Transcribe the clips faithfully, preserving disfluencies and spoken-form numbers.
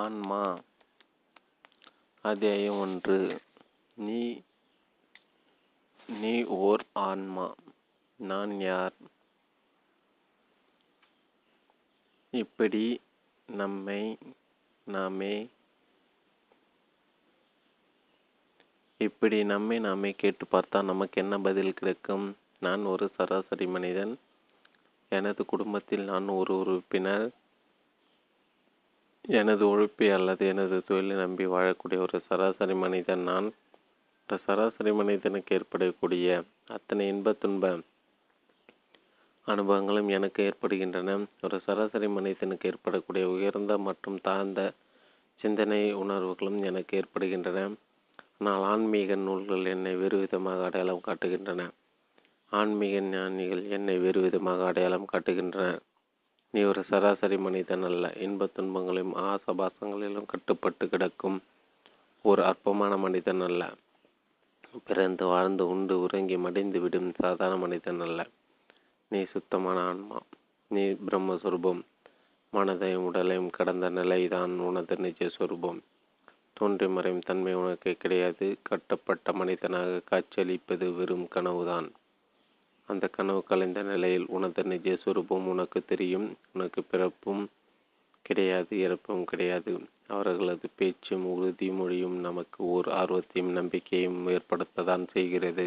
ஆன்மா அத்தியாயம் ஒன்று. நீ நீ ஓர் ஆன்மா. நான் யார்? இப்படி நம்மை நாமே இப்படி நம்மை நாமே கேட்டு பார்த்தா நமக்கு என்ன பதில் கிடைக்கும்? நான் ஒரு சராசரி மனிதன். எனது குடும்பத்தில் நான் ஒரு உறுப்பினர். எனது உழைப்பை அல்லது எனது தொழிலை நம்பி வாழக்கூடிய ஒரு சராசரி மனிதன் நான். இந்த சராசரி மனிதனுக்கு ஏற்படக்கூடிய அத்தனை இன்ப துன்ப அனுபவங்களும் எனக்கு ஏற்படுகின்றன. ஒரு சராசரி மனிதனுக்கு ஏற்படக்கூடிய உயர்ந்த மற்றும் தாழ்ந்த சிந்தனை உணர்வுகளும் எனக்கு ஏற்படுகின்றன. ஆனால் ஆன்மீக நூல்கள் என்னை வேறு விதமாக அடையாளம் காட்டுகின்றன. ஆன்மீக ஞானிகள் என்னை வேறு விதமாக அடையாளம் காட்டுகின்றன. நீ ஒரு சராசரி மனிதன் அல்ல. இன்பத் துன்பங்களிலும் ஆசபாசங்களிலும் கட்டுப்பட்டு கிடக்கும் ஒரு அற்பமான மனிதன் அல்ல. பிறந்து வாழ்ந்து உண்டு உறங்கி மடிந்து விடும் சாதாரண மனிதன் அல்ல. நீ சுத்தமான ஆன்மா. நீ பிரம்மஸ்வரூபம். மனதையும் உடலையும் கடந்த நிலைதான் உனது நிஜ சொரூபம். தோன்றி மறையும் தன்மை உனக்கு கிடையாது. கட்டப்பட்ட மனிதனாக காட்சியளிப்பது வெறும் கனவுதான். அந்த கனவு கலைந்த நிலையில் உனது நிஜ சுரூபம் உனக்கு தெரியும். உனக்கு பிறப்பும் கிடையாது, இறப்பும் கிடையாது. அவர்களது பேச்சும் உறுதி மொழியும் நமக்கு ஓர் ஆர்வத்தையும் நம்பிக்கையும் ஏற்படுத்தத்தான் செய்கிறது.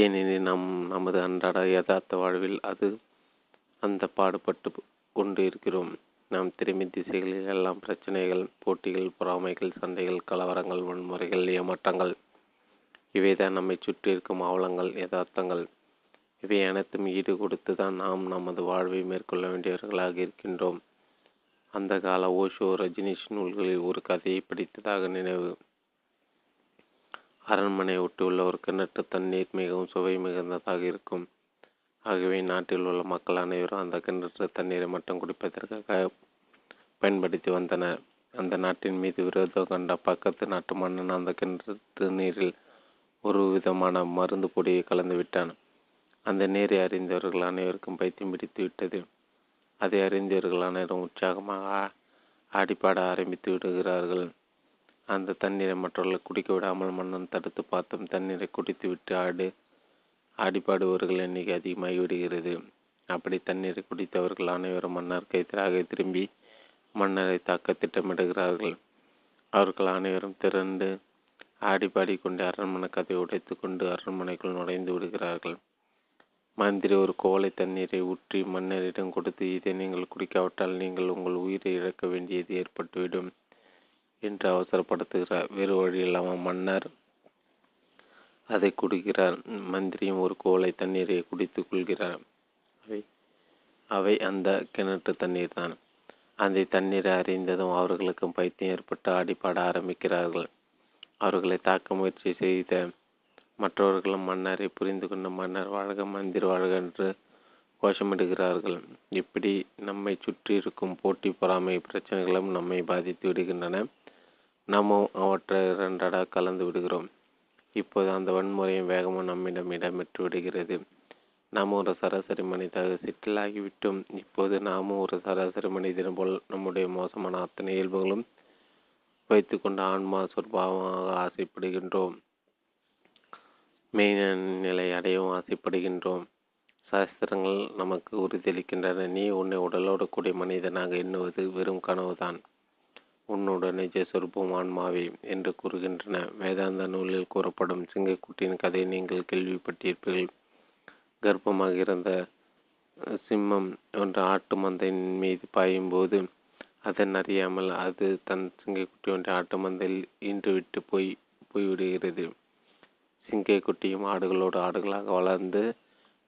ஏனெனில் நம் நமது அன்றாட யதார்த்த வாழ்வில் அது அந்த பாடுபட்டு கொண்டு இருக்கிறோம். நாம் திரும்பி திசைகளில் எல்லாம் பிரச்சனைகள், போட்டிகள், பொறாமைகள், சண்டைகள், கலவரங்கள், வன்முறைகள், ஏமாற்றங்கள், இவைதான் நம்மை சுற்றி இருக்கும் அவலங்கள், யதார்த்தங்கள். இவை அனைத்தும் ஈடு கொடுத்து தான் நாம் நமது வாழ்வை மேற்கொள்ள வேண்டியவர்களாக இருக்கின்றோம். அந்த கால ஓஷோ, ரஜினிஷ் நூல்களில் ஒரு கதையை படித்ததாக நினைவு. அரண்மனை ஒட்டியுள்ள ஒரு கிணற்று தண்ணீர் மிகவும் சுவை மிகுந்ததாக இருக்கும். ஆகவே நாட்டில் உள்ள மக்கள் அனைவரும் அந்த கிணற்று தண்ணீரை மட்டும் குடிப்பதற்காக பயன்படுத்தி வந்தனர். அந்த நாட்டின் மீது விரோதம் கண்ட பக்கத்து நாட்டு மன்னன் அந்த கிணற்று நீரில் ஒரு விதமான மருந்து பொடியை கலந்து விட்டான். அந்த நீரை அறிந்தவர்கள் அனைவருக்கும் பைத்தியம் பிடித்து விட்டது. அதை அறிந்தவர்கள் அனைவரும் உற்சாகமாக ஆடிப்பாட ஆரம்பித்து விடுகிறார்கள். அந்த தண்ணீரை மற்றவர்கள் குடிக்க விடாமல் மன்னன் தடுத்து பார்த்தும் தண்ணீரை குடித்து விட்டு ஆடு ஆடிப்பாடுபவர்கள் எண்ணிக்கை அதிகமாகி விடுகிறது. அப்படி தண்ணீரை குடித்தவர்கள் அனைவரும் மன்னருக்கு எதிராக திரும்பி மன்னரை தாக்க திட்டமிடுகிறார்கள். அவர்கள் அனைவரும் திரண்டு ஆடிப்பாடிக்கொண்டு அரண்மனை கதையை உடைத்து கொண்டு அரண்மனைக்குள் நுழைந்து விடுகிறார்கள். மந்திரி ஒரு கோலை தண்ணீரை ஊற்றி மன்னரிடம் கொடுத்து, இதை நீங்கள் குடிக்காவிட்டால் நீங்கள் உங்கள் உயிரை இழக்க வேண்டியது ஏற்பட்டுவிடும் என்று அவசரப்படுத்துகிறார். வேறு வழி இல்லாமல் மன்னர் அதை குடிக்கிறார். மந்திரியும் ஒரு கோலை தண்ணீரை குடித்து கொள்கிறார். அவை அவை அந்த கிணற்று தண்ணீர் தான். அந்த தண்ணீரை அறிந்ததும் அவர்களுக்கு பைத்தியம் ஏற்பட்டு ஆடிப்பாட ஆரம்பிக்கிறார்கள். அவர்களை தாக்க முயற்சி செய்த மற்றவர்களும் மன்னரை புரிந்து கொண்டு மன்னர் வாழ்க, மந்திர் வாழ்க என்று கோஷமிடுகிறார்கள். இப்படி நம்மை சுற்றி இருக்கும் போட்டி, பொறாமை, பிரச்சனைகளும் நம்மை பாதித்து விடுகின்றன. நாமும் அவற்றை இரண்டடாக கலந்து விடுகிறோம். இப்போது அந்த வன்முறையும் வேகமும் நம்மிடம் இடம்பெற்று விடுகிறது. நாமும் ஒரு சராசரி மனிதாக சிக்கலாகிவிட்டோம். இப்போது நாமும் ஒரு சராசரி மனிதன் போல் நம்முடைய மோசமான அத்தனை இயல்புகளும் வைத்து கொண்டு ஆன்மா சுபாவமாக ஆசைப்படுகின்றோம். மெய்ஞான நிலை அடையவும் ஆசைப்படுகின்றோம். சாஸ்திரங்கள் நமக்கு உறுதியளிக்கின்றன. நீ உன்னை உடலோடு கூடிய மனிதனாக எண்ணுவது வெறும் கனவுதான். உன்னோட நிஜ சொரூபம் ஆன்மாவே என்று கூறுகின்றன. வேதாந்த நூலில் கூறப்படும் சிங்கக்குட்டியின் கதையை நீங்கள் கேள்விப்பட்டிருப்பீர்கள். கர்ப்பமாக இருந்த சிம்மம் ஒன்று ஆட்டு மந்தையின் மீது பாயும்போது அதன் அறியாமல் அது தன் சிங்கைக்குட்டி ஒன்றை ஆட்டு மந்தையில் இன்று விட்டு போய் போய்விடுகிறது. சிங்கைக்குட்டியும் ஆடுகளோடு ஆடுகளாக வளர்ந்து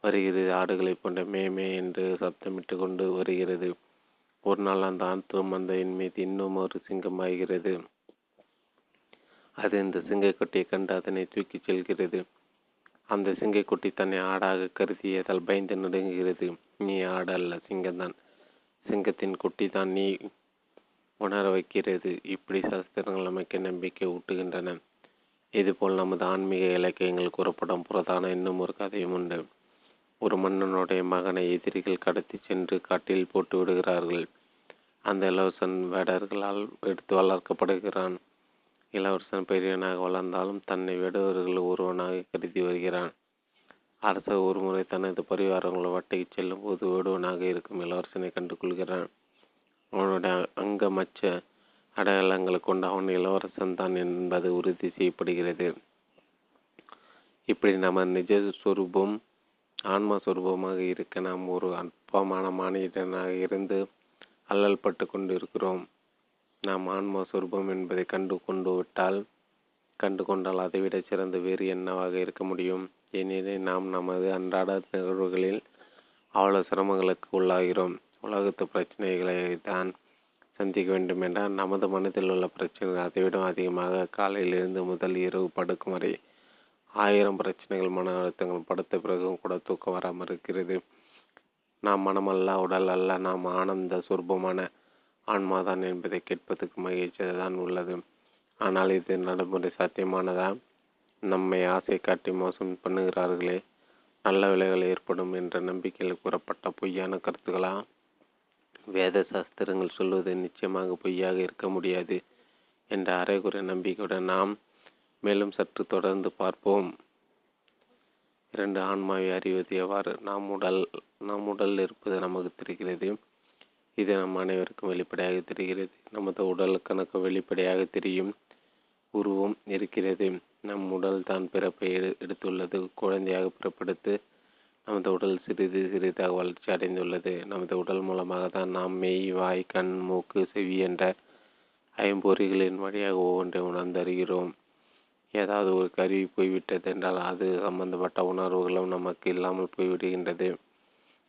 வருகிறது. ஆடுகளை போன்ற மேமே என்று சப்தமிட்டு கொண்டு வருகிறது. ஒரு நாள் அந்த ஆட்டு மந்தையின் மீது இன்னும் ஒரு சிங்கம் ஆகிறது. அது இந்த சிங்கைக்குட்டியை கண்டு அதனை தூக்கிச் செல்கிறது. அந்த சிங்கைக்குட்டி தன்னை ஆடாக கருதியதால் பயந்து நடுங்குகிறது. நீ ஆடு அல்ல, சிங்கம்தான். சிங்கத்தின் குட்டி தான் நீ உணர வைக்கிறது. இப்படி சாஸ்திரங்கள் நமக்கு நம்பிக்கை ஊட்டுகின்றன. இதுபோல் நமது ஆன்மீக இலக்கியங்கள் கூறப்படும் புறதான இன்னும் ஒரு கதையும் உண்டு. ஒரு மன்னனுடைய மகனை எதிரிகள் கடத்தி சென்று காட்டில் போட்டு விடுகிறார்கள். அந்த இளவரசன் வேடர்களால் எடுத்து வளர்க்கப்படுகிறான். இளவரசன் பெரியவனாக வளர்ந்தாலும் தன்னை வேடுவர்கள் ஒருவனாக கருதி வருகிறான். அரசர் ஒருமுறை தனது பரிவாரங்களோடு வட்டைக்கு செல்லும் போது வேடுவனாக இருக்கும் இளவரசனை கண்டுகொள்கிறான். அவனுடைய அங்கமச்ச அடையாளங்களை கொண்டு அவன் இளவரசன் தான் என்பது உறுதி செய்யப்படுகிறது. இப்படி நம்ம நிஜ சொரூபம் ஆன்மா சொரூபமாக இருக்க நாம் ஒரு அற்பமான மானிடனாக இருந்து அல்லல் பட்டு கொண்டு இருக்கிறோம். நாம் ஆன்மா சொரூபம் என்பதை கண்டு கொண்டு விட்டால் கண்டு கொண்டால் அதைவிட சிறந்த வேறு என்னவாக இருக்க முடியும்? ஏனெனில் நாம் நமது அன்றாட நிகழ்வுகளில் அவ்வளோ சிரமங்களுக்கு உள்ளாகிறோம். உலகத்து பிரச்சனைகளை தான் சந்திக்க வேண்டும் என்றால் நமது மனத்தில் உள்ள பிரச்சனைகள் அதைவிட அதிகமாக. காலையிலிருந்து முதல் இரவு படுக்கும் வரை ஆயிரம் பிரச்சனைகள், மன அழுத்தங்கள். படுத்த பிறகும் கூட தூக்கம் வராமல் இருக்கிறது. நாம் மனமல்ல, உடல் அல்ல, நாம் ஆனந்த சொரூபமான ஆன்மாதான் என்பதை கேட்பதற்கு மகிழ்ச்சி தான் உள்ளது. ஆனால் இது நடைமுறை சாத்தியமானதா? நம்மை ஆசை காட்டி மோசம் பண்ணுகிறார்களே, நல்ல விளைவுகள் ஏற்படும் என்ற நம்பிக்கையில் கூறப்பட்ட பொய்யான கருத்துக்களா? வேத சாஸ்திரங்கள் சொல்வது நிச்சயமாக பொய்யாக இருக்க முடியாது என்ற அரைகுறை நம்பிக்கையுடன் நாம் மேலும் சற்று தொடர்ந்து பார்ப்போம். இரண்டு, ஆன்மாவை அறிவது எவ்வாறு? நாம் உடல் நாம் உடல் இருப்பது நமக்கு தெரிகிறது. இது நம் அனைவருக்கும் வெளிப்படையாக தெரிகிறது. நமது உடலுக்கணக்கு வெளிப்படையாக தெரியும் உருவம் இருக்கிறது. நம் உடல் தான் பிறப்பை எடுத்துள்ளது. குழந்தையாக பிறப்பெடுத்து நமது உடல் சிறிது சிறிதாக வளர்ச்சி அடைந்துள்ளது. நமது உடல் மூலமாக தான் நாம் மெய், வாய், கண், மூக்கு, செவி என்ற ஐம்பொறிகளின் வழியாக ஒவ்வொன்றை உணர்ந்தறிகிறோம். ஏதாவது ஒரு கருவி போய்விட்டது என்றால் அது சம்பந்தப்பட்ட உணர்வுகளும் நமக்கு இல்லாமல் போய்விடுகின்றது.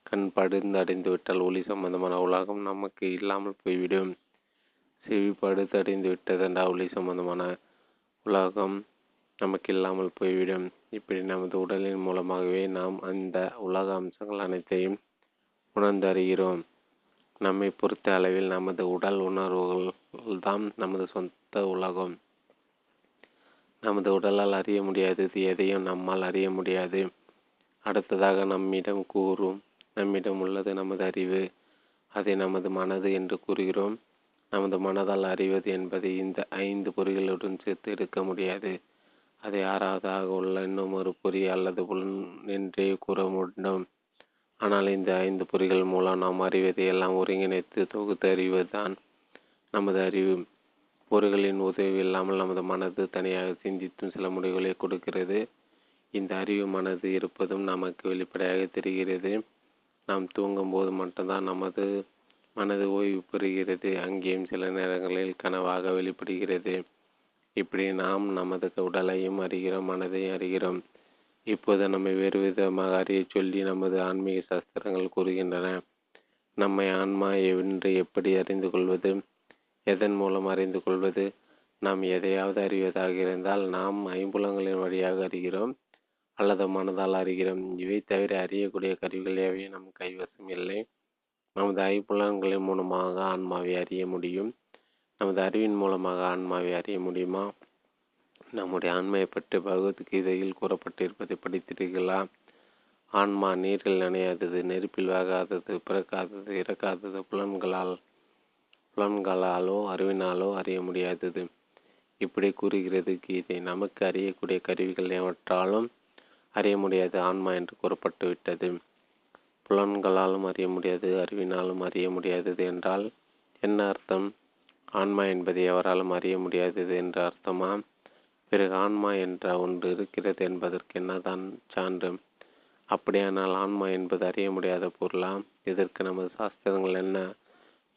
கண் படுந்து அடைந்துவிட்டால் ஒளி சம்பந்தமான உலகம் நமக்கு இல்லாமல் போய்விடும். செவி படுத்து அடைந்து விட்டதென்றால் ஒளி சம்பந்தமான உலகம் நமக்கு இல்லாமல் போய்விடும். இப்படி நமது உடலின் மூலமாகவே நாம் அந்த உலக அம்சங்கள் அனைத்தையும் உணர்ந்தறிகிறோம். நம்மை பொறுத்த அளவில் நமது உடல் உணர்வுகள் தான் நமது சொந்த உலகம். நமது உடலால் அறிய முடியாதது எதையும் நம்மால் அறிய முடியாது. அடுத்ததாக நம்மிடம் கூறும் நம்மிடம் உள்ளது நமது அறிவு. அதை நமது மனது என்று கூறுகிறோம். நமது மனதால் அறிவது என்பதை இந்த ஐந்து பொறிகளுடன் சேர்த்து எடுக்க முடியாது. அதை ஆறாவதாக உள்ள இன்னும் ஒரு பொறி அல்லது புலன் என்றே கூற வேண்டும். ஆனால் இந்த ஐந்து பொறிகள் மூலம் நாம் அறிவதை எல்லாம் ஒருங்கிணைத்து தொகுத்து அறிவதுதான் நமது அறிவு. பொறிகளின் உதவி இல்லாமல் நமது மனது தனியாக சிந்தித்தும் சில முடிவுகளை கொடுக்கிறது. இந்த அறிவு மனது இருப்பதும் நமக்கு வெளிப்படையாக தெரிகிறது. நாம் தூங்கும் போது மட்டும்தான் நமது மனது ஓய்வு பெறுகிறது. அங்கேயும் சில நேரங்களில் கனவாக வெளிப்படுகிறது. இப்படி நாம் நமது உடலையும் அறிகிறோம், மனதையும் அறிகிறோம். இப்போது நம்மை வேறு விதமாக அறிய சொல்லி நமது ஆன்மீக சாஸ்திரங்கள் கூறுகின்றன. நம்மை ஆன்மா என்று எப்படி அறிந்து கொள்வது? எதன் மூலம் அறிந்து கொள்வது? நாம் எதையாவது அறிவதாக இருந்தால் நாம் ஐம்புலங்களின் வழியாக அறிகிறோம் அல்லது மனதால் அறிகிறோம். இவை தவிர அறியக்கூடிய கருவிகள் எவை நம் கைவசம் இல்லை. நமது ஐம்புலன்களின் மூலமாக ஆன்மாவை அறிய முடியும். நமது அறிவின் மூலமாக ஆன்மாவை அறிய முடியுமா? நம்முடைய ஆன்மாவை பற்றி பகவத்கீதையில் கூறப்பட்டிருப்பதை படித்திருக்கிறீர்களா? ஆன்மா நீரில் நனையாதது, நெருப்பில் வேகாதது, பிறக்காதது, இறக்காதது. புலன்களால் புலன்களாலோ அறிவினாலோ அறிய முடியாதது. இப்படி கூறுகிறது கீதை. நமக்கு அறியக்கூடிய கருவிகள் எவற்றாலும் அறிய முடியாது ஆன்மா என்று கூறப்பட்டுவிட்டது. புலன்களாலும் அறிய முடியாது, அறிவினாலும் அறிய முடியாதது என்றால் என்ன அர்த்தம்? ஆன்மா என்பது எவராலும் அறிய முடியாதது என்ற அர்த்தமா? பிறகு ஆன்மா என்ற ஒன்று இருக்கிறது என்பதற்கு என்னதான் சான்று? அப்படியானால் ஆன்மா என்பது அறிய முடியாத பொருளா? இதற்கு நமது சாஸ்திரங்கள் என்ன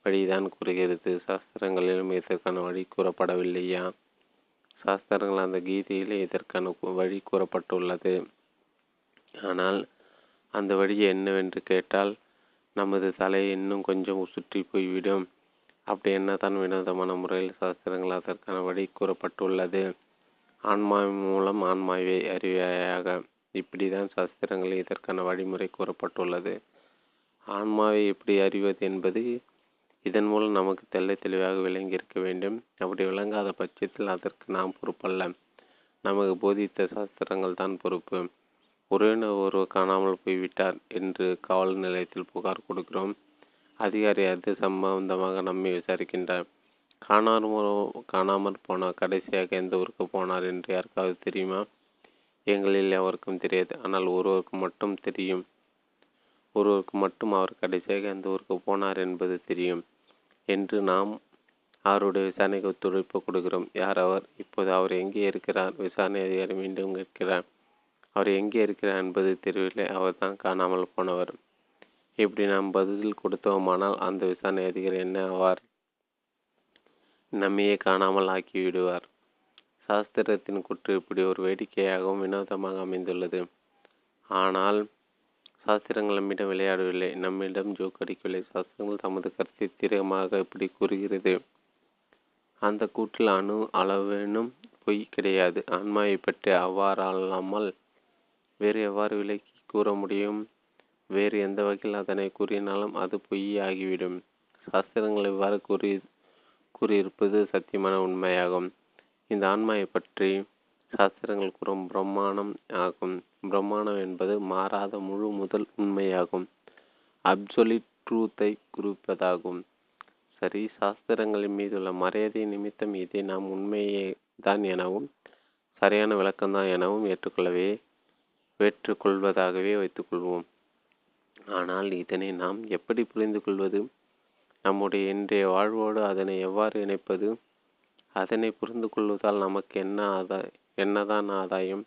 வழிதான் கூறுகிறது? சாஸ்திரங்களிலும் இதற்கான வழி கூறப்படவில்லையா? சாஸ்திரங்கள் அந்த கீதையிலே இதற்கான வழி கூறப்பட்டுள்ளது. ஆனால் அந்த வழி என்னவென்று கேட்டால் நமது தலை இன்னும் கொஞ்சம் சுற்றி போய்விடும். அப்படி என்ன தான் வினோதமான முறையில் சாஸ்திரங்கள் அதற்கான வழி கூறப்பட்டுள்ளது? ஆன்மா மூலம் ஆன்மாவை அறிவாயாக. இப்படி தான் சாஸ்திரங்கள் இதற்கான வழிமுறை கூறப்பட்டுள்ளது. ஆன்மாவை எப்படி அறிவது என்பது இதன் மூலம் நமக்கு தெல்ல தெளிவாக விளங்கியிருக்க வேண்டும். அப்படி விளங்காத பட்சத்தில் அதற்கு நாம் பொறுப்பல்ல, நமக்கு போதித்த சாஸ்திரங்கள் தான் பொறுப்பு. ஒருவன் ஒருவர் காணாமல் போய்விட்டார் என்று காவல் நிலையத்தில் புகார் கொடுக்கிறோம். அதிகாரி அது சம்பந்தமாக நம்மை விசாரிக்கின்றார். காணாமோ காணாமற் போனார், கடைசியாக எந்த ஊருக்கு போனார் என்று யாருக்காவது தெரியுமா? எங்களில் எவருக்கும் தெரியாது. ஆனால் ஒருவருக்கு மட்டும் தெரியும். ஒருவருக்கு மட்டும் அவர் கடைசியாக எந்த ஊருக்கு போனார் என்பது தெரியும் என்று நாம் அவருடைய விசாரணைக்கு ஒத்துழைப்பு கொடுக்கிறோம். யார் அவர்? இப்போது அவர் எங்கே இருக்கிறார்? விசாரணை அதிகாரி மீண்டும் கேட்கிறார். அவர் எங்கே இருக்கிறார் என்பது தெரியவில்லை. அவர் தான் காணாமல் போனவர். இப்படி நாம் பதில் கொடுத்தோமானால் அந்த விசாரணை அதிகாரி என்ன ஆவார்? நம்மையே காணாமல் ஆக்கிவிடுவார். சாஸ்திரத்தின் கூற்று இப்படி ஒரு வேடிக்கையாகவும் வினோதமாக அமைந்துள்ளது. ஆனால் சாஸ்திரங்கள் நம்மிடம் விளையாடவில்லை, நம்மிடம் ஜோக்கடிக்கவில்லை. சாஸ்திரங்கள் தமது கருத்தை தீரமாக இப்படி கூறுகிறது. அந்த கூற்றில் அணு அளவெனும் பொய் கிடையாது. ஆன்மாவை பற்றி அவ்வாறாமல் வேறு எவ்வாறு விலக்கி கூற முடியும்? வேறு எந்த வகையில் அதனை கூறினாலும் அது பொய்யாகிவிடும். சாஸ்திரங்கள் இவ்வாறு கூறி கூறியிருப்பது சத்தியமான உண்மையாகும். இந்த ஆன்மாவை பற்றி சாஸ்திரங்கள் கூறும் பிரம்மாணம் ஆகும். பிரம்மாணம் என்பது மாறாத முழு முதல் உண்மையாகும். அப்சொலிட் ட்ரூத்தை குறிப்பதாகும். சரி, சாஸ்திரங்களின் மீதுள்ள மரியாதை நிமித்தம் இதை நாம் உண்மையே தான் எனவும் சரியான விளக்கம்தான் எனவும் ஏற்றுக்கொள்ளவே ஏற்றுக்கொள்வதாகவே வைத்துக்கொள்வோம். ஆனால் இதனை நாம் எப்படி புரிந்து கொள்வது? நம்முடைய இன்றைய வாழ்வோடு அதனை எவ்வாறு இணைப்பது? அதனை புரிந்து கொள்வதால் நமக்கு என்ன ஆதாய என்னதான் ஆதாயம்?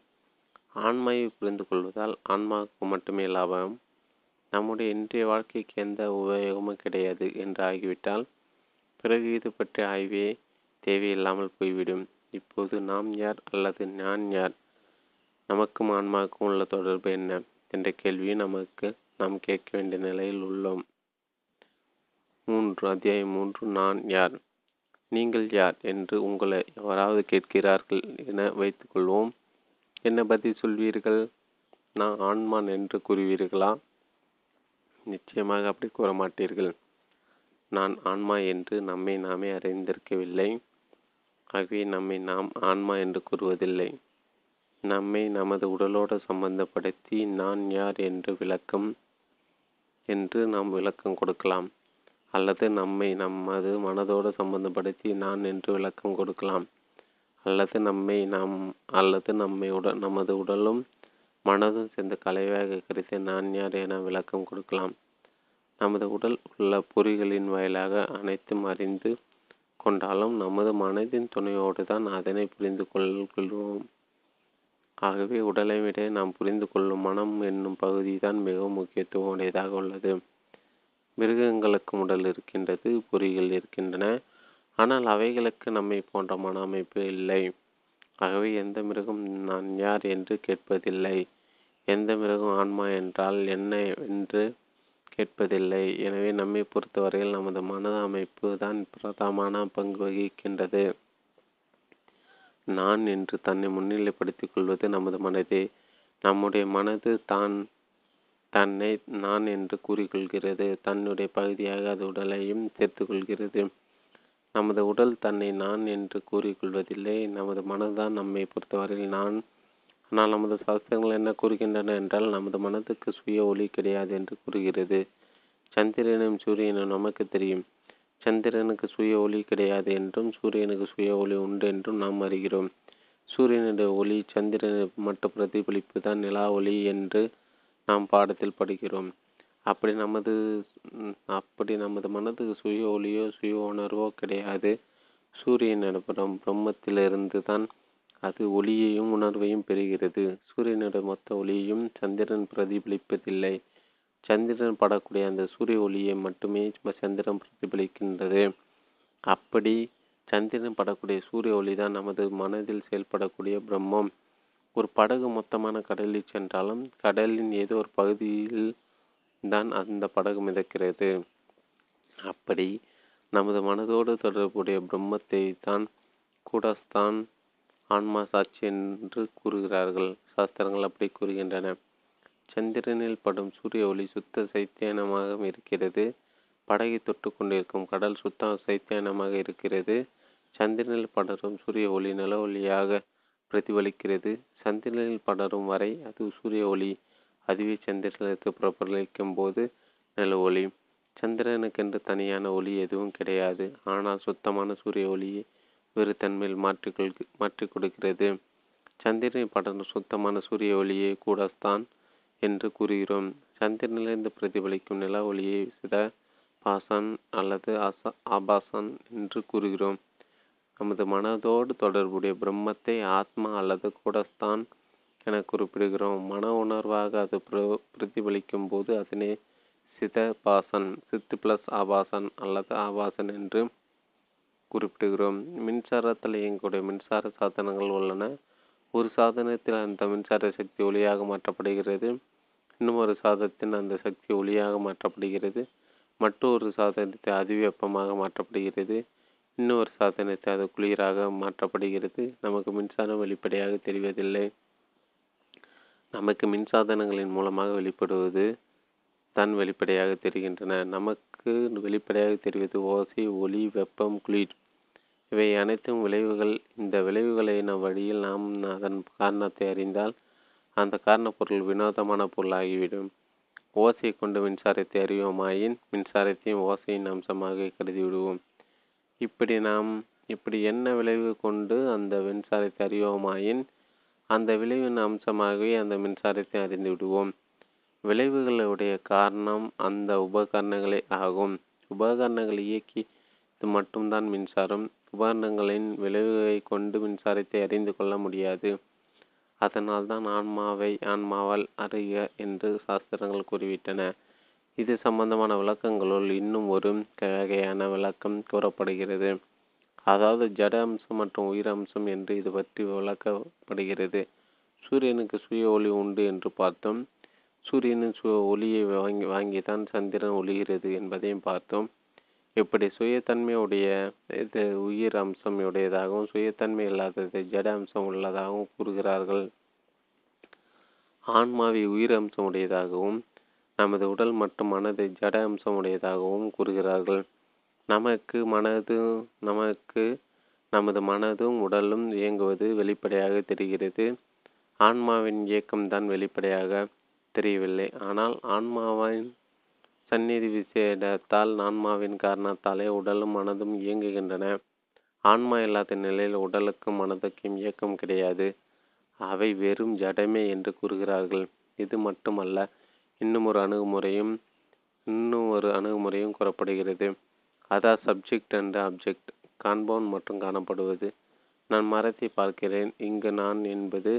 ஆன்மாவை புரிந்து கொள்வதால் ஆன்மாவுக்கு மட்டுமே லாபம், நம்முடைய இன்றைய வாழ்க்கைக்கு எந்த உபயோகமும் கிடையாது என்று ஆகிவிட்டால் பிறகு இது பற்றி ஆய்வே தேவையில்லாமல் போய்விடும். இப்போது நாம் யார் அல்லது நான் யார், நமக்கும் ஆன்மாவுக்கும் உள்ள தொடர்பு என்ன என்ற கேள்வியை நமக்கு நாம் கேட்க வேண்டிய நிலையில் உள்ளோம். மூன்று அத்தியாயம் மூன்று நான் யார் நீங்கள் யார் என்று உங்களை யாராவது கேட்கிறார்கள் என வைத்துக்கொள்வோம். என்ன பதில் சொல்வீர்கள்? நான் ஆன்மான் என்று கூறுவீர்களா? நிச்சயமாக அப்படி கூற மாட்டீர்கள். நான் ஆன்மா என்று நம்மை நாமே அறிந்திருக்கவில்லை. ஆகவே நம்மை நாம் ஆன்மா என்று கூறுவதில்லை. நம்மை நமது உடலோடு சம்பந்தப்படுத்தி நான் யார் என்று விளக்கம் என்று நாம் விளக்கம் கொடுக்கலாம். அல்லது நம்மை நமது மனதோடு சம்பந்தப்படுத்தி நான் என்று விளக்கம் கொடுக்கலாம். அல்லது நம்மை நாம் அல்லது நம்மை உடல் நமது உடலும் மனதும் சேர்ந்த கலவையாக கருத்து நான் யார் என விளக்கம் கொடுக்கலாம். நமது உடல் உள்ள பொறிகளின் வாயிலாக அனைத்தும் அறிந்து கொண்டாலும் நமது மனதின் துணையோடு தான் அதனை புரிந்து கொள்கிறோம். ஆகவே உடலை விட நாம் புரிந்து கொள்ளும் மனம் என்னும் பகுதி தான் மிகவும் முக்கியத்துவம் உடையதாக உள்ளது. மிருகங்களுக்கும் உடல் இருக்கின்றது, பொறிகள் இருக்கின்றன. ஆனால் அவைகளுக்கு நம்மை போன்ற மன அமைப்பு இல்லை. ஆகவே எந்த மிருகம் நான் யார் என்று கேட்பதில்லை, எந்த மிருகம் ஆன்மா என்றால் என்ன என்று கேட்பதில்லை. எனவே நம்மை பொறுத்தவரையில் நமது மன அமைப்பு தான் பிரதானமான பங்கு வகிக்கின்றது. நான் என்று தன்னை முன்னிலைப்படுத்திக் கொள்வது நமது மனதே. நம்முடைய மனது தான் தன்னை நான் என்று கூறிக்கொள்கிறது. தன்னுடைய பகுதியாக அது உடலையும் சேர்த்துக்கொள்கிறது. நமது உடல் தன்னை நான் என்று கூறிக்கொள்வதில்லை. நமது மனதுதான் நம்மை பொறுத்தவரையில் நான். ஆனால் நமது சாஸ்திரங்கள் என்ன கூறுகின்றன என்றால் நமது மனதுக்கு சுய ஒளி கிடையாது என்று கூறுகிறது. சந்திரனும் சூரியனும் நமக்கு தெரியும். சந்திரனுக்கு சுய ஒளி கிடையாது என்றும் சூரியனுக்கு சுய ஒளி உண்டு என்றும் நாம் அறிகிறோம். சூரியனுடைய ஒளி சந்திரனுக்கு மட்டும் பிரதிபலிப்பு தான் நிலா ஒளி என்று நாம் பாடத்தில் படிக்கிறோம். அப்படி நமது அப்படி நமது மனதுக்கு சுய ஒளியோ சுய உணர்வோ கிடையாது. சூரியனிடம் பிரம்மத்திலிருந்து தான் அது ஒளியையும் உணர்வையும் பெறுகிறது. சூரியனுடைய மொத்த ஒளியையும் சந்திரன் பிரதிபலிப்பதில்லை. சந்திரன் படக்கூடிய அந்த சூரிய ஒளியை மட்டுமே சந்திரன் பிரதிபலிக்கின்றது. அப்படி சந்திரன் படக்கூடிய சூரிய ஒளி தான் நமது மனதில் செயல்படக்கூடிய பிரம்மம். ஒரு படகு மொத்தமான கடலில் சென்றாலும் கடலின் ஏதோ ஒரு பகுதியில் தான் அந்த படகு மிதக்கிறது. அப்படி நமது மனதோடு தொடர்புடைய பிரம்மத்தை தான் கூடஸ்தான் ஆன்மா சாட்சி என்று கூறுகிறார்கள். சாஸ்திரங்கள் அப்படி கூறுகின்றன. சந்திரனில் படும் சூரிய ஒளி சுத்த சைத்தியானமாக இருக்கிறது. படகை தொட்டு கொண்டிருக்கும் கடல் சுத்த சைத்தியானமாக இருக்கிறது. சந்திரனில் படரும் சூரிய ஒளி நில ஒளியாக பிரதிபலிக்கிறது. சந்திரனில் படரும் வரை அது சூரிய ஒளி, அதுவே சந்திரனுக்கு பிரபலிக்கும் போது நில ஒளி. சந்திரனுக்கென்று தனியான ஒளி எதுவும் கிடையாது. ஆனால் சுத்தமான சூரிய ஒளியை வேறு தன்மையில் மாற்றிக்கொள் மாற்றி கொடுக்கிறது. சந்திரனை படர்ந்த சுத்தமான சூரிய ஒளியை கூடத்தான் என்று கூறுகிறோம். சந்திரனிலிருந்து பிரதிபலிக்கும் நில ஒளியை சித பாசன் அல்லது அச ஆபாசன் என்று கூறுகிறோம். நமது மனதோடு தொடர்புடைய பிரம்மத்தை ஆத்மா அல்லது கூடஸ்தான் என குறிப்பிடுகிறோம். மன உணர்வாக அது பிரதிபலிக்கும் போது அதனை சித பாசன் சித்து பிளஸ் ஆபாசன் அல்லது ஆபாசன் என்று குறிப்பிடுகிறோம். மின்சாரத்தில் இயங்கக்கூடிய மின்சார சாதனங்கள் உள்ளன. ஒரு சாதனத்தில் அந்த மின்சார சக்தி ஒளியாக மாற்றப்படுகிறது. இன்னும் ஒரு சாதனத்தின் அந்த சக்தி ஒளியாக மாற்றப்படுகிறது. மற்றொரு சாதனத்தை அதிவெப்பமாக மாற்றப்படுகிறது. இன்னொரு சாதனத்தை அது குளிராக மாற்றப்படுகிறது. நமக்கு மின்சாரம் வெளிப்படையாக தெரிவதில்லை. நமக்கு மின்சாதனங்களின் மூலமாக வெளிப்படுவது தான் வெளிப்படையாக தெரிகின்றன. நமக்கு வெளிப்படையாக தெரிவது ஓசை, ஒளி, வெப்பம், குளிர். இவை அனைத்தும் விளைவுகள். இந்த விளைவுகளை நம் வழியில் நாம் அதன் காரணத்தை அறிந்தால் அந்த காரணப்பொருள் வினோதமான பொருளாகிவிடும். ஓசையை கொண்டு மின்சாரத்தை அறிவோமாயின் மின்சாரத்தையும் ஓசையின் அம்சமாக கருதிவிடுவோம். இப்படி நாம் இப்படி என்ன விளைவு கொண்டு அந்த மின்சாரத்தை அறிவோமாயின் அந்த விளைவின் அம்சமாகவே அந்த மின்சாரத்தை அறிந்து விடுவோம். விளைவுகளுடைய காரணம் அந்த உபகரணங்களே ஆகும். உபகரணங்களை இயக்கி இது மட்டும்தான் மின்சாரம். உபகரணங்களின் விளைவுகளை கொண்டு மின்சாரத்தை அறிந்து கொள்ள முடியாது. அதனால்தான் ஆன்மாவை ஆன்மாவால் அறிய என்று சாஸ்திரங்கள் கூறிவிட்டன. இது சம்பந்தமான விளக்கங்களுள் இன்னும் ஒரு வகையான விளக்கம் கூறப்படுகிறது. அதாவது ஜட அம்சம் மற்றும் உயிர் அம்சம் என்று இது பற்றி விளக்கப்படுகிறது. சூரியனுக்கு சுய ஒளி உண்டு என்று பார்த்தோம். சூரியனின் சுய ஒளியை வாங்கி வாங்கித்தான் சந்திரன் ஒளிகிறது என்பதையும் பார்த்தோம். இப்படி சுயத்தன்மையுடைய இது உயிர் அம்சம் உடையதாகவும் சுயத்தன்மை இல்லாதது ஜட அம்சம் உள்ளதாகவும் கூறுகிறார்கள். ஆன்மாவை உயிர் அம்சம் உடையதாகவும் நமது உடல் மற்றும் மனதை ஜட அம்சம் உடையதாகவும் கூறுகிறார்கள். நமக்கு மனது நமக்கு நமது மனதும் உடலும் இயங்குவது வெளிப்படையாக தெரிகிறது. ஆன்மாவின் இயக்கம்தான் வெளிப்படையாக தெரியவில்லை. ஆனால் ஆன்மாவின் சந்நிதி விசேடத்தால் ஆன்மாவின் காரணத்தாலே உடலும் மனதும் இயங்குகின்றன. ஆன்மா இல்லாத நிலையில் உடலுக்கும் மனதுக்கும் இயக்கம் கிடையாது. அவை வெறும் ஜடமே என்று கூறுகிறார்கள். இது மட்டுமல்ல, இன்னும் ஒரு அணுகுமுறையும் இன்னும் ஒரு அணுகுமுறையும் கூறப்படுகிறது. அதான் சப்ஜெக்ட் அண்ட் ஆப்ஜெக்ட், காண்பவுண்ட் மற்றும் காணப்படுவது. நான் மரத்தை பார்க்கிறேன். இங்கு நான் என்பது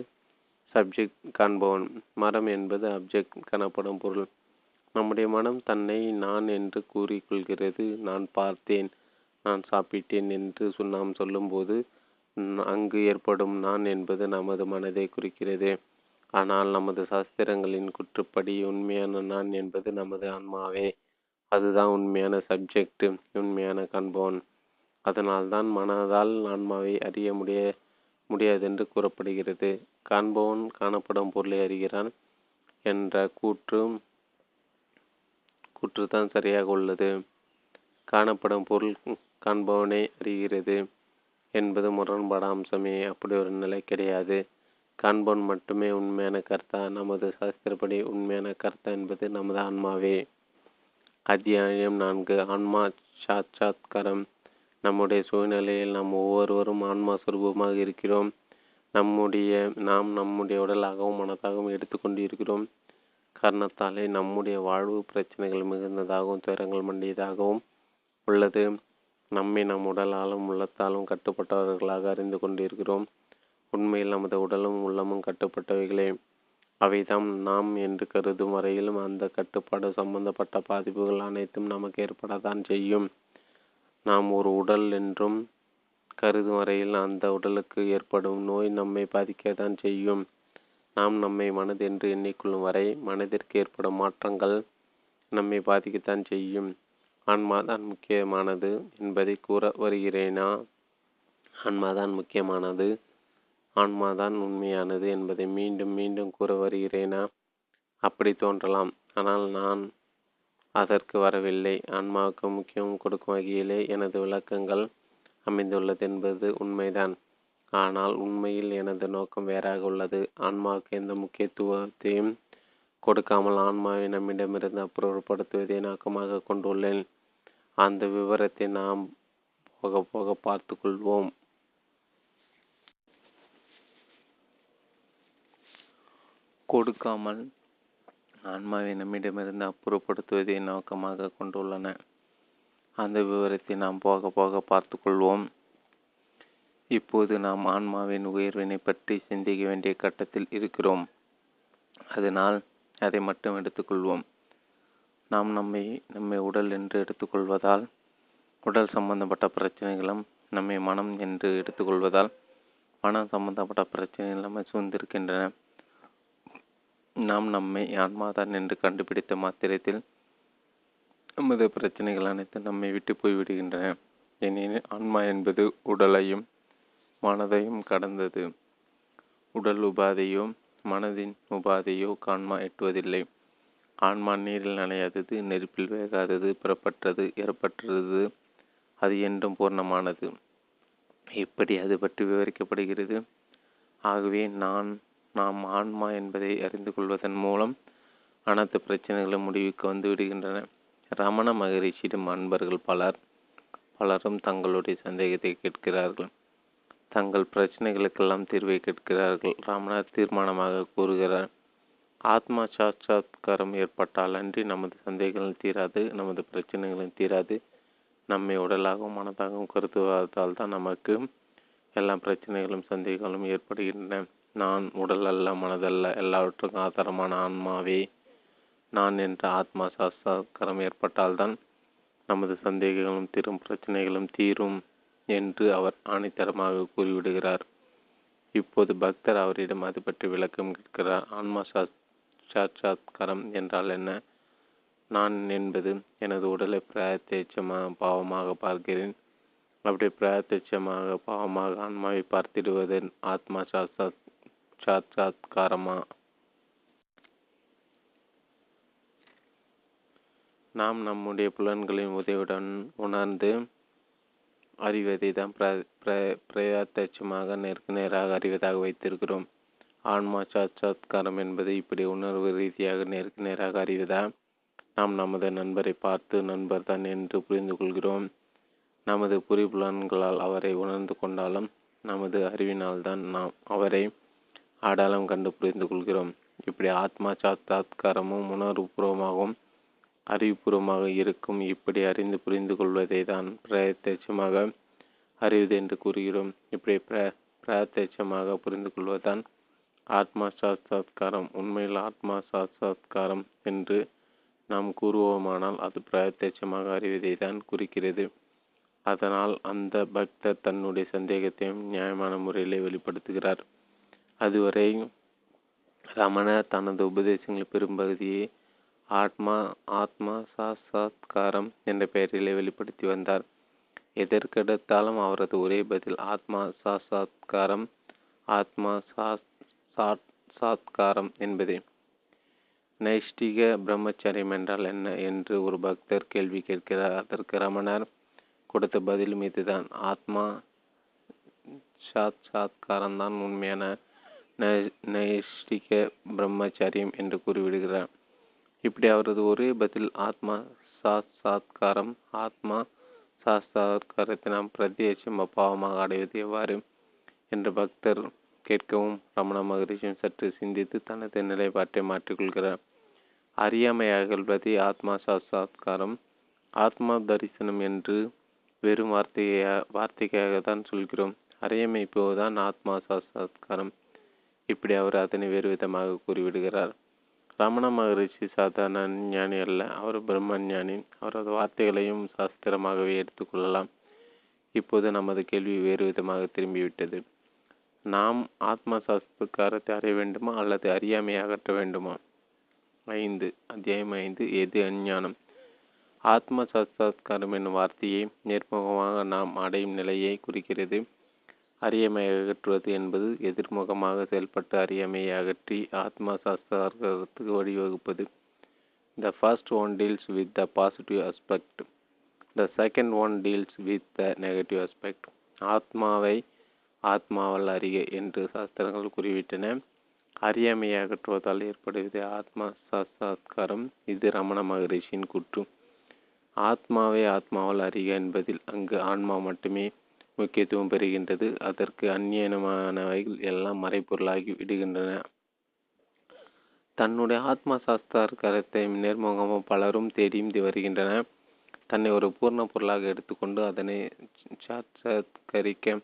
சப்ஜெக்ட், காண்பவுண்ட். மரம் என்பது ஆப்ஜெக்ட், காணப்படும் பொருள். நம்முடைய மனம் தன்னை நான் என்று கூறிக்கொள்கிறது. நான் பார்த்தேன், நான் சாப்பிட்டேன் என்று நாம் சொல்லும்போது அங்கு ஏற்படும் நான் என்பது நமது மனதை குறிக்கிறது. ஆனால் நமது சாஸ்திரங்களின் குற்றப்படி உண்மையான நான் என்பது நமது ஆன்மாவே. அதுதான் உண்மையான சப்ஜெக்ட், உண்மையான காண்பவன். அதனால்தான் மனதால் ஆன்மாவை அறிய முடிய முடியாதென்று கூறப்படுகிறது. காண்பவன் காணப்படும் பொருளை அறிகிறான் என்ற கூற்றும் கூற்று தான் சரியாக உள்ளது. காணப்படும் பொருள் காண்பவனை அறிகிறது என்பது முரண்பாட அம்சமே. அப்படி ஒரு நிலை கிடையாது. காண்பவன் மட்டுமே உண்மையான கர்த்தா. நமது சாஸ்திரப்படி உண்மையான கர்த்தா என்பது நமது ஆன்மாவே. அத்தியாயம் நான்கு, ஆன்மா சாட்சாத்காரம். நம்முடைய சூழ்நிலையில் நாம் ஒவ்வொருவரும் ஆன்மா சுரூபமாக இருக்கிறோம். நம்முடைய நாம் நம்முடைய உடலாகவும் மனதாகவும் எடுத்துக்கொண்டு இருக்கிறோம். காரணத்தாலே நம்முடைய வாழ்வு பிரச்சனைகள் மிகுந்ததாகவும் துயரங்கள் மண்டியதாகவும் உள்ளது. நம்மை நம் உடலாலும் உள்ளத்தாலும் கட்டுப்பட்டவர்களாக அறிந்து கொண்டிருக்கிறோம். உண்மையில் நமது உடலும் உள்ளமும் கட்டுப்பட்டவைகளே. அவைதாம் நாம் என்று கருதும் வரையிலும் அந்த கட்டுப்பாடு சம்பந்தப்பட்ட பாதிப்புகள் அனைத்தும் நமக்கு ஏற்படத்தான் செய்யும். நாம் ஒரு உடல் என்றும் கருதும் வரையில் அந்த உடலுக்கு ஏற்படும் நோய் நம்மை பாதிக்கத்தான் செய்யும். நாம் நம்மை மனது என்று எண்ணிக்கொள்ளும் வரை மனதிற்கு ஏற்படும் மாற்றங்கள் நம்மை பாதிக்கத்தான் செய்யும். ஆன்மாதான் முக்கியமானது என்பதை கூற வருகிறேனா? ஆன்மாதான் முக்கியமானது, ஆன்மாதான் உண்மையானது என்பதை மீண்டும் மீண்டும் கூற வருகிறேனா? அப்படி தோன்றலாம். ஆனால் நான் அதற்கு வரவில்லை. ஆன்மாவுக்கு முக்கியம் கொடுக்கும் வகையிலே எனது விளக்கங்கள் அமைந்துள்ளது என்பது உண்மைதான். ஆனால் உண்மையில் எனது நோக்கம் வேறாக உள்ளது. ஆன்மாவுக்கு எந்த முக்கியத்துவத்தையும் கொடுக்காமல் ஆன்மாவை நம்மிடமிருந்து அப்புறப்படுத்துவதை நோக்கமாக கொண்டுள்ளேன். அந்த விவரத்தை நாம் போக போக பார்த்து கொள்வோம். கொடுக்காமல் ஆன்மாவை நம்மிடமிருந்து அப்புறப்படுத்துவதை நோக்கமாக கொண்டுள்ளன. அந்த விவரத்தை நாம் போக போக பார்த்து கொள்வோம். இப்போது நாம் ஆன்மாவின் உயர்வினை பற்றி சிந்திக்க வேண்டிய கட்டத்தில் இருக்கிறோம். அதனால் அதை மட்டும் எடுத்துக்கொள்வோம். நாம் நம்மை நம்மை உடல் என்று எடுத்துக்கொள்வதால் உடல் சம்பந்தப்பட்ட பிரச்சனைகளும், நம்மை மனம் என்று எடுத்துக்கொள்வதால் மனம் சம்பந்தப்பட்ட பிரச்சனைகள் நம்மை சூழ்ந்திருக்கின்றன. நாம் நம்மை ஆன்மாதான் என்று கண்டுபிடித்த மாத்திரத்தில் நமது பிரச்சனைகள் அனைத்தும் நம்மை விட்டு போய்விடுகின்றன. எனினும் ஆன்மா என்பது உடலையும் மனதையும் கடந்தது. உடல் உபாதையோ மனதின் உபாதையோ ஆன்மா எட்டுவதில்லை. ஆன்மா நீரில் நனையாதது, நெருப்பில் வேகாதது, புறப்பட்டது, ஏற்பட்டது, அது என்றும் பூர்ணமானது. எப்படி அது பற்றி விவரிக்கப்படுகிறது. ஆகவே நான் நாம் ஆன்மா என்பதை அறிந்து கொள்வதன் மூலம் அனைத்து பிரச்சனைகளும் முடிவுக்கு வந்து விடுகின்றன. ரமண மகரிஷியிடம் அன்பர்கள் பலர் பலரும் தங்களுடைய சந்தேகத்தை கேட்கிறார்கள். தங்கள் பிரச்சனைகளுக்கெல்லாம் தீர்வை கேட்கிறார்கள். ராமனார் தீர்மானமாக கூறுகிறார், ஆத்மா சாட்சாத்காரம் ஏற்பட்டால் அன்றி நமது சந்தேகங்களும் தீராது, நமது பிரச்சனைகளும் தீராது. நம்மை உடலாகவும் மனதாகவும் கருதுவதால் தான் நமக்கு எல்லா பிரச்சனைகளும் சந்தேகங்களும் ஏற்படுகின்றன. நான் உடல் அல்ல, மனதல்ல, எல்லாவற்றுக்கும் ஆதாரமான ஆன்மாவே நான் என்ற ஆத்மா சாட்சாத்காரம் ஏற்பட்டால்தான் நமது சந்தேகங்களும் தீரும், பிரச்சனைகளும் தீரும் என்று அவர் ஆணித்தரமாக கூறிவிடுகிறார். இப்போது பக்தர் அவரிடம் அது பற்றி விளக்கம் கேட்கிறார். ஆன்மா சாட்சாத்காரம் என்றால் என்ன? நான் என்பது எனது உடலை பிரத்யட்சமாக பாவமாக பார்க்கிறேன். அப்படி பிரத்யட்சமாக பாவமாக ஆன்மாவை பார்த்திடுவது ஆத்மா சாட்சாத் சாட்சாத்காரமா? நாம் நம்முடைய புலன்களின் உதவியுடன் உணர்ந்து அறிவதை தான் பிர பிர பிரயத்தட்சமாக நேருக்கு நேராக அறிவதாக வைத்திருக்கிறோம். ஆன்மா சாட்சாத்காரம் என்பது இப்படி உணர்வு ரீதியாக நேருக்கு நேராக அறிவதா? நாம் நமது நண்பரை பார்த்து நண்பர் தான் என்று புரிந்து கொள்கிறோம். நமது புரிபுலன்களால் அவரை உணர்ந்து கொண்டாலும் நமது அறிவினால்தான் நாம் அவரை ஆடாலும் கண்டு புரிந்து கொள்கிறோம். இப்படி ஆத்மா சாட்சாத்காரமும் உணர்வுபூர்வமாகவும் அறிவுபூர்வமாக இருக்கும். இப்படி அறிந்து புரிந்து கொள்வதை தான் பிரத்யட்சமாக அறிவது என்று கூறுகிறோம். இப்படி பிர பிரத்யட்சமாக புரிந்து கொள்வதுதான் ஆத்மா சாட்சாத்காரம். உண்மையில் ஆத்மா சாட்சாத்காரம் என்று நாம் கூறுவோமானால் அது பிரத்யட்சமாக அறிவதை தான் குறிக்கிறது. அதனால் அந்த பக்தர் தன்னுடைய சந்தேகத்தையும் நியாயமான முறையிலே வெளிப்படுத்துகிறார். அதுவரை ரமணர் தனது உபதேசங்களின் பெரும்பகுதியை ஆத்மா ஆத்மா சாட்சாத்காரம் என்ற பெயரிலே வெளிப்படுத்தி வந்தார். எதற்கெடுத்தாலும் அவரது ஒரே பதில் ஆத்மா சாட்சாத்காரம், ஆத்மா சாட்சாத்காரம் என்பதே. நைஷ்டிக பிரம்மச்சரியம் என்றால் என்ன என்று ஒரு பக்தர் கேள்வி கேட்கிறார். அதற்கு ரமணர் கொடுத்த பதிலும் இதுதான். ஆத்மா சாட்சாத்காரம் தான் உண்மையான நைஷ்டிக பிரம்மச்சரியம் என்று கூறிவிடுகிறார். இப்படி அவரது ஒரே பதில் ஆத்மா சாட்சாத்காரம், ஆத்மா சாட்சாத்காரத்தை நாம் பிரத்யட்சம் பாவமாக அடைவது எவ்வாறு என்று பக்தர் கேட்கவும் ரமண மகரிஷியும் சற்று சிந்தித்து தனது நிலைப்பாட்டை மாற்றிக்கொள்கிறார். அறியாமையாகல்வதை ஆத்மா சாட்சாத்காரம், ஆத்மா தரிசனம் என்று வெறும் வார்த்தைய வார்த்தைக்காக தான் சொல்கிறோம். அறியாமை போதுதான் ஆத்மா சாட்சாத்காரம். இப்படி அவர் அதனை வேறு விதமாக கூறிவிடுகிறார். ரமண மகரிஷி சாதாரண ஞானி அல்ல, அவர் பிரம்ம ஞானி. அவரது வார்த்தைகளையும் சாஸ்திரமாகவே எடுத்துக்கொள்ளலாம். இப்போது நமது கேள்வி வேறு விதமாக திரும்பிவிட்டது. நாம் ஆத்மா சாஸ்திரத்தை அறிய வேண்டுமா அல்லது அறியாமையை அகற்ற வேண்டுமா? ஐந்து அத்தியாயம் ஐந்து எது அஞ்ஞானம். ஆத்மா சாட்சாத்காரம் என்னும் வார்த்தையை நேர்முகமாக நாம் அடையும் நிலையை குறிக்கிறது. அறியாமையை அகற்றுவது என்பது எதிர்முகமாக செயல்பட்டு அறியாமையை அகற்றி ஆத்மா சாட்சாத்காரத்துக்கு வழிவகுப்பது. The first one deals with the positive aspect, the second one deals with the negative aspect. ஆத்மாவை ஆத்மாவால் அறிக என்று சாஸ்திரங்கள் குறிவிட்டன. அறியாமையை அகற்றுவதால் ஏற்படுவது ஆத்மா சாட்சாத்காரம். இது ரமண மகரிஷியின் கூற்று. ஆத்மாவை ஆத்மாவால் அறிக என்பதில் அங்கு ஆன்மா மட்டுமே முக்கியத்துவம் பெறுகின்றது. அதற்கு அந்நியனமானவைகள் எல்லாம் மறைப்பொருளாகி விடுகின்றன. தன்னுடைய ஆத்மா சாட்சாத்காரத்தை நேர்முகமாக பலரும் தேடியும் வருகின்றனர். தன்னை ஒரு பூர்ண பொருளாக எடுத்துக்கொண்டு அதனை சாட்சாத்கரிக்க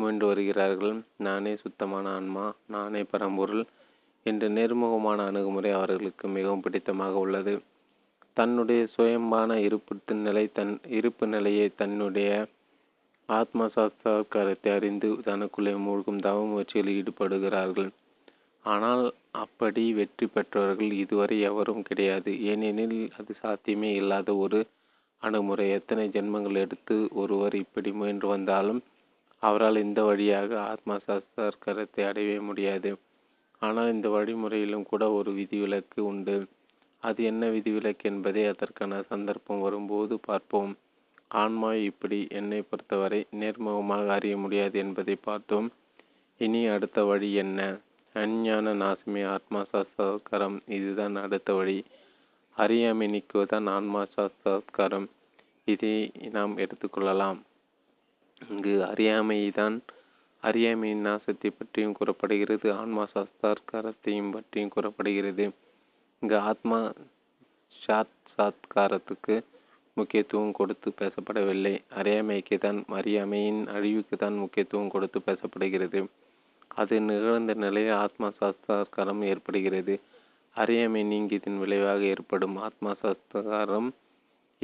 முயன்று வருகிறார்கள். நானே சுத்தமான ஆன்மா, நானே பரம்பொருள் என்ற நேர்முகமான அணுகுமுறை அவர்களுக்கு மிகவும் பிடித்தமாக உள்ளது. தன்னுடைய சுயம்பான இருப்பு நிலை தன் இருப்பு நிலையை தன்னுடைய ஆத்மா சாட்சாத்காரத்தை அறிந்து தனக்குள்ளே மூழ்கும் தவ முயற்சியில் ஈடுபடுகிறார்கள். ஆனால் அப்படி வெற்றி பெற்றவர்கள் இதுவரை எவரும் கிடையாது. ஏனெனில் அது சாத்தியமே இல்லாத ஒரு அணுகுமுறை. எத்தனை ஜென்மங்கள் எடுத்து ஒருவர் இப்படி முயன்று வந்தாலும் அவரால் இந்த வழியாக ஆத்மா சாட்சாத்காரத்தை அடையவே முடியாது. ஆனால் இந்த வழிமுறையிலும் கூட ஒரு விதிவிலக்கு உண்டு. அது என்ன விதிவிலக்கு என்பதை அதற்கான சந்தர்ப்பம் வரும்போது பார்ப்போம். ஆன்மா இப்படி என்னை பொறுத்தவரை நேர்முகமாக அறிய முடியாது என்பதை பார்த்தோம். இனி அடுத்த வழி என்ன? அஞ்ஞான நாசமே ஆத்மா சாட்சாத்காரம். இதுதான் அடுத்த வழி. அறியாமை நீக்குவதுதான் ஆன்மா சாட்சாத்காரம். இதை நாம் எடுத்துக்கொள்ளலாம். இங்கு அறியாமைதான் அறியாமையின் நாசத்தை பற்றியும் கூறப்படுகிறது, ஆன்மா சாட்சாத்காரத்தையும் பற்றியும் கூறப்படுகிறது. இங்கு ஆத்மா சாட்சாத்காரத்துக்கு முக்கியத்துவம் கொடுத்து பேசப்படவில்லை. அறியாமைக்கு தான், அறியாமையின் அழிவுக்கு தான் முக்கியத்துவம் கொடுத்து பேசப்படுகிறது. அது நிகழ்ந்த நிலையில் ஆத்மா சாட்சாத்காரம் ஏற்படுகிறது. அறியாமை நீங்கியதின் விளைவாக ஏற்படும் ஆத்மா சாட்சாத்காரம்.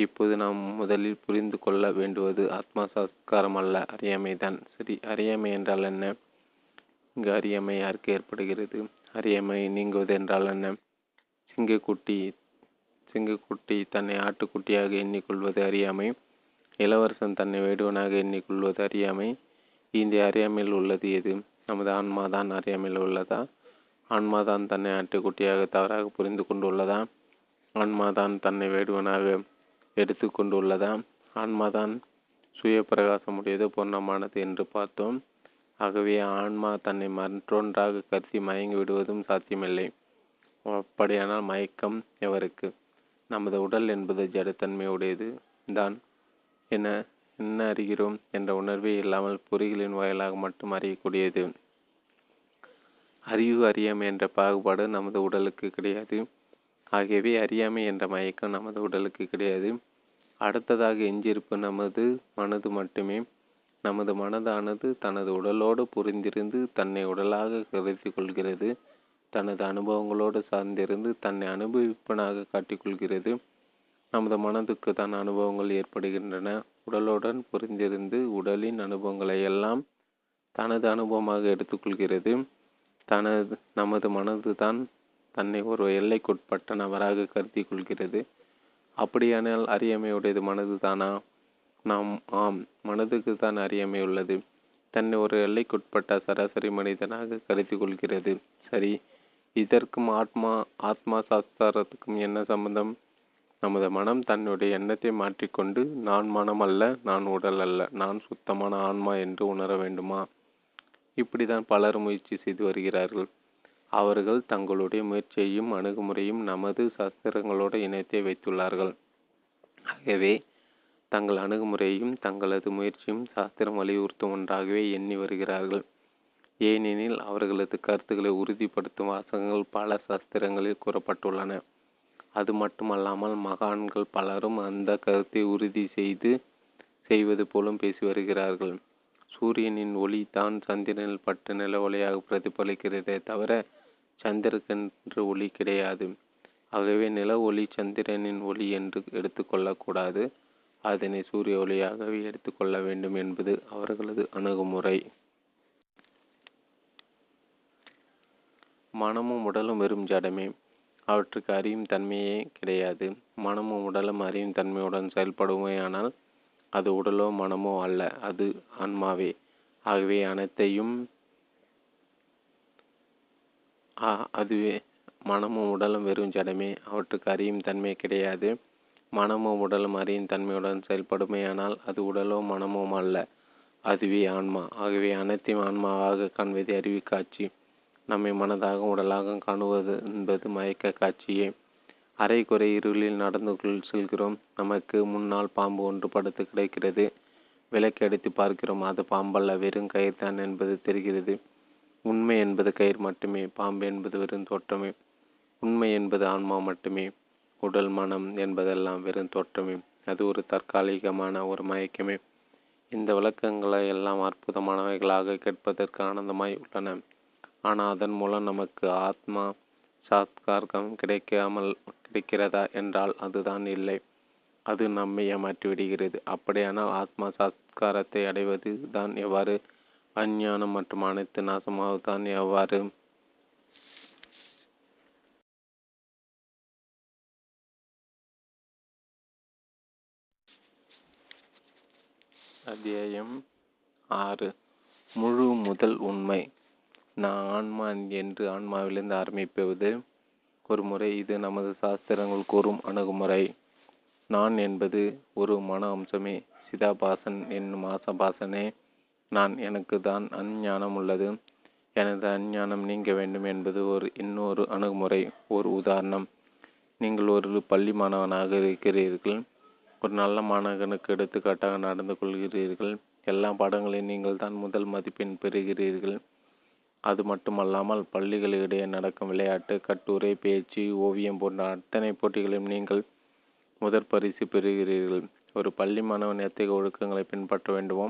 இப்போது நாம் முதலில் புரிந்து கொள்ள வேண்டுவது ஆத்மா சாட்சாத்காரம் அல்ல, அறியாமைதான். சரி, அறியாமை என்றால் என்ன? இங்கு அறியாமை யாருக்கு ஏற்படுகிறது? அறியாமை நீங்குவது என்றால் என்ன? சிங்கக்குட்டி சிங்கக்குட்டி தன்னை ஆட்டுக்குட்டியாக எண்ணிக்கொள்வது அறியாமை. இளவரசன் தன்னை வேடுவனாக எண்ணிக்கொள்வது அறியாமை. இந்த அறியாமையில் உள்ளது எது? நமது ஆன்மாதான் அறியாமையில் உள்ளதா? ஆன்மாதான் தன்னை ஆட்டுக்குட்டியாக தவறாக புரிந்து கொண்டுள்ளதா? ஆன்மாதான் தன்னை வேடுவனாக எடுத்து கொண்டுள்ளதா? ஆன்மாதான் சுய பிரகாசம் உடையது, பூர்ணமானது என்று பார்த்தோம். ஆகவே ஆன்மா தன்னை மற்றொன்றாக கருதி மயங்கி விடுவதும் சாத்தியமில்லை. அப்படியானால் மயக்கம் எவருக்கு? நமது உடல் என்பது ஜடத்தன்மையுடையது தான். என்ன என்ன அறிகிறோம் என்ற உணர்வே இல்லாமல் பொறிகளின் வாயிலாக மட்டும் அறியக்கூடியது. அறிவு அறியாமை என்ற பாகுபாடு நமது உடலுக்கு கிடையாது. ஆகவே அறியாமை என்ற மயக்கம் நமது உடலுக்கு கிடையாது. அடுத்ததாக எஞ்சிருப்பு நமது மனது மட்டுமே. நமது மனதானது தனது உடலோடு புரிந்திருந்து தன்னை உடலாக கருதி கொள்கிறது. தனது அனுபவங்களோடு சார்ந்திருந்து தன்னை அனுபவிப்பனாக காட்டிக்கொள்கிறது. நமது மனதுக்கு தான் அனுபவங்கள் ஏற்படுகின்றன. உடலுடன் புரிந்திருந்து உடலின் அனுபவங்களை எல்லாம் தனது அனுபவமாக எடுத்துக்கொள்கிறது. தனது நமது மனது தான் தன்னை ஒரு எல்லைக்குட்பட்ட நபராக கருதி கொள்கிறது. அப்படியானால் அறியாமையுடையது மனது தானா? நாம் ஆம், மனதுக்கு தான் அறியாமை உள்ளது. தன்னை ஒரு எல்லைக்குட்பட்ட சராசரி மனிதனாக கருதி கொள்கிறது. சரி, இதற்கும் ஆத்மா ஆத்மா சாட்சாத்காரத்துக்கும் என்ன சம்பந்தம்? நமது மனம் தன்னுடைய எண்ணத்தை மாற்றிக்கொண்டு நான் மனம் அல்ல, நான் உடல் அல்ல, நான் சுத்தமான ஆன்மா என்று உணர வேண்டுமா? இப்படிதான் பலர் முயற்சி செய்து வருகிறார்கள். அவர்கள் தங்களுடைய முயற்சியையும் அணுகுமுறையும் நமது சாஸ்திரங்களோடு இணைத்தே வைத்துள்ளார்கள். ஆகவே தங்கள் அணுகுமுறையும் தங்களது முயற்சியும் சாஸ்திரம் வலியுறுத்தும் ஒன்றாகவே எண்ணி வருகிறார்கள். ஏனெனில் அவர்களது கருத்துக்களை உறுதிப்படுத்தும் வாசகங்கள் பல சாஸ்திரங்களில் கூறப்பட்டுள்ளன. அது மட்டுமல்லாமல் மகான்கள் பலரும் அந்த கருத்தை உறுதி செய்து செய்வது போலும் பேசி வருகிறார்கள். சூரியனின் ஒளி தான் சந்திரனில் பட்டு நில ஒளியாக பிரதிபலிக்கிறதே தவிர சந்திரக்கென்று ஒளி கிடையாது. ஆகவே நில ஒளி சந்திரனின் ஒளி என்று எடுத்துக்கொள்ளக்கூடாது, அதனை சூரிய ஒளியாகவே எடுத்துக்கொள்ள வேண்டும் என்பது அவர்களது அணுகுமுறை. மனமும் உடலும் வெறும் ஜடமே, அவற்றுக்கு அறியும் தன்மையே கிடையாது. மனமும் உடலும் அறியும் தன்மையுடன் செயல்படுவேயானால் அது உடலோ மனமோ அல்ல, அது ஆன்மாவே. ஆகவே அனைத்தையும் அதுவே. மனமும் உடலும் வெறும் ஜடமே, அவற்றுக்கு அறியும் தன்மை கிடையாது. மனமும் உடலும் அறியும் தன்மையுடன் செயல்படுமேயானால் அது உடலோ மனமோ அல்ல, அதுவே ஆன்மா. ஆகவே அனைத்தையும் ஆன்மாவாக காண்பதே அறிவு காட்சி. நம்மை மனதாக உடலாக காணுவது என்பது மயக்க காட்சியே. அரை குறை இருளில் நடந்து கொள் செல்கிறோம். நமக்கு முன்னால் பாம்பு ஒன்று படுத்து கிடைக்கிறது. விளக்கடித்து பார்க்கிறோம். அது பாம்பல்ல, வெறும் கயிறு தான் என்பது தெரிகிறது. உண்மை என்பது கயிறு மட்டுமே. பாம்பு என்பது வெறும் தோற்றமே. உண்மை என்பது ஆன்மா மட்டுமே. உடல் மனம் என்பதெல்லாம் வெறும் தோற்றமே. அது ஒரு தற்காலிகமான ஒரு மயக்கமே. இந்த விளக்கங்களை எல்லாம் அற்புதமானவைகளாக கேட்பதற்கு ஆனந்தமாய் உள்ளன. ஆனால் அதன் மூலம் நமக்கு ஆத்மா சாத்கார்கம் கிடைக்காமல் கிடைக்கிறதா என்றால் அதுதான் இல்லை. அது நம்மை ஏமாற்றிவிடுகிறது. அப்படியானால் ஆத்மா சாத்காரத்தை அடைவது தான் எவ்வாறு? அஞ்ஞானம் மற்றும் அனைத்து நாசமாக தான் எவ்வாறு? அத்தியாயம் ஆறு. முழு முதல் உண்மை. நான் ஆன்மா என்று ஆன்மாவிலிருந்து ஆரம்பிப்பது ஒரு முறை. இது நமது சாஸ்திரங்கள் கூறும் அணுகுமுறை. நான் என்பது ஒரு மன அம்சமே. சிதாபாசன் என்னும் ஆசபாசனே நான். எனக்கு தான் அஞ்ஞானம் உள்ளது. எனது அஞ்ஞானம் நீங்க வேண்டும் என்பது ஒரு இன்னொரு அணுகுமுறை. ஒரு உதாரணம். நீங்கள் ஒரு பள்ளி மாணவனாக இருக்கிறீர்கள். ஒரு நல்ல மாணவனுக்கு எடுத்துக்காட்டாக நடந்து கொள்கிறீர்கள். எல்லா பாடங்களையும் நீங்கள் தான் முதல் மதிப்பெண் பெறுகிறீர்கள். அது மட்டுமல்லாமல் பள்ளிகளிடையே நடக்கும் விளையாட்டு, கட்டுரை, பேச்சு, ஓவியம் போன்ற அத்தனை போட்டிகளையும் நீங்கள் முதற் பரிசு பெறுகிறீர்கள். ஒரு பள்ளி மாணவன் எத்தகைய ஒழுக்கங்களை பின்பற்ற வேண்டுமோ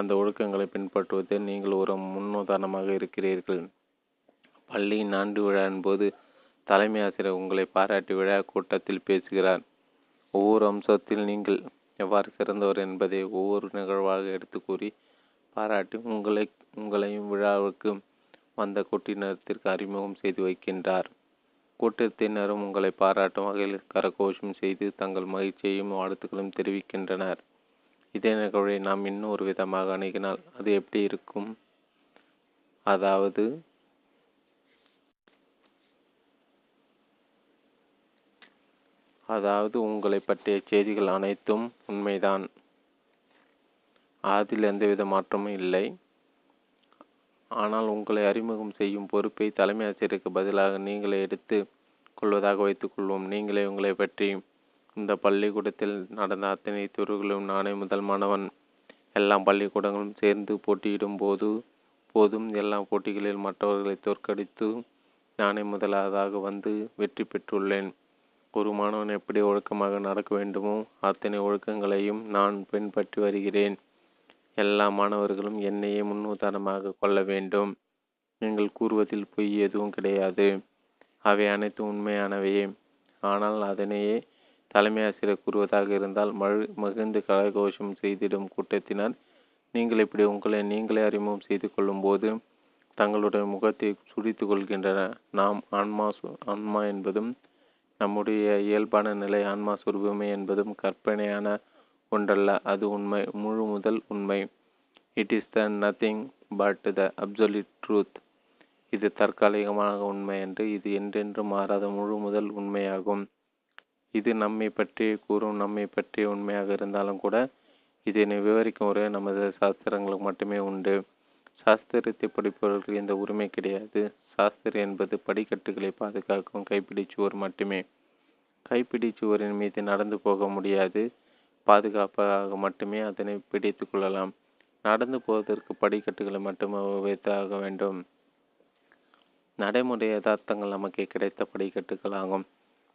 அந்த ஒழுக்கங்களை பின்பற்றுவது நீங்கள் ஒரு முன்னுதாரணமாக இருக்கிறீர்கள். பள்ளியின் ஆண்டு விழாவின் போது தலைமை ஆசிரியர் உங்களை பாராட்டி விழா கூட்டத்தில் பேசுகிறார். ஒவ்வொரு அம்சத்தில் நீங்கள் எவ்வாறு சிறந்தவர் என்பதை ஒவ்வொரு நிகழ்வாக எடுத்து கூறி பாராட்டி உங்களை உங்களையும் விழாவுக்கு வந்த கூட்டினத்திற்கு அறிமுகம் செய்து வைக்கின்றார். கூட்டத்தினரும் உங்களை பாராட்டும் வகையில் கரகோஷம் செய்து தங்கள் மகிழ்ச்சியையும் வாழ்த்துக்களும் தெரிவிக்கின்றனர். இதே நிகழ்வை நாம் இன்னொரு விதமாக அணுகினால் அது எப்படி இருக்கும்? அதாவது அதாவது உங்களை பற்றிய செய்திகள் அனைத்தும் உண்மைதான். அதில் எந்தவித மாற்றமும் இல்லை. ஆனால் உங்களை அறிமுகம் செய்யும் பொறுப்பை தலைமை ஆசிரியருக்கு பதிலாக நீங்களே எடுத்து கொள்வதாக வைத்துக்கொள்வோம். நீங்களே உங்களை பற்றி, இந்த பள்ளிக்கூடத்தில் நடந்த அத்தனை தேர்வுகளும் நானே முதல் மாணவன், எல்லா பள்ளிக்கூடங்களும் சேர்ந்து போட்டியிடும் போது போதும் எல்லா போட்டிகளில் மற்றவர்களை தோற்கடித்து நானே முதலாவதாக வந்து வெற்றி பெற்றுள்ளேன். ஒரு மாணவன் எப்படி ஒழுக்கமாக நடக்க வேண்டுமோ அத்தனை ஒழுக்கங்களையும் நான் பின்பற்றி வருகிறேன். எல்லா மாணவர்களும் என்னையே முன்னுதாரணமாக கொள்ள வேண்டும். நீங்கள் கூறுவதில் பொய் எதுவும் கிடையாது. அவை அனைத்து உண்மையானவையே. ஆனால் அதனையே தலைமை ஆசிரியர் கூறுவதாக இருந்தால் மழு மகிழ்ந்து கலகோஷம் செய்திடும் கூட்டத்தினர் நீங்கள் இப்படி உங்களை நீங்களே அறிமுகம் செய்து கொள்ளும் போது தங்களுடைய முகத்தை சுடித்து கொள்கின்றனர். நாம் ஆன்மா ஆன்மா என்பதும் நம்முடைய இயல்பான நிலை ஆன்மா சுரூபமே என்பதும் கற்பனையான ஒன்றல்ல. அது உண்மை, முழு முதல் உண்மை. It is the nothing but the absolute truth. இது தற்காலிகமான உண்மை என்று இது என்றென்று மாறாத முழு முதல் உண்மையாகும். இது நம்மை பற்றி கூறும் நம்மை பற்றி உண்மையாக இருந்தாலும் கூட இதனை விவரிக்கும் ஒரே நமது சாஸ்திரங்களுக்கு மட்டுமே உண்டு. சாஸ்திரத்தை படிப்பவர்களுக்கு இந்த உரிமை கிடையாது. சாஸ்திரம் என்பது படிக்கட்டுகளை பாதுகாக்கும் கைப்பிடிச்சுவர் மட்டுமே. கைப்பிடிச்சுவரின் மீது நடந்து போக முடியாது. பாதுகாப்பாக மட்டுமே அதனை பிடித்து கொள்ளலாம். நடந்து போவதற்கு படிக்கட்டுகளை மட்டுமே உபயோகித்தாக வேண்டும். நடைமுறை யதார்த்தங்கள் நமக்கு கிடைத்த படிக்கட்டுகளாகும்.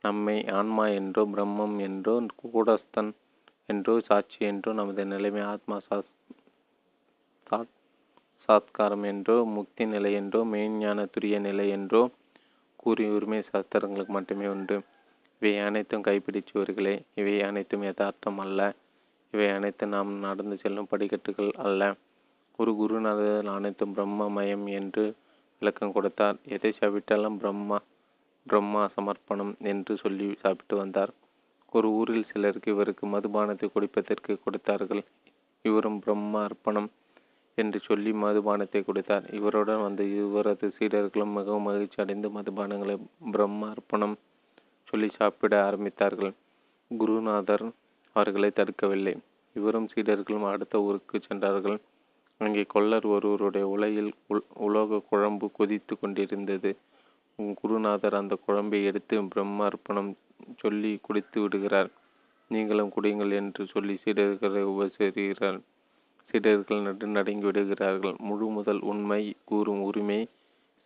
நம்மை ஆன்மா என்றோ பிரம்மம் என்றோ கூடஸ்தன் என்றோ சாட்சி என்றோ நமது நிலைமை ஆத்மா சாத் சாத்காரம் என்றோ முக்தி நிலை என்றோ மெய்ஞான துரிய நிலை என்றோ கூறிய உரிமை சாஸ்திரங்களுக்கு மட்டுமே உண்டு. இவை அனைத்தும் கைப்பிடிச்சுவர்களே. இவை அனைத்தும் யதார்த்தம் அல்ல. இவை அனைத்து நாம் நடந்து செல்லும் படிக்கட்டுகள் அல்ல. ஒரு குருநாதர் அனைத்தும் பிரம்மமயம் என்று விளக்கம் கொடுத்தார். எதை சாப்பிட்டாலும் பிரம்மா பிரம்மா சமர்ப்பணம் என்று சொல்லி சாப்பிட்டு வந்தார். ஒரு ஊரில் சிலருக்கு இவருக்கு மதுபானத்தை குடிப்பதற்கு கொடுத்தார்கள். இவரும் பிரம்மா அர்ப்பணம் என்று சொல்லி மதுபானத்தை கொடுத்தார். இவருடன் வந்து இவரது சீடர்களும் மிகவும் மகிழ்ச்சி அடைந்து மதுபானங்களை பிரம்மார்ப்பணம் சொல்லி சாப்பிட ஆரம்பித்தார்கள். குருநாதர் அவர்களை தடுக்கவில்லை. இவரும் சீடர்களும் அடுத்த ஊருக்கு சென்றார்கள். அங்கே கொள்ளர் ஒருவருடைய உலையில் உல் உலோக குழம்பு கொதித்து கொண்டிருந்தது. குருநாதர் அந்த குழம்பை எடுத்து பிரம்மார்ப்பணம் சொல்லி குடித்து விடுகிறார். நீங்களும் குடிங்கள் என்று சொல்லி சீடர்களை உபசரிக்கிறார். சீடர்கள் நடு நடுங்கி விடுகிறார்கள். முழு முதல் உண்மை கூறும் உரிமை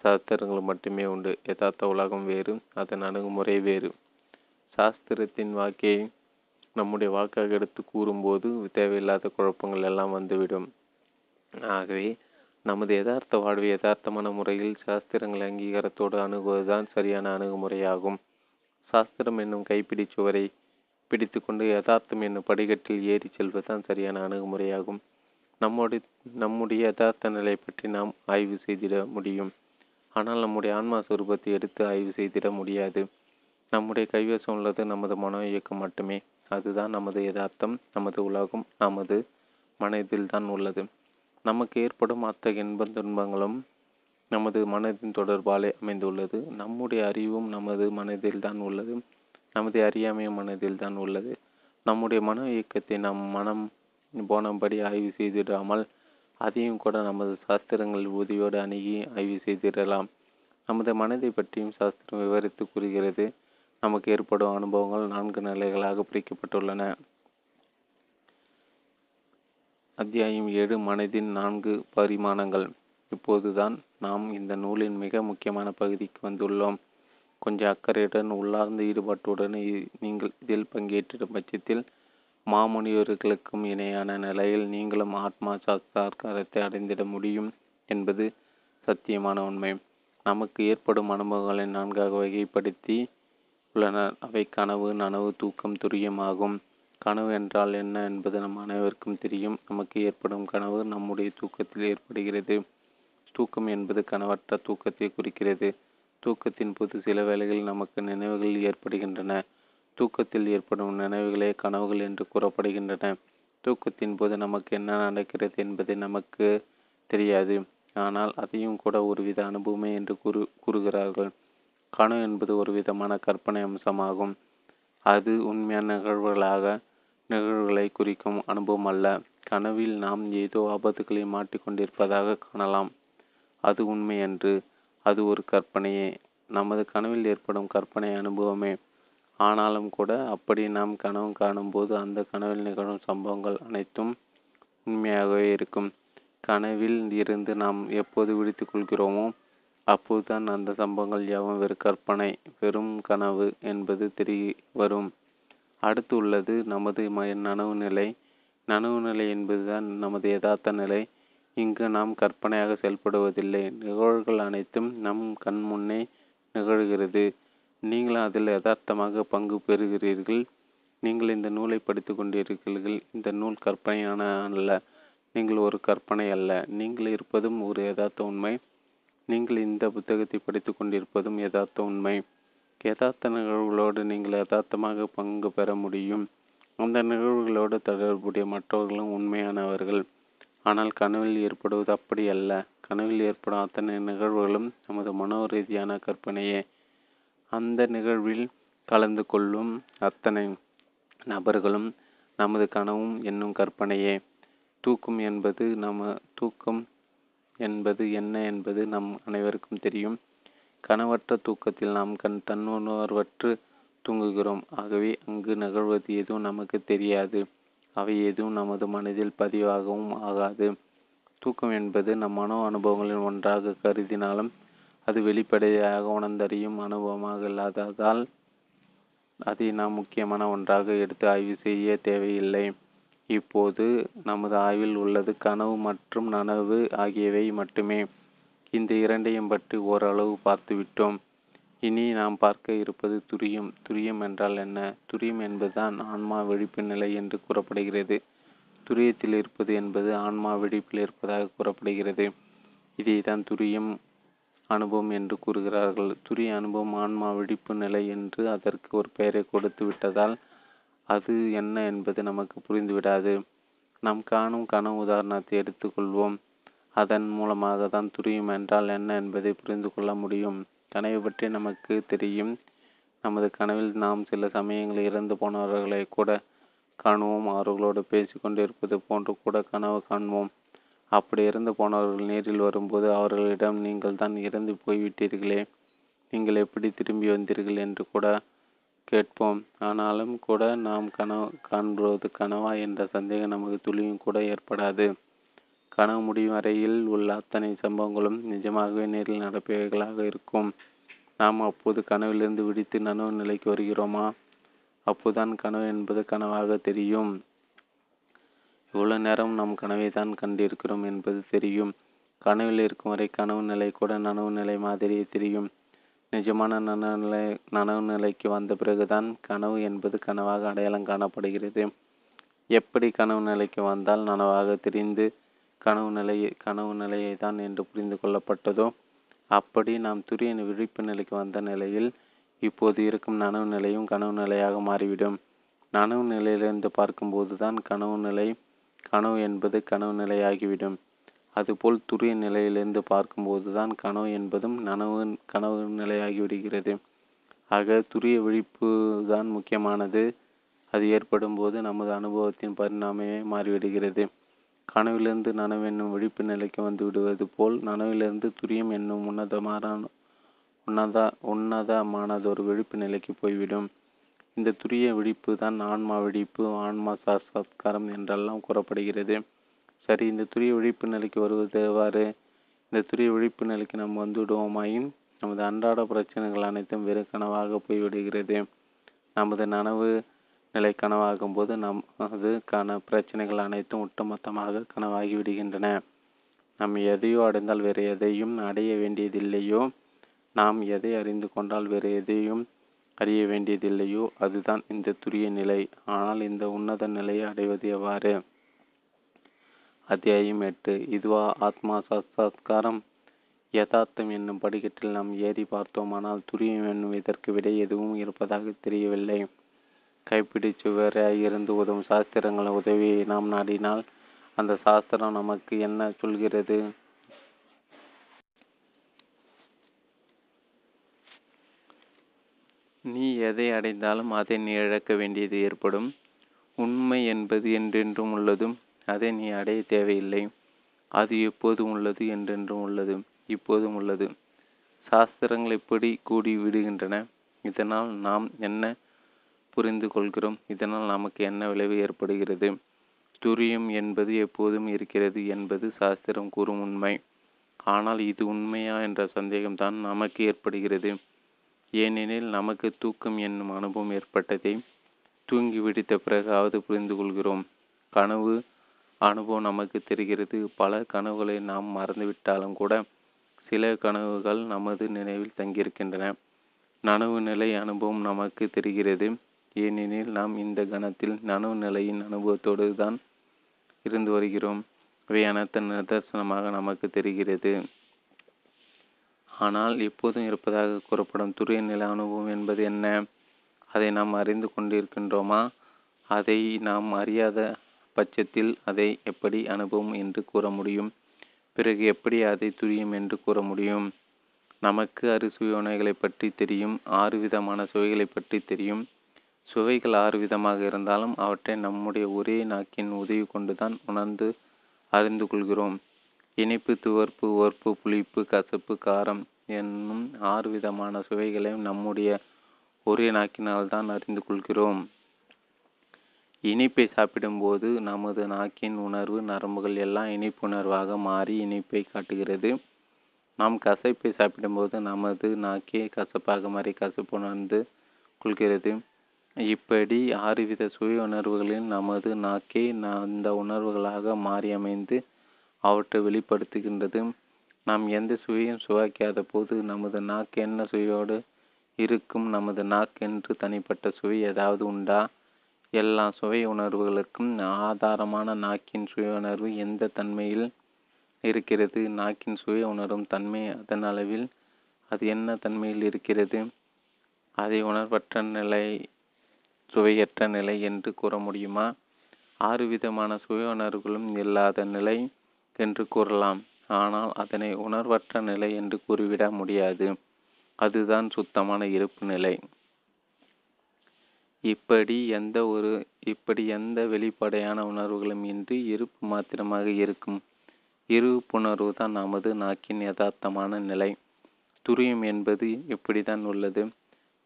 சாஸ்திரங்கள் மட்டுமே உண்டு. யதார்த்த உலகம் வேறு, அதன் அணுகுமுறை வேறு. சாஸ்திரத்தின் வாக்கை நம்முடைய வாக்காக எடுத்து கூறும்போது தேவையில்லாத குழப்பங்கள் எல்லாம் வந்துவிடும். ஆகவே நமது யதார்த்த வாழ்வை யதார்த்தமான முறையில் சாஸ்திரங்கள் அங்கீகாரத்தோடு அணுகுவதுதான் சரியான அணுகுமுறையாகும். சாஸ்திரம் என்னும் கைப்பிடி சுவரை பிடித்து கொண்டு யதார்த்தம் என்னும் படிக்கட்டில் ஏறி செல்வதுதான் சரியான அணுகுமுறையாகும். நம்முடைய நம்முடைய யதார்த்த நிலை பற்றி நாம் ஆய்வு செய்திட முடியும். ஆனால் நம்முடைய ஆன்மா சுரூபத்தை எடுத்து ஆய்வு செய்திட முடியாது. நம்முடைய கைவசம் உள்ளது நமது மன இயக்கம் மட்டுமே. அதுதான் நமது யதார்த்தம். நமது உலகம் நமது மனதில் தான் உள்ளது. நமக்கு ஏற்படும் அத்தகைய இன்ப துன்பங்களும் நமது மனதின் தொடர்பாலே அமைந்துள்ளது. நம்முடைய அறிவும் நமது மனதில்தான் உள்ளது. நமது அறியாமையும் மனதில்தான் உள்ளது. நம்முடைய மன இயக்கத்தை நம் மனம் போனபடி ஆய்வு செய்திடாமல் அதையும் கூட நமது சாஸ்திரங்கள் உதவியோடு அணுகி ஆய்வு செய்திடலாம். நமது மனதை பற்றியும் சாஸ்திரம் விவரித்து கூறுகிறது. நமக்கு ஏற்படும் அனுபவங்கள் நான்கு நிலைகளாக பிரிக்கப்பட்டுள்ளன. அத்தியாயம் ஏழு, மனதின் நான்கு பரிமாணங்கள். இப்போதுதான் நாம் இந்த நூலின் மிக முக்கியமான பகுதிக்கு வந்துள்ளோம். கொஞ்சம் அக்கறையுடன் உள்ளார்ந்த ஈடுபாட்டுடன் நீங்கள் இதில் பங்கேற்றிடும் பட்சத்தில் மாமுனிவர்களுக்கும் இணையான நிலையில் நீங்களும் ஆத்மா சாஸ்திரத்தை அடைந்திட முடியும் என்பது சத்தியமான உண்மை. நமக்கு ஏற்படும் அனுபவங்களை நான்காக வகைப்படுத்தி உள்ளனர். அவை கனவு, நனவு, தூக்கம், துரியம் ஆகும். கனவு என்றால் என்ன என்பது நம் அனைவருக்கும் தெரியும். நமக்கு ஏற்படும் கனவு நம்முடைய தூக்கத்தில் ஏற்படுகிறது. தூக்கம் என்பது கனவற்ற தூக்கத்தை குறிக்கிறது. தூக்கத்தின் போது சில வேளைகளில் நமக்கு நினைவுகள் ஏற்படுகின்றன. தூக்கத்தில் ஏற்படும் நினைவுகளே கனவுகள் என்று கூறப்படுகின்றன. தூக்கத்தின் போது நமக்கு என்ன நடக்கிறது என்பது நமக்கு தெரியாது. ஆனால் அதையும் கூட ஒருவித அனுபவமே என்று கூறு கூறுகிறார்கள். கனவு என்பது ஒரு விதமான கற்பனை அம்சமாகும். அது உண்மையான நிகழ்வுகளாக நிகழ்வுகளை குறிக்கும் அனுபவம் அல்ல. கனவில் நாம் ஏதோ ஆபத்துக்களை மாட்டிக்கொண்டிருப்பதாக காணலாம். அது உண்மை என்று அது ஒரு கற்பனையே, நமது கனவில் ஏற்படும் கற்பனை அனுபவமே. ஆனாலும் கூட அப்படி நாம் கனவு காணும்போது அந்த கனவில் நிகழும் சம்பவங்கள் அனைத்தும் உண்மையாகவே இருக்கும். கனவில் இருந்து நாம் எப்போது விழித்து கொள்கிறோமோ அப்போதுதான் அந்த சம்பவங்கள் யாவும் வெறும் கற்பனை, வெறும் கனவு என்பது தெரிய வரும். அடுத்து உள்ளது நமது நனவு நிலை. நனவு நிலை என்பதுதான் நமது யதார்த்த நிலை. இங்கு நாம் கற்பனையாக செயல்படுவதில்லை. நிகழ்வுகள் அனைத்தும் நம் கண் முன்னே நிகழ்கிறது. நீங்கள் அதில் யதார்த்தமாக பங்கு பெறுகிறீர்கள். நீங்கள் இந்த நூலை படித்து கொண்டிருக்கிறீர்கள். இந்த நூல் கற்பனையான அல்ல. நீங்கள் ஒரு கற்பனை அல்ல. நீங்கள் இருப்பதும் ஒரு யதார்த்த உண்மை. நீங்கள் இந்த புத்தகத்தை படித்து கொண்டிருப்பதும் யதார்த்த உண்மை. யதார்த்த நிகழ்வுகளோடு நீங்கள் யதார்த்தமாக பங்கு பெற முடியும். அந்த நிகழ்வுகளோடு தொடர்புடைய மற்றவர்களும் உண்மையானவர்கள். ஆனால் கனவில் ஏற்படுவது அப்படி அல்ல. கனவில் ஏற்படும் அத்தனை நிகழ்வுகளும் நமது மனோ ரீதியான கற்பனையே. அந்த நிகழ்வில் கலந்து கொள்ளும் அத்தனை நபர்களும் நமது கனவும் என்னும் கற்பனையே. தூக்கம் என்பது நம தூக்கம் என்பது என்ன என்பது நம் அனைவருக்கும் தெரியும். கனவற்ற தூக்கத்தில் நாம் கண் தன்னுணர்வற்று தூங்குகிறோம். ஆகவே அங்கு நிகழ்வது எதுவும் நமக்கு தெரியாது. அவை எதுவும் நமது மனதில் பதிவாகவும் ஆகாது. தூக்கம் என்பது நம் மனோ அனுபவங்களில் ஒன்றாக கருதினாலும் அது வெளிப்படையாக உணர்ந்தறியும் அனுபவமாக இல்லாததால் அதை நாம் முக்கியமான ஒன்றாக எடுத்து ஆய்வு செய்ய தேவையில்லை. இப்போது நமது ஆய்வில் உள்ளது கனவு மற்றும் நனவு ஆகியவை மட்டுமே. இந்த இரண்டையும் பற்றி ஓரளவு பார்த்துவிட்டோம். இனி நாம் பார்க்க இருப்பது துரியம். துரியம் என்றால் என்ன? துரியம் என்பதுதான் ஆன்மா விழிப்பு நிலை என்று கூறப்படுகிறது. துரியத்தில் இருப்பது என்பது ஆன்மா விழிப்பில் இருப்பதாக கூறப்படுகிறது. இதை தான் துரியம் அனுபவம் என்று கூறுகிறார்கள். துரிய அனுபவம் ஆன்மா விழிப்பு நிலை என்று அதற்கு ஒரு பெயரை கொடுத்து விட்டதால் அது என்ன என்பது நமக்கு புரிந்துவிடாது. நாம் காணும் கனவு உதாரணத்தை எடுத்துக்கொள்வோம். அதன் மூலமாக தான் துரியம் என்றால் என்ன என்பதை புரிந்து கொள்ள முடியும். கனவை பற்றி நமக்கு தெரியும். நமது கனவில் நாம் சில சமயங்களில் இறந்து போனவர்களை கூட காணுவோம். அவர்களோடு பேசி கொண்டிருப்பது போன்று கூட கனவு காண்போம். அப்படி இறந்து போனவர்கள் நேரில் வரும்போது அவர்களிடம், நீங்கள் தான் இறந்து போய்விட்டீர்களே, நீங்கள் எப்படி திரும்பி வந்தீர்கள் என்று கூட கேட்போம். ஆனாலும் கூட நாம் கனவு காண்பது கனவா என்ற சந்தேகம் நமக்கு துளியும் கூட ஏற்படாது. கனவு முடியும் வரையில் உள்ள அத்தனை சம்பவங்களும் நிஜமாகவே நேரில் நடப்பவைகளாக இருக்கும். நாம் அப்போது கனவிலிருந்து விடுத்து நனவு நிலைக்கு வருகிறோமா? அப்போதான் கனவு என்பது கனவாக தெரியும். இவ்வளவு நேரம் நாம் கனவை தான் கண்டிருக்கிறோம் என்பது தெரியும். கனவில் இருக்கும் வரை கனவு நிலை கூட நனவு நிலை மாதிரியே தெரியும். நிஜமான நனவு நிலை நனவு நிலைக்கு வந்த பிறகுதான் கனவு என்பது கனவாக அடையாளம் காணப்படுகிறது. எப்படி கனவு நிலைக்கு வந்தால் நனவாக தெரிந்து கனவு நிலை கனவு நிலையை தான் என்று புரிந்து கொள்ளப்பட்டதோ, அப்படி நாம் துரிய விழிப்பு நிலைக்கு வந்த நிலையில் இப்போது இருக்கும் நனவு நிலையும் கனவு நிலையாக மாறிவிடும். நனவு நிலையிலிருந்து பார்க்கும்போது தான் கனவு நிலை கனவு என்பது கனவு நிலையாகிவிடும். அதுபோல் துரிய நிலையிலிருந்து பார்க்கும்போது தான் கனவு என்பதும் நனவு கனவு நிலையாகிவிடுகிறது. ஆக துரிய விழிப்பு தான் முக்கியமானது. அது ஏற்படும் போது நமது அனுபவத்தின் பரிணாமமே மாறிவிடுகிறது. கனவிலிருந்து நனவு என்னும் விழிப்பு நிலைக்கு வந்து விடுவது போல் நனவிலிருந்து துரியம் என்னும் உன்னதமான உன்னத உன்னதமானதொரு விழிப்பு நிலைக்கு போய்விடும். இந்த துரிய விழிப்பு தான் ஆன்மா விழிப்பு, ஆன்மா சாட்சாத்காரம் என்றெல்லாம் கூறப்படுகிறது. சரி, இந்த துரிய விழிப்பு நிலைக்கு வருவது எவ்வாறு? இந்த துரிய விழிப்பு நிலைக்கு நாம் வந்துவிடுவோமாயின் நமது அன்றாட பிரச்சனைகள் அனைத்தும் வெறு கனவாக போய்விடுகிறது. நமது நனவு நிலை கனவாகும் போது நம் அது கன பிரச்சனைகள் அனைத்தும் ஒட்டுமொத்தமாக கனவாகி விடுகின்றன. நாம் எதையோ அடைந்தால் வேறு எதையும் அடைய வேண்டியதில்லையோ, நாம் எதை அறிந்து கொண்டால் வேறு எதையும் அறிய வேண்டியதில்லையோ, அதுதான் இந்த துரிய நிலை. ஆனால் இந்த உன்னத நிலையை அடைவது எவ்வாறு? அத்தியாயம் எட்டு. இதுவா ஆத்மா சாட்சாத்காரம்? யதார்த்தம் என்னும் படிக்கட்டில் நாம் ஏறி பார்த்தோம். ஆனால் துரியம் என்னும் இதற்கு விடை எதுவும் இருப்பதாக தெரியவில்லை. கைப்பிடிச்சு வேறையாயிருந்து உதவும் சாஸ்திரங்களின் உதவியை நாம் நாடினால் அந்த சாஸ்திரம் நமக்கு என்ன சொல்கிறது? நீ எதை அடைந்தாலும் அதை நீ இழக்க வேண்டியது ஏற்படும். உண்மை என்பது என்றென்றும் உள்ளதும், அதை நீ அடைய தேவையில்லை. அது எப்போதும் உள்ளது, என்றென்றும் உள்ளது, இப்போதும் உள்ளது. சாஸ்திரங்கள் இப்படி கூடி விடுகின்றன. இதனால் நாம் என்ன புரிந்து கொள்கிறோம்? இதனால் நமக்கு என்ன விளைவு ஏற்படுகிறது? துரியம் என்பது எப்போதும் இருக்கிறது என்பது சாஸ்திரம் கூறும் உண்மை. ஆனால் இது உண்மையா என்ற சந்தேகம்தான் நமக்கு ஏற்படுகிறது. ஏனெனில் நமக்கு தூக்கம் என்னும் அனுபவம் ஏற்பட்டதை தூங்கி விடுத்த பிறகாவது புரிந்து கொள்கிறோம். கனவு அனுபவம் நமக்கு தெரிகிறது. பல கனவுகளை நாம் மறந்துவிட்டாலும் கூட சில கனவுகள் நமது நினைவில் தங்கியிருக்கின்றன. நனவு நிலை அனுபவம் நமக்கு தெரிகிறது. ஏனெனில் நாம் இந்த கணத்தில் நனவு நிலையின் அனுபவத்தோடு தான் இருந்து வருகிறோம். இவை அனைத்து நிதர்சனமாக நமக்கு தெரிகிறது. ஆனால் எப்போதும் இருப்பதாக கூறப்படும் துரிய நிலை அனுபவம் என்பது என்ன? அதை நாம் அறிந்து கொண்டிருக்கின்றோமா? அதை நாம் அறியாத பட்சத்தில் அதை எப்படி அனுபவம் என்று கூற முடியும்? பிறகு எப்படி அதை துரியம் என்று கூற முடியும்? நமக்கு அறு சுவை உணவுகளை பற்றி தெரியும். ஆறு விதமான சுவைகளை பற்றி தெரியும். சுவைகள் ஆறு விதமாக இருந்தாலும் அவற்றை நம்முடைய ஒரே நாக்கின் உதவி கொண்டுதான் உணர்ந்து அறிந்து கொள்கிறோம். இனிப்பு, துவர்ப்பு, ஒர்ப்பு, புளிப்பு, கசப்பு, காரம் என்னும் ஆறு விதமான சுவைகளை நம்முடைய ஒரே நாக்கினால் தான் அறிந்து கொள்கிறோம். இனிப்பை சாப்பிடும்போது நமது நாக்கின் உணர்வு நரம்புகள் எல்லாம் இனிப்புணர்வாக மாறி இனிப்பை காட்டுகிறது. நாம் கசப்பை சாப்பிடும்போது நமது நாக்கே கசப்பாக மாறி கசப்பு உணர்ந்து கொள்கிறது. இப்படி ஆறு வித சுவை உணர்வுகளில் நமது நாக்கே அந்த உணர்வுகளாக மாறி அமைந்து அவற்றை வெளிப்படுத்துகின்றது. நாம் எந்த சுவையும் சுவைக்காத போது நமது நாக்கு என்ன சுவையோடு இருக்கும்? நமது நாக்கென்று தனிப்பட்ட சுவை ஏதாவது உண்டா? எல்லா சுவை உணர்வுகளுக்கும் ஆதாரமான நாக்கின் சுவை உணர்வு எந்த தன்மையில் இருக்கிறது? நாக்கின் சுவை உணரும் தன்மை அதன் அளவில் அது என்ன தன்மையில் இருக்கிறது? அதை உணர்வற்ற நிலை சுவையற்ற நிலை என்று கூற முடியுமா? ஆறு விதமான சுவை உணர்வுகளும் இல்லாத நிலை என்று கூறலாம். ஆனால் அதனை உணர்வற்ற நிலை என்று கூறிவிட முடியாது. அதுதான் சுத்தமான இருப்பு நிலை. இப்படி எந்த ஒரு இப்படி எந்த வெளிப்படையான உணர்வுகளும் இன்றி இருப்பு மாத்திரமாக இருக்கும் இருப்புணர்வு தான் நமது நாக்கின் யதார்த்தமான நிலை. துரியம் என்பது இப்படித்தான் உள்ளது.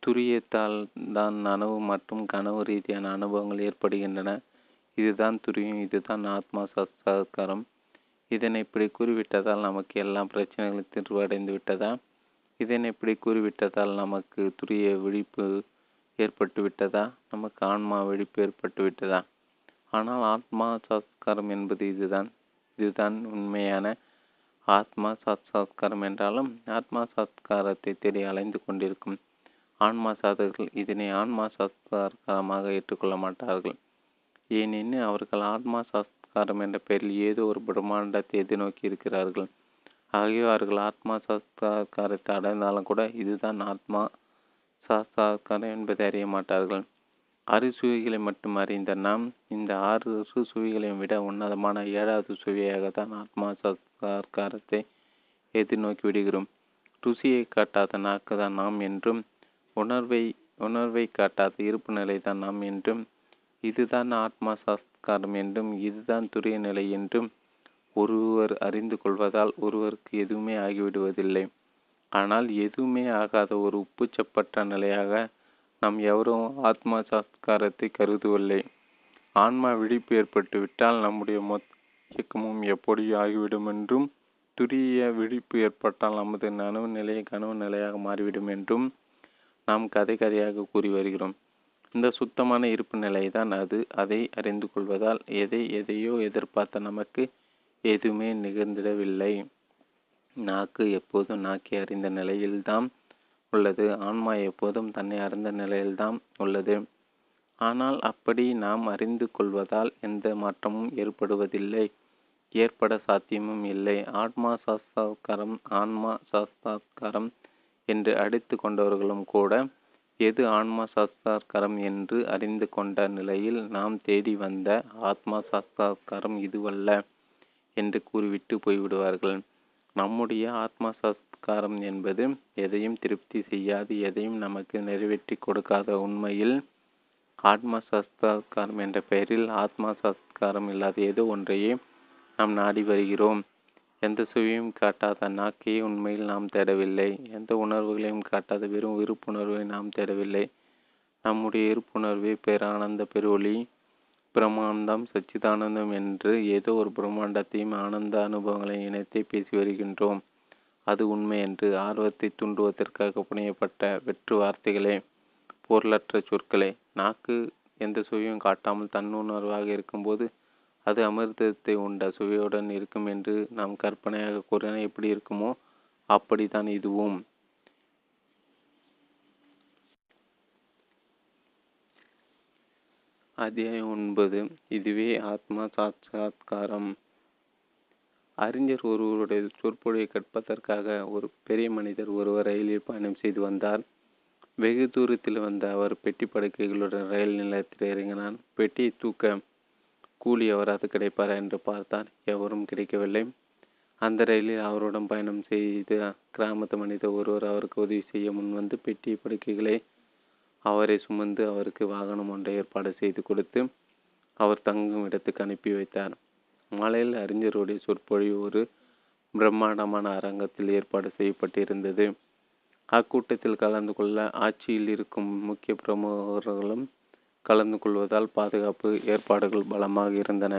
துரியத்தால் தான் நனவு மற்றும் கனவு ரீதியான அனுபவங்கள் ஏற்படுகின்றன. இதுதான் துரியம், இதுதான் ஆத்மா சாஸ்காரம். இதனை இப்படி கூறிவிட்டதால் நமக்கு எல்லா பிரச்சனைகளும் தீர்வு அடைந்து விட்டதா? இதனை இப்படி கூறிவிட்டதால் நமக்கு துரிய விழிப்பு ஏற்பட்டு விட்டதா? நமக்கு ஆன்மா விழிப்பு ஏற்பட்டு விட்டதா? ஆனால் ஆத்மா சாஸ்காரம் என்பது இதுதான் இதுதான் உண்மையான ஆத்மா சாஸ்காரம். என்றாலும் ஆத்மா சாஸ்காரத்தை தேடி அலைந்து கொண்டிருக்கும் ஆன்மா சாதகர்கள் இதனை ஆன்மா சாஸ்காரமாக ஏற்றுக்கொள்ள மாட்டார்கள். ஏனெனில் அவர்கள் ஆத்மா சாஸ்காரம் என்ற பெயரில் ஏதோ ஒரு பிரம்மாண்டத்தை எதிர்நோக்கி இருக்கிறார்கள். ஆகிய அவர்கள் ஆத்மா சாஸ்காரத்தை அடைந்தாலும் கூட இதுதான் ஆத்மா சாஸ்காரம் என்பதை அறிய மாட்டார்கள். ஆறு சுவைகளை மட்டும் அறிந்த நாம் இந்த ஆறு சுவைகளையும் விட உன்னதமான ஏழாவது சுவையாக தான் ஆத்மா சாஸ்காரத்தை எதிர்நோக்கி விடுகிறோம். ருசியை காட்டாத நாக்கு தான் நாம் என்றும், உணர்வை உணர்வை காட்டாத இருப்பு நிலை தான் நாம் என்றும், இதுதான் ஆத்மா சாஸ்காரம் என்றும், இதுதான் துரிய நிலை என்றும் ஒருவர் அறிந்து கொள்வதால் ஒருவருக்கு எதுவுமே ஆகிவிடுவதில்லை. ஆனால் எதுவுமே ஆகாத ஒரு உப்புச்சப்பட்ட நிலையாக நாம் எவரும் ஆத்மா சாஸ்காரத்தை கருதுவில்லை. ஆன்மா விழிப்பு ஏற்பட்டுவிட்டால் நம்முடைய மொத்த இயக்கமும் எப்படியோ ஆகிவிடும் என்றும், துரிய விழிப்பு ஏற்பட்டால் நமது நனவு நிலையை கனவு நிலையாக மாறிவிடும் என்றும் நாம் கதை கதையாக கூறி வருகிறோம். இந்த சுத்தமான இருப்பு நிலை தான் அது. அதை அறிந்து கொள்வதால் எதை எதையோ எதிர்பார்த்த நமக்கு எதுவுமே நிகழ்ந்திடவில்லை. நாக்கு எப்போதும் நாக்கி அறிந்த நிலையில்தான் உள்ளது. ஆன்மா எப்போதும் தன்னை அறிந்த நிலையில்தான் உள்ளது. ஆனால் அப்படி நாம் அறிந்து கொள்வதால் எந்த மாற்றமும் ஏற்படுவதில்லை, ஏற்பட சாத்தியமும் இல்லை. ஆத்மா சாஸ்காரம் ஆன்மா சாஸ்காரம் என்று அடித்து கொண்டவர்களும் கூட எது ஆன்மா சாஸ்காரம் என்று அறிந்து கொண்ட நிலையில் நாம் தேடி வந்த ஆத்மா சாஸ்காரம் இதுவல்ல என்று கூறிவிட்டு போய்விடுவார்கள். நம்முடைய ஆத்மா சாஸ்காரம் என்பது எதையும் திருப்தி செய்யாது, எதையும் நமக்கு நிறைவேற்றி கொடுக்காத உண்மையில் ஆத்மா சாஸ்காரம் என்ற பெயரில் ஆத்மா சாஸ்காரம் இல்லாத ஏதோ ஒன்றையே நாம் நாடி வருகிறோம். எந்த சுவையும் காட்டாத நாக்கையே உண்மையில் நாம் தேடவில்லை. எந்த உணர்வுகளையும் காட்டாத வெறும் விருப்புணர்வை நாம் தேடவில்லை. நம்முடைய இருப்புணர்வை பேரானந்த பெருவொளி பிரம்மாண்டம் சச்சிதானந்தம் என்று ஏதோ ஒரு பிரம்மாண்டத்தையும் ஆனந்த அனுபவங்களையும் இணைத்தே பேசி வருகின்றோம். அது உண்மை என்று ஆர்வத்தை தூண்டுவதற்காக புனையப்பட்ட வெற்று வார்த்தைகளே, பொருளற்ற சொற்களே. நாக்கு எந்த சுவையும் காட்டாமல் தன்னுணர்வாக இருக்கும்போது அது அமிர்தத்தை உண்ட சுவையுடன் இருக்கும் என்று நாம் கற்பனையாக கூறினால் எப்படி இருக்குமோ அப்படித்தான் இதுவும். அத்தியாயம் ஒன்பது. இதுவே ஆத்மா சாட்சாத்காரம். அறிஞர் ஒருவருடைய சொற்பொழிவை கற்பதற்காக ஒரு பெரிய மனிதர் ஒருவர் ரயிலில் பயணம் செய்து வந்தார். வெகு தூரத்தில் வந்த அவர் பெட்டி படுக்கைகளுடன் ரயில் நிலையத்தில் இறங்கினார். பெட்டியை தூக்க கூலி எவராது கிடைப்பாரா என்று பார்த்தார். எவரும் கிடைக்கவில்லை. அந்த ரயிலில் அவருடன் பயணம் செய்த கிராமத்து மனிதர் ஒருவர் அவருக்கு உதவி செய்ய முன்வந்து பெட்டி படுக்கைகளை அவரை சுமந்து அவருக்கு வாகனம் ஒன்றை ஏற்பாடு செய்து கொடுத்து அவர் தங்கும் இடத்துக்கு அனுப்பி வைத்தார். மாலையில் அறிஞருடைய சொற்பொழிவு ஒரு பிரம்மாண்டமான அரங்கத்தில் ஏற்பாடு செய்யப்பட்டிருந்தது. அக்கூட்டத்தில் கலந்து கொள்ள ஆட்சியில் இருக்கும் முக்கிய பிரமுகர்களும் கலந்து கொள்வதால் பாதுகாப்பு ஏற்பாடுகள் பலமாக இருந்தன.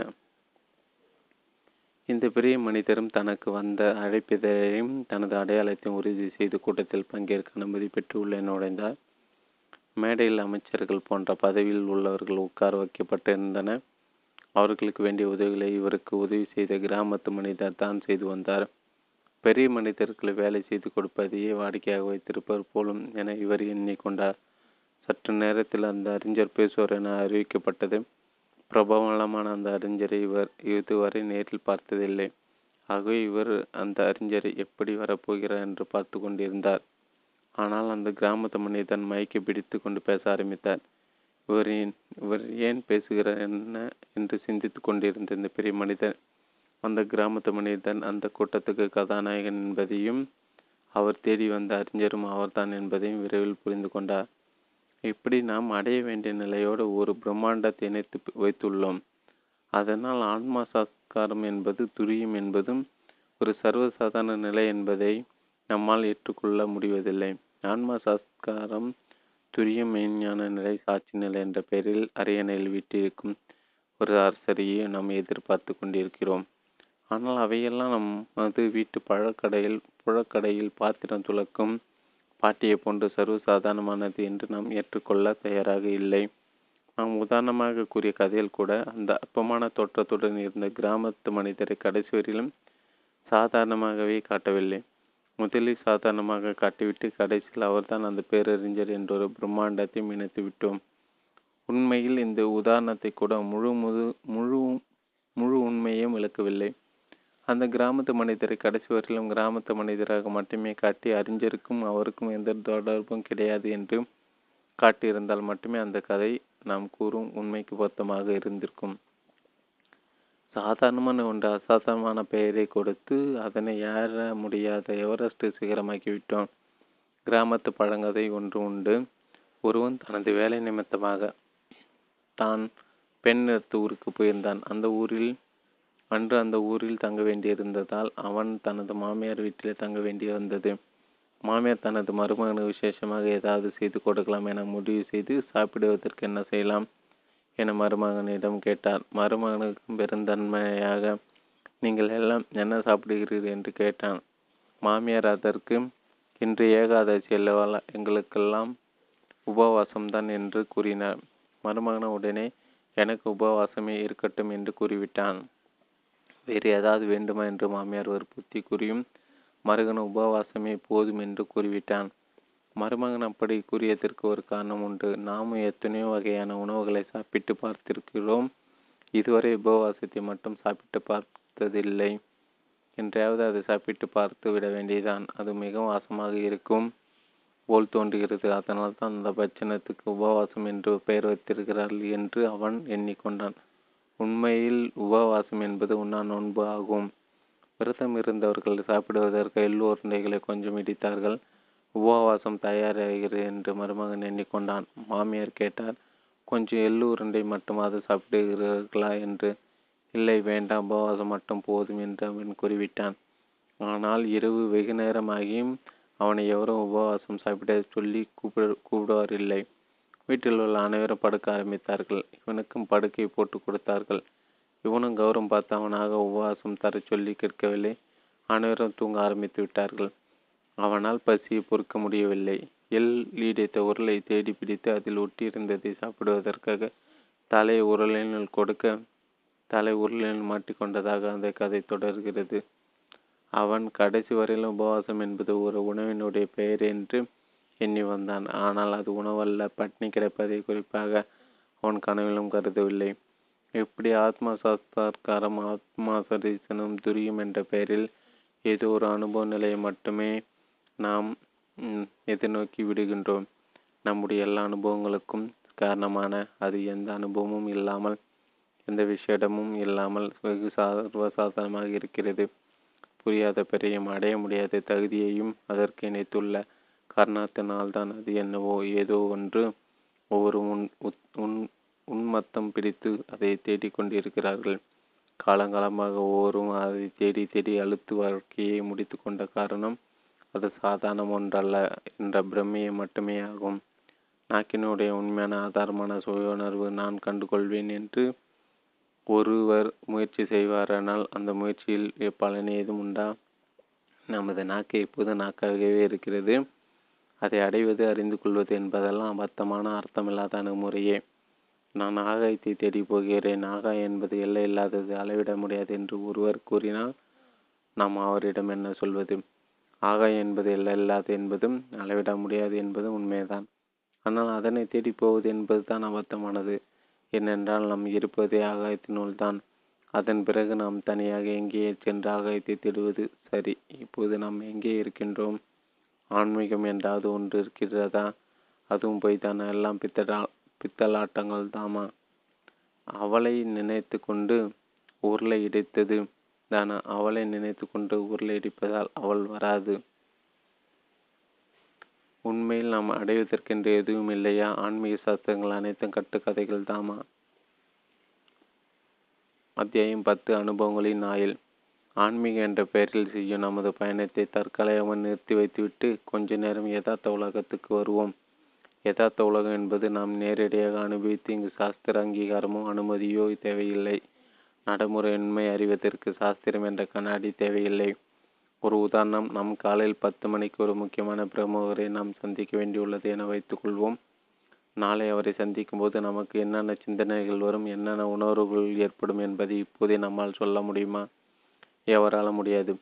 இந்த பெரிய மனிதரும் தனக்கு வந்த அழைப்பிதழையும் தனது அடையாளத்தையும் உறுதி செய்து கூட்டத்தில் பங்கேற்க அனுமதி பெற்று உள்ளே நுழைந்தார். மேடையில் அமைச்சர்கள் போன்ற பதவியில் உள்ளவர்கள் உட்கார வைக்கப்பட்டிருந்தன. அவர்களுக்கு வேண்டிய உதவிகளை இவருக்கு உதவி செய்த கிராமத்து மனிதர் தான் செய்து வந்தார். பெரிய மனிதர்களை வேலை செய்து கொடுப்பதையே வாடிக்கையாக வைத்திருப்பவர் போலும் என இவர் எண்ணிக்கொண்டார். சற்று நேரத்தில் அந்த அறிஞர் பேசுவார் என அறிவிக்கப்பட்டது. பிரபலமான அந்த அறிஞரை இவர் இதுவரை நேரில் பார்த்ததில்லை. ஆகவே இவர் அந்த அறிஞரை எப்படி வரப்போகிறார் என்று பார்த்து கொண்டிருந்தார். ஆனால் அந்த கிராமத்து மனிதன் மைக்கை பிடித்து கொண்டு பேச ஆரம்பித்தார். இவர் ஏன் இவர் ஏன் பேசுகிறார் என்ன என்று சிந்தித்து கொண்டிருந்த இந்த பெரிய மனிதன் அந்த கிராமத்து மனிதன் அந்த கூட்டத்துக்கு கதாநாயகன் என்பதையும் அவர் தேடி வந்த அறிஞரும் அவர்தான் என்பதையும் விரைவில் புரிந்து கொண்டார். இப்படி நாம் அடைய வேண்டிய நிலையோடு ஒரு பிரம்மாண்டத்தை இணைத்து வைத்துள்ளோம். அதனால் ஆன்மா சாஸ்காரம் என்பது துரியும் என்பதும் ஒரு சர்வசாதாரண நிலை என்பதை நம்மால் ஏற்றுக்கொள்ள முடிவதில்லை. ஆன்மா சாஸ்காரம் துரியம் மெய்ஞான நிலை சாட்சி நிலை என்ற பெயரில் அரியணையில் விட்டிருக்கும் ஒரு அரசரியை நாம் எதிர்பார்த்து கொண்டிருக்கிறோம். ஆனால் அவையெல்லாம் நம் அது வீட்டு பழக்கடையில் புழக்கடையில் பாத்திரம் துளக்கும் பாட்டியை போன்று சர்வசாதாரணமானது என்று நாம் ஏற்றுக்கொள்ள தயாராக இல்லை. நாம் உதாரணமாக கூறிய கதையில் கூட அந்த அப்பமான தோற்றத்துடன் இருந்த கிராமத்து மனிதரை கடைசி வரையிலும் சாதாரணமாகவே காட்டவில்லை. முதலில் சாதாரணமாக காட்டிவிட்டு கடைசியில் அவர்தான் அந்த பேரறிஞர் என்ற ஒரு பிரம்மாண்டத்தை இணைத்து விட்டோம். உண்மையில் இந்த உதாரணத்தை கூட முழு முழு முழு முழு உண்மையும் விளக்கவில்லை. அந்த கிராமத்து மனிதரை கடைசி வரையிலும் கிராமத்து மனிதராக மட்டுமே காட்டி அறிஞருக்கும் அவருக்கும் எந்த தொடர்பும் கிடையாது என்று காட்டியிருந்தால் மட்டுமே அந்த கதை நாம் கூறும் உண்மைக்கு பொருத்தமாக இருந்திருக்கும். சாதாரணமான ஒன்று அசாதாரணமான பெயரை கொடுத்து அதனை ஏற முடியாத எவரெஸ்ட் சிகரமாக்கிவிட்டோம். கிராமத்து பழங்கதை ஒன்று உண்டு. ஒருவன் தனது வேலை நிமித்தமாக தான் பெண் எடுத்து ஊருக்கு போயிருந்தான். அந்த ஊரில் அன்று அந்த ஊரில் தங்க வேண்டியிருந்ததால் அவன் தனது மாமியார் வீட்டிலே தங்க வேண்டியிருந்தது. மாமியார் தனது மருமகனு விசேஷமாக ஏதாவது செய்து கொடுக்கலாம் என முடிவு செய்து சாப்பிடுவதற்கு என்ன செய்யலாம் என மருமகனிடம் கேட்டார். மருமகனுக்கும் பெருந்தன்மையாக நீங்கள் எல்லாம் என்ன சாப்பிடுகிறீர்கள் என்று கேட்டான். மாமியார் அதற்கு இன்று ஏகாதசி அல்லவா, எங்களுக்கெல்லாம் உபவாசம்தான் என்று கூறினார். மருமகன உடனே எனக்கு உபவாசமே இருக்கட்டும் என்று கூறிவிட்டான். வேறு ஏதாவது வேண்டுமா என்று மாமியார் ஒரு புத்தி கூறியும் மருகன் உபவாசமே போதும் என்று கூறிவிட்டான். மருமகன் அப்படி கூறியதற்கு ஒரு காரணம் உண்டு. நாமும் எத்தனையோ வகையான உணவுகளை சாப்பிட்டு பார்த்திருக்கிறோம், இதுவரை உபவாசத்தை மட்டும் சாப்பிட்டு பார்த்ததில்லை. என்றாவது அதை சாப்பிட்டு பார்த்து விட வேண்டியதான், அது மிகவும் வாசமாக இருக்கும் போல் தோன்றுகிறது, அதனால் தான் அந்த பட்சணத்துக்கு உபவாசம் என்று பெயர் வைத்திருக்கிறார்கள் என்று அவன் எண்ணிக்கொண்டான். உண்மையில் உபவாசம் என்பது உண்ணா நோன்பு ஆகும். விரதம் இருந்தவர்கள் சாப்பிடுவதற்கு எள்ளு உருண்டைகளை கொஞ்சம் இடித்தார்கள். உபவாசம் தயாராகிறது என்று மருமகன் எண்ணிக்கொண்டான். மாமியார் கேட்டார், கொஞ்சம் எள்ளு உருண்டை மட்டும் அது சாப்பிடுகிறீர்களா என்று. இல்லை வேண்டாம், உபவாசம் மட்டும் போதும் என்று அவன் கூறிவிட்டான். ஆனால் இரவு வெகு நேரமாகியும் அவனை எவரும் உபவாசம் சாப்பிட சொல்லி கூப்பிட கூப்பிடுவாரில்லை. வீட்டில் உள்ள அனைவரும் படுக்க ஆரம்பித்தார்கள். இவனுக்கும் படுக்கை போட்டு கொடுத்தார்கள். இவனும் கௌரவம் பார்த்து அவனாக உபவாசம் தர சொல்லி கேட்கவில்லை. அனைவரும் தூங்க ஆரம்பித்து விட்டார்கள். அவனால் பசியை பொறுக்க முடியவில்லை. எள் ஈடைத்த உருளை தேடி பிடித்து அதில் ஒட்டியிருந்ததை சாப்பிடுவதற்காக தலை உருளினுள் கொடுக்க தலை உருளினுள் மாட்டிக்கொண்டதாக அந்த கதை தொடர்கிறது. அவன் கடைசி வரையிலும் உபவாசம் என்பது ஒரு உணவினுடைய பெயர் என்று எண்ணி வந்தான். ஆனால் அது உணவல்ல. பட்னி கிடைப்பதை குறிப்பாக அவன் கனவிலும் கருதவில்லை. எப்படி ஆத்மா சாஸ்திரம் ஆத்மா சரிசனம் துரியும் என்ற பெயரில் ஏதோ ஒரு அனுபவ நிலையை மட்டுமே நாம் எதிர்நோக்கி விடுகின்றோம். நம்முடைய எல்லா அனுபவங்களுக்கும் காரணமான அது எந்த அனுபவமும் இல்லாமல் எந்த விஷயமும் இல்லாமல் வெகு சர்வசாதாரணமாக இருக்கிறது. புரியாத பெயரையும் அடைய முடியாத தகுதியையும் அதற்கு இணைத்துள்ள காரணத்தினால்தான் அது என்னவோ ஏதோ ஒன்று ஒவ்வொரு உன் உன் உன்மத்தம் பிடித்து அதை தேடிக்கொண்டிருக்கிறார்கள். காலங்காலமாக ஒவ்வொரும் அதை தேடி தேடி அழுத்து வாழ்க்கையை முடித்து கொண்ட காரணம் அது சாதாரண ஒன்றல்ல என்ற பிரமையை மட்டுமே ஆகும். நாக்கினுடைய உண்மையான ஆதாரமான சுய உணர்வு நான் கண்டுகொள்வேன் என்று ஒருவர் முயற்சி செய்வாரானால் அந்த முயற்சியில் பலன் ஏதும் உண்டா? நமது நாக்கு எப்போது நாக்காகவே இருக்கிறது. அதை அடைவது அறிந்து கொள்வது என்பதெல்லாம் அபத்தமான அர்த்தமில்லாத அணுகுமுறையே. நான் ஆகாயத்தை தேடி போகிறேன், ஆகாயம் என்பது எல்லை இல்லாதது, அளவிட முடியாது என்று ஒருவர் கூறினால் நாம் அவரிடம் என்ன சொல்வது? ஆகாயம் என்பது எல்லை இல்லாது என்பதும் அளவிட முடியாது என்பதும் உண்மைதான். ஆனால் அதனை தேடி போவது என்பது தான் அபத்தமானது. ஏனென்றால் நாம் இருப்பதே ஆகாயத்தினுள் தான். அதன் பிறகு நாம் தனியாக எங்கேயே சென்று ஆகாயத்தை தேடுவது? சரி, இப்போது நாம் எங்கே இருக்கின்றோம்? ஆன்மீகம் என்றாவது ஒன்று இருக்கிறதா? அதுவும் போய் தானே, எல்லாம் பித்தடா பித்தலாட்டங்கள் தாமா? அவளை நினைத்து கொண்டு உருளை இடித்தது தானா? அவளை நினைத்து கொண்டு உருளை இடிப்பதால் அவள் வராது. உண்மையில் நாம் அடைவதற்கென்று எதுவும் இல்லையா? ஆன்மீக சாஸ்திரங்கள் அனைத்தும் கட்டுக்கதைகள் தாமா? அத்தியாயம் பத்து. அனுபவங்களின் ஆயுள். ஆன்மீக என்ற பெயரில் செய்யும் நமது பயணத்தை தற்காலிகமாக நிறுத்தி வைத்துவிட்டு கொஞ்ச நேரம் யதார்த்த உலகத்துக்கு வருவோம். யதார்த்த உலகம் என்பது நாம் நேரடியாக அனுபவித்து இங்கு சாஸ்திர அங்கீகாரமோ அனுமதியோ தேவையில்லை. நடைமுறை உண்மை அறிவதற்கு சாஸ்திரம் என்ற கண்ணாடி தேவையில்லை. ஒரு உதாரணம், நாம் காலையில் பத்து மணிக்கு ஒரு முக்கியமான பிரமுகரை நாம் சந்திக்க வேண்டியுள்ளது என வைத்துக்கொள்வோம். நாளை அவரை சந்திக்கும் போது நமக்கு என்னென்ன சிந்தனைகள் வரும், என்னென்ன உணர்வுகள் ஏற்படும் என்பதை இப்போதே நம்மால் சொல்ல முடியுமா? எவரால முடியாது.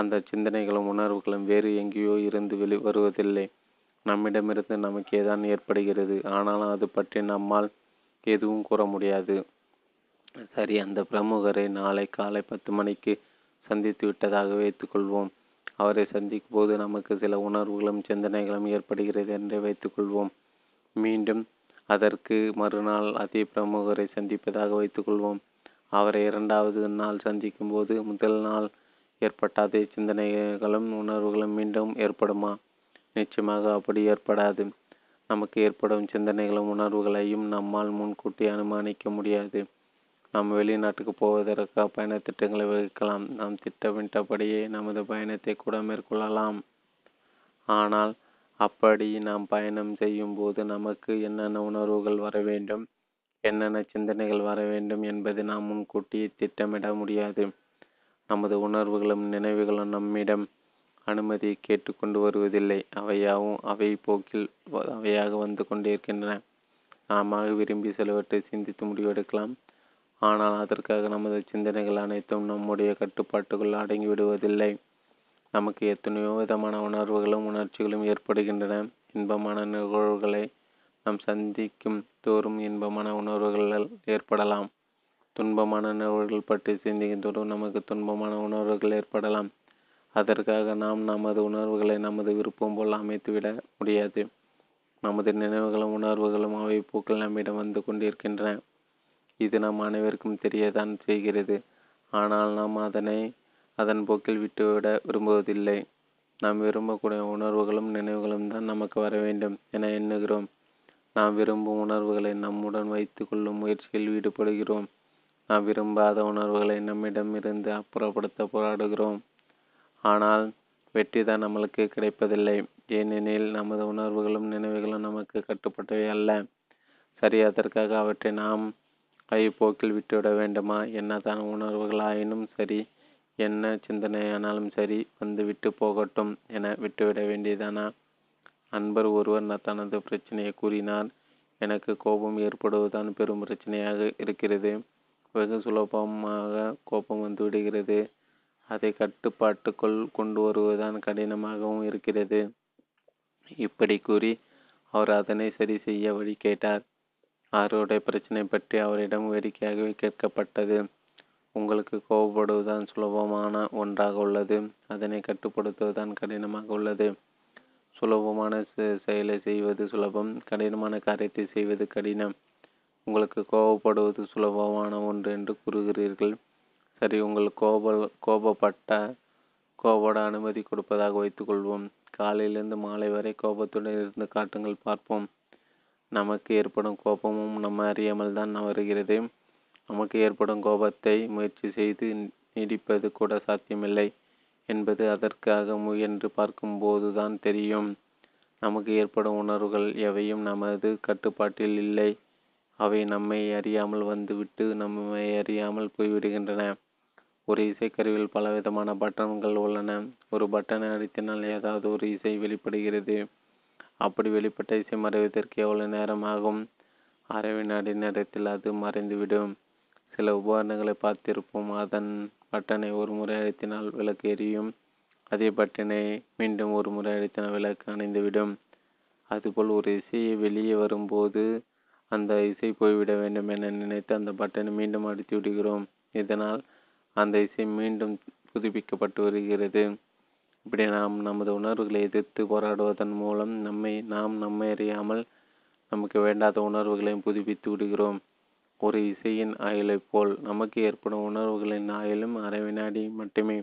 அந்த சிந்தனைகளும் உணர்வுகளும் வேறு எங்கேயோ இருந்து வெளி வருவதில்லை, நம்மிடமிருந்து நமக்கே தான் ஏற்படுகிறது. ஆனாலும் அது பற்றி நம்மால் எதுவும் கூற முடியாது. சரி, அந்த பிரமுகரை நாளை காலை பத்து மணிக்கு சந்தித்து விட்டதாக வைத்துக்கொள்வோம். அவரை சந்திக்கும் போது நமக்கு சில உணர்வுகளும் சிந்தனைகளும் ஏற்படுகிறது என்று வைத்துக்கொள்வோம். மீண்டும் அதற்கு மறுநாள் அதே பிரமுகரை சந்திப்பதாக வைத்துக்கொள்வோம். அவரை இரண்டாவது நாள் சந்திக்கும் போது முதல் நாள் ஏற்பட்ட அதே சிந்தனைகளும் உணர்வுகளும் மீண்டும் ஏற்படுமா? நிச்சயமாக அப்படி ஏற்படாது. நமக்கு ஏற்படும் சிந்தனைகளும் உணர்வுகளையும் நம்மால் முன்கூட்டி அனுமானிக்க முடியாது. நாம் வெளிநாட்டுக்கு போவதற்காக பயண திட்டங்களை வகுக்கலாம். நாம் திட்டமிட்டபடியே நமது பயணத்தை கூட மேற்கொள்ளலாம். ஆனால் அப்படி நாம் பயணம் செய்யும் போது நமக்கு என்னென்ன உணர்வுகள் வர வேண்டும், என்னென்ன சிந்தனைகள் வர வேண்டும் என்பதை நாம் முன்கூட்டியே திட்டமிட முடியாது. நமது உணர்வுகளும் நினைவுகளும் நம்மிடம் அனுமதி கேட்டு கொண்டு வருவதில்லை. அவையாவும் அவை போக்கில் அவையாக வந்து கொண்டிருக்கின்றன. நாம விரும்பி சிலவற்றை சிந்தித்து முடிவெடுக்கலாம். ஆனால் அதற்காக நமது சிந்தனைகள் அனைத்தும் நம்முடைய கட்டுப்பாட்டுக்குள் அடங்கிவிடுவதில்லை. நமக்கு எத்தனையோ விதமான உணர்வுகளும் உணர்ச்சிகளும் ஏற்படுகின்றன. இன்பமான நிகழ்வுகளை நாம் சந்திக்கும் தோறும் இன்பமான உணர்வுகள் ஏற்படலாம். துன்பமான நிகழ்வுகள் பற்றி சிந்திக்கும் தோறும் நமக்கு துன்பமான உணர்வுகள் ஏற்படலாம். அதற்காக நாம் நமது உணர்வுகளை நமது விருப்பம் போல் அமைத்துவிட முடியாது. நமது நினைவுகளும் உணர்வுகளும் அவை பூக்கள் நம்மிடம் வந்து கொண்டிருக்கின்றன. இது நம் அனைவருக்கும் தெரியத்தான் செய்கிறது. ஆனால் நாம் அதனை அதன் போக்கில் விட்டுவிட விரும்புவதில்லை. நாம் விரும்பக்கூடிய உணர்வுகளும் நினைவுகளும் தான் நமக்கு வர வேண்டும் என எண்ணுகிறோம். நாம் விரும்பும் உணர்வுகளை நம்முடன் வைத்து கொள்ளும் முயற்சியில் ஈடுபடுகிறோம். நாம் விரும்பாத உணர்வுகளை நம்மிடமிருந்து அப்புறப்படுத்த போராடுகிறோம். ஆனால் வெற்றி தான் நம்மளுக்கு கிடைப்பதில்லை. ஏனெனில் நமது உணர்வுகளும் நினைவுகளும் நமக்கு கட்டுப்பட்டவை அல்ல. சரி, அதற்காக அவற்றை நாம் ஐப்போக்கில் விட்டுவிட வேண்டுமா? என்னதான் உணர்வுகளாயினும் சரி, என்ன சிந்தனையானாலும் சரி, வந்து விட்டு போகட்டும் என விட்டுவிட வேண்டியதானா? அன்பர் ஒருவர் தனது பிரச்சனையை கூறினார். எனக்கு கோபம் ஏற்படுவதுதான் பெரும் பிரச்சனையாக இருக்கிறது. வெகு சுலபமாக கோபம் வந்துவிடுகிறது. அதை கட்டுப்பாட்டுக்குள் கொண்டு வருவதுதான் கடினமாகவும் இருக்கிறது. இப்படி கூறி அவர் அதனை சரி செய்ய வழி கேட்டார். அவருடைய பிரச்சனை பற்றி அவரிடம் வேடிக்கையாகவே கேட்கப்பட்டது. உங்களுக்கு கோபப்படுவதுதான் சுலபமான ஒன்றாக உள்ளது, அதனை கட்டுப்படுத்துவதுதான் கடினமாக உள்ளது. சுலபமான செயலை செய்வது சுலபம், கடினமான காரியத்தை செய்வது கடினம். உங்களுக்கு கோபப்படுவது சுலபமான ஒன்று என்று கூறுகிறீர்கள். சரி, உங்கள் கோப கோபப்பட்ட கோபப்பட அனுமதி கொடுப்பதாக வைத்துக்கொள்வோம். காலையிலிருந்து மாலை வரை கோபத்துடன் இருந்து காட்டுங்கள், பார்ப்போம். நமக்கு ஏற்படும் கோபமும் நம்ம அறியாமல் தான் வருகிறது. நமக்கு ஏற்படும் கோபத்தை முயற்சி செய்து நீடிப்பது கூட சாத்தியமில்லை என்பது அதற்காக முயன்று பார்க்கும்போது தான் தெரியும். நமக்கு ஏற்படும் உணர்வுகள் எவையும் நமது கட்டுப்பாட்டில் இல்லை. அவை நம்மை அறியாமல் வந்துவிட்டு நம்மை அறியாமல் போய்விடுகின்றன. ஒரு இசைக்கருவில் பலவிதமான பட்டன்கள் உள்ளன. ஒரு பட்டனை அழுத்தினால் ஏதாவது ஒரு இசை வெளிப்படுகிறது. அப்படி வெளிப்பட்ட இசை மறைவதற்கு எவ்வளவு நேரம் ஆகும்? அரை வினாடி நேரத்தில் அது மறைந்துவிடும். சில உபகரணங்களை பார்த்திருப்போம். அதன் பட்டனை ஒரு முறை அழுத்தினால் விளக்கு எரியும். அதே பட்டனை மீண்டும் ஒரு முறை அழுத்தினால் விளக்கு அணைந்துவிடும். அதுபோல் ஒரு இசையை வெளியே வரும்போது அந்த இசை போய்விட வேண்டும் என நினைத்து அந்த பட்டனை மீண்டும் அழுத்தி விடுகிறோம். இதனால் அந்த இசை மீண்டும் புதுப்பிக்கப்பட்டு வருகிறது. இப்படி நாம் நமது உணர்வுகளை எதிர்த்து போராடுவதன் மூலம் நம்மை நாம் நம்மை அறியாமல் நமக்கு வேண்டாத உணர்வுகளையும் புதுப்பித்து விடுகிறோம். ஒரு இசையின் ஆயுளை போல் நமக்கு ஏற்படும் உணர்வுகளின் ஆயுளும் அரை வினாடி மட்டுமே.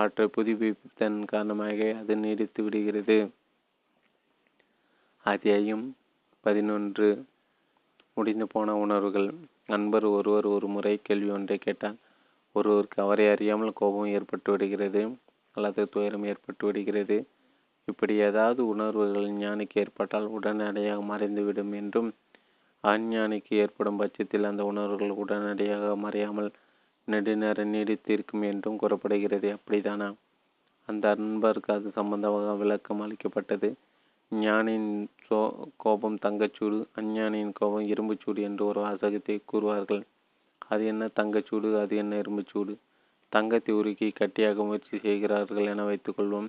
ஆற்றை புதுப்பித்தன் காரணமாக அது நீடித்து விடுகிறது. அத்தியாயம் பதினொன்று. முடிந்து போன உணர்வுகள். நண்பர் ஒருவர் ஒரு முறை கேள்வி ஒன்றை கேட்டார். ஒருவருக்கு அவரை அறியாமல் கோபம் ஏற்பட்டு விடுகிறது அல்லது துயரம் ஏற்பட்டு விடுகிறது. இப்படி ஏதாவது உணர்வுகள் ஞானிக்கு ஏற்பட்டால் உடனடியாக மறைந்துவிடும் என்றும், அஞ்ஞானிக்கு ஏற்படும் பட்சத்தில் அந்த உணர்வுகள் உடனடியாக மறையாமல் நெடுநேரம் நீடித்திருக்கும் என்றும் கூறப்படுகிறது. அப்படித்தானா? அந்த அன்பருக்கு அது சம்பந்தமாக விளக்கம் அளிக்கப்பட்டது. ஞானியின் சோ கோபம் தங்கச்சூடு, அஞ்ஞானியின் கோபம் இரும்புச்சூடு என்று ஒரு வாசகத்தை கூறுவார்கள். அது என்ன தங்கச்சூடு, அது என்ன இரும்புச்சூடு? தங்கத்தை உருக்கி கட்டியாக முயற்சி செய்கிறார்கள் என வைத்துக்கொள்வோம்.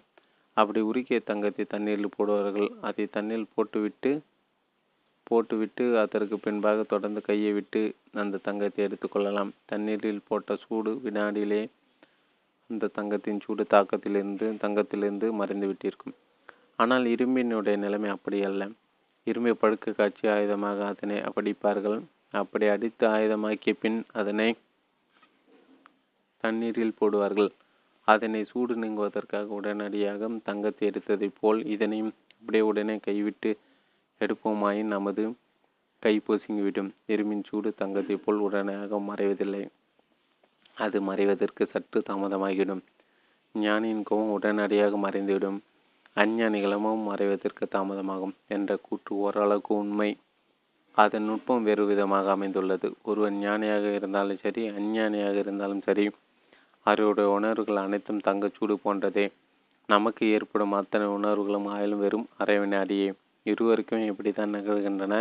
அப்படி உருக்கிய தங்கத்தை தண்ணீரில் போடுவார்கள். அதை தண்ணீரில் போட்டுவிட்டு போட்டுவிட்டு அதற்கு பின்பாக தொடர்ந்து கையை விட்டு அந்த தங்கத்தை எடுத்துக்கொள்ளலாம். தண்ணீரில் போட்ட சூடு வினாடியிலே அந்த தங்கத்தின் சூடு தாக்கத்திலிருந்து தங்கத்திலிருந்து மறைந்து விட்டிருக்கும். ஆனால் இரும்பினுடைய நிலைமை அப்படி அல்ல. இரும்பை படுக்க காட்சி ஆயுதமாக அதனை அடிப்பார்கள். அப்படி அடித்து ஆயுதமாக்கிய பின் அதனை தண்ணீரில் போடுவார்கள். அதனை சூடு நீங்குவதற்காக உடனடியாக தங்கத்தை எடுத்ததை போல் இதனையும் அப்படியே உடனே கைவிட்டு எடுப்போமாய் நமது கை பொசுங்கிவிடும். இரும்பின் சூடு தங்கத்தை போல் உடனடியாக மறைவதில்லை, அது மறைவதற்கு சற்று தாமதமாகிவிடும். ஞானியின் கோபம் உடனடியாக மறைந்துவிடும், அஞ்ஞானிகளமும் மறைவதற்கு தாமதமாகும் என்ற கூற்று ஓரளவுக்கு உண்மை. அதன் நுட்பம் வேறு விதமாக அமைந்துள்ளது. ஒருவன் ஞானியாக இருந்தாலும் சரி, அஞ்ஞானியாக இருந்தாலும் சரி, அவருடைய உணர்வுகள் அனைத்தும் தங்கச்சூடு போன்றதே. நமக்கு ஏற்படும் அத்தனை உணர்வுகளும் ஆயிலும் வெறும் அரைவினாடியே. இருவருக்கும் இப்படி தான் நிகழ்கின்றன.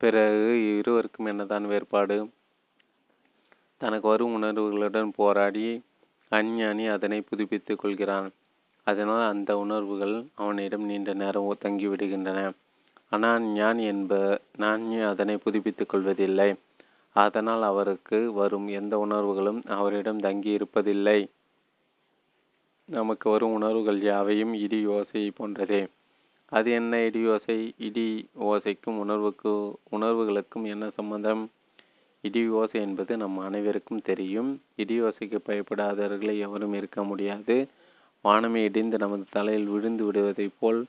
பிறகு இருவருக்கும் என்னதான் வேறுபாடு? தனக்கு வரும் உணர்வுகளுடன் போராடி அஞ்ஞானி அதனை புதுப்பித்து கொள்கிறான். அதனால் அந்த உணர்வுகள் அவனிடம் நீண்ட நேரம் தங்கிவிடுகின்றன. ஆனால் ஞானி என்ப ஞானி அதனை புதுப்பித்து கொள்வதில்லை. அதனால் அவருக்கு வரும் எந்த உணர்வுகளும் அவரிடம் தங்கி இருப்பதில்லை. நமக்கு வரும் உணர்வுகள் யாவையும் இடி யோசை போன்றதே. அது என்ன இடி ஓசை? இடி ஓசைக்கும் உணர்வுக்கு உணர்வுகளுக்கும் என்ன சம்பந்தம்? இடி ஓசை என்பது நம் அனைவருக்கும் தெரியும். இடி ஓசைக்கு பயப்படாதவர்களை எவரும் இருக்க முடியாது. வானமே இடிந்து நமது தலையில் விழுந்து விடுவதை போல்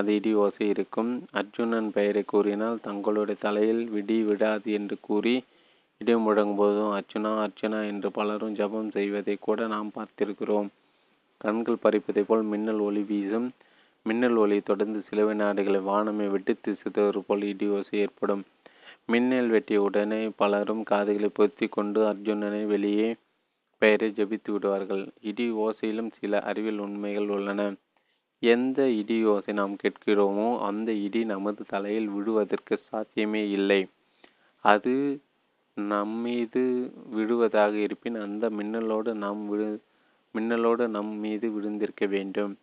அது இடி ஓசை இருக்கும். அர்ஜுனன் பெயரை கூறினால் தங்களுடைய தலையில் விடி விடாது என்று கூறி இடி முழங்கும் போதும் அர்ஜுனா அர்ஜுனா என்று பலரும் ஜபம் செய்வதை கூட நாம் பார்த்திருக்கிறோம். கண்கள் பறிப்பதை போல் மின்னல் ஒளி வீசும். மின்னல் ஒளி தொடர்ந்து சில வினாடுகளை வானமே வெட்டித்து சிதறு போல் இடி ஓசை ஏற்படும். மின்னல் வெட்டிய உடனே பலரும் காதுகளை பொருத்தி கொண்டு அர்ஜுனனை வெளியே பெயரை ஜபித்து விடுவார்கள். இடி ஓசையிலும் சில அறிவியல் உண்மைகள் உள்ளன. எந்த இடி ஓசை நாம் கேட்கிறோமோ அந்த இடி நமது தலையில் விழுவதற்கு சாத்தியமே இல்லை. அது நம்மீது விழுவதாக இருப்பின் அந்த மின்னலோடு நாம் விழு மின்னலோடு நம் மீது விழுந்திருக்க வேண்டும்.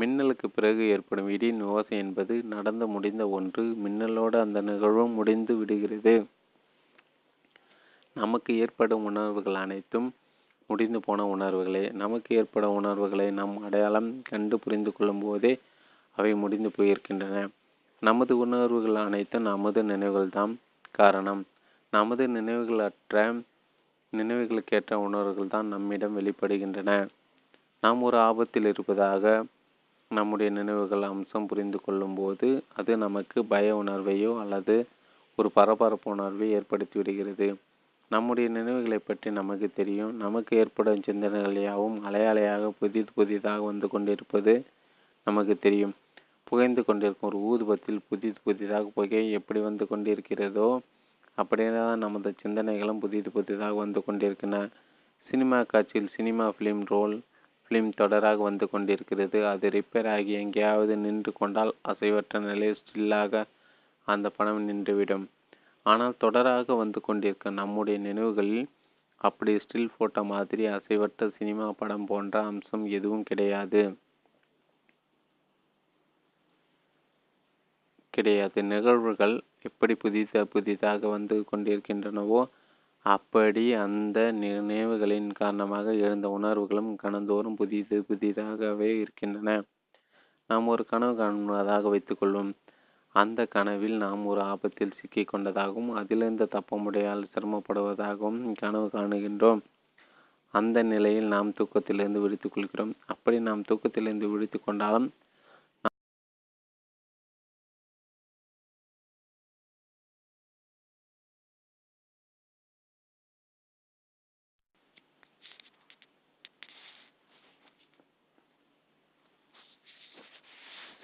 மின்னலுக்கு பிறகு ஏற்படும் இடியின் ஓசை என்பது நடந்து முடிந்த ஒன்று. மின்னலோடு அந்த நிகழ்வு முடிந்து விடுகிறது. நமக்கு ஏற்படும் உணர்வுகள் அனைத்தும் முடிந்து போன உணர்வுகளே. நமக்கு ஏற்படும் உணர்வுகளை நாம் அடையாளம் கண்டு புரிந்து கொள்ளும் போதே அவை முடிந்து போயிருக்கின்றன. நமது உணர்வுகள் அனைத்தும் நமது நினைவுகள்தான் காரணம். நமது நினைவுகளற்ற நினைவுகளுக்கேற்ற உணர்வுகள்தான் நம்மிடம் வெளிப்படுகின்றன. நாம் ஒரு ஆபத்தில் இருப்பதாக நம்முடைய நினைவுகள் அம்சம் புரிந்து கொள்ளும் போது அது நமக்கு பய உணர்வையோ அல்லது ஒரு பரபரப்பு உணர்வை ஏற்படுத்தி விடுகிறது. நம்முடைய நினைவுகளை பற்றி நமக்கு தெரியும். நமக்கு ஏற்படும் சிந்தனைகள் யாவும் அலையலையாக புதிது புதிதாக வந்து கொண்டிருப்பது நமக்கு தெரியும். புகைந்து கொண்டிருக்கும் ஒரு ஊதுபத்தில் புதிது புதிதாக புகை எப்படி வந்து கொண்டிருக்கிறதோ அப்படின்னா நமது சிந்தனைகளும் புதிது புதிதாக வந்து கொண்டிருக்கின்றன. சினிமா காட்சியில் சினிமா ஃபிலிம் ரோல் ஃபிலிம் தொடராக வந்து கொண்டிருக்கிறது. அது ரிப்பேர் ஆகி எங்கேயாவது நின்று கொண்டால் அசைவற்ற நிலையில் ஸ்டில்லாக அந்த படம் நின்றுவிடும். ஆனால் தொடராக வந்து கொண்டிருக்க நம்முடைய நினைவுகளில் அப்படி ஸ்டில் போட்டோ மாதிரி அசைவற்ற சினிமா படம் போன்ற அம்சம் எதுவும் கிடையாது கிடையாது நிகழ்வுகள் எப்படி புதித புதிதாக வந்து கொண்டிருக்கின்றனவோ அப்படி அந்த நினைவுகளின் காரணமாக எழுந்த உணர்வுகளும் கணந்தோறும் புதிது புதிதாகவே இருக்கின்றன. நாம் ஒரு கனவு காண்பதாக வைத்துக்கொள்வோம். அந்த கனவில் நாம் ஒரு ஆபத்தில் சிக்கி கொண்டதாகவும் அதிலிருந்து தப்ப முடியால் சிரமப்படுவதாகவும் கனவு காணுகின்றோம். அந்த நிலையில் நாம் தூக்கத்திலிருந்து விழித்து கொள்கிறோம். அப்படி நாம் தூக்கத்திலிருந்து விழித்து கொண்டாலும்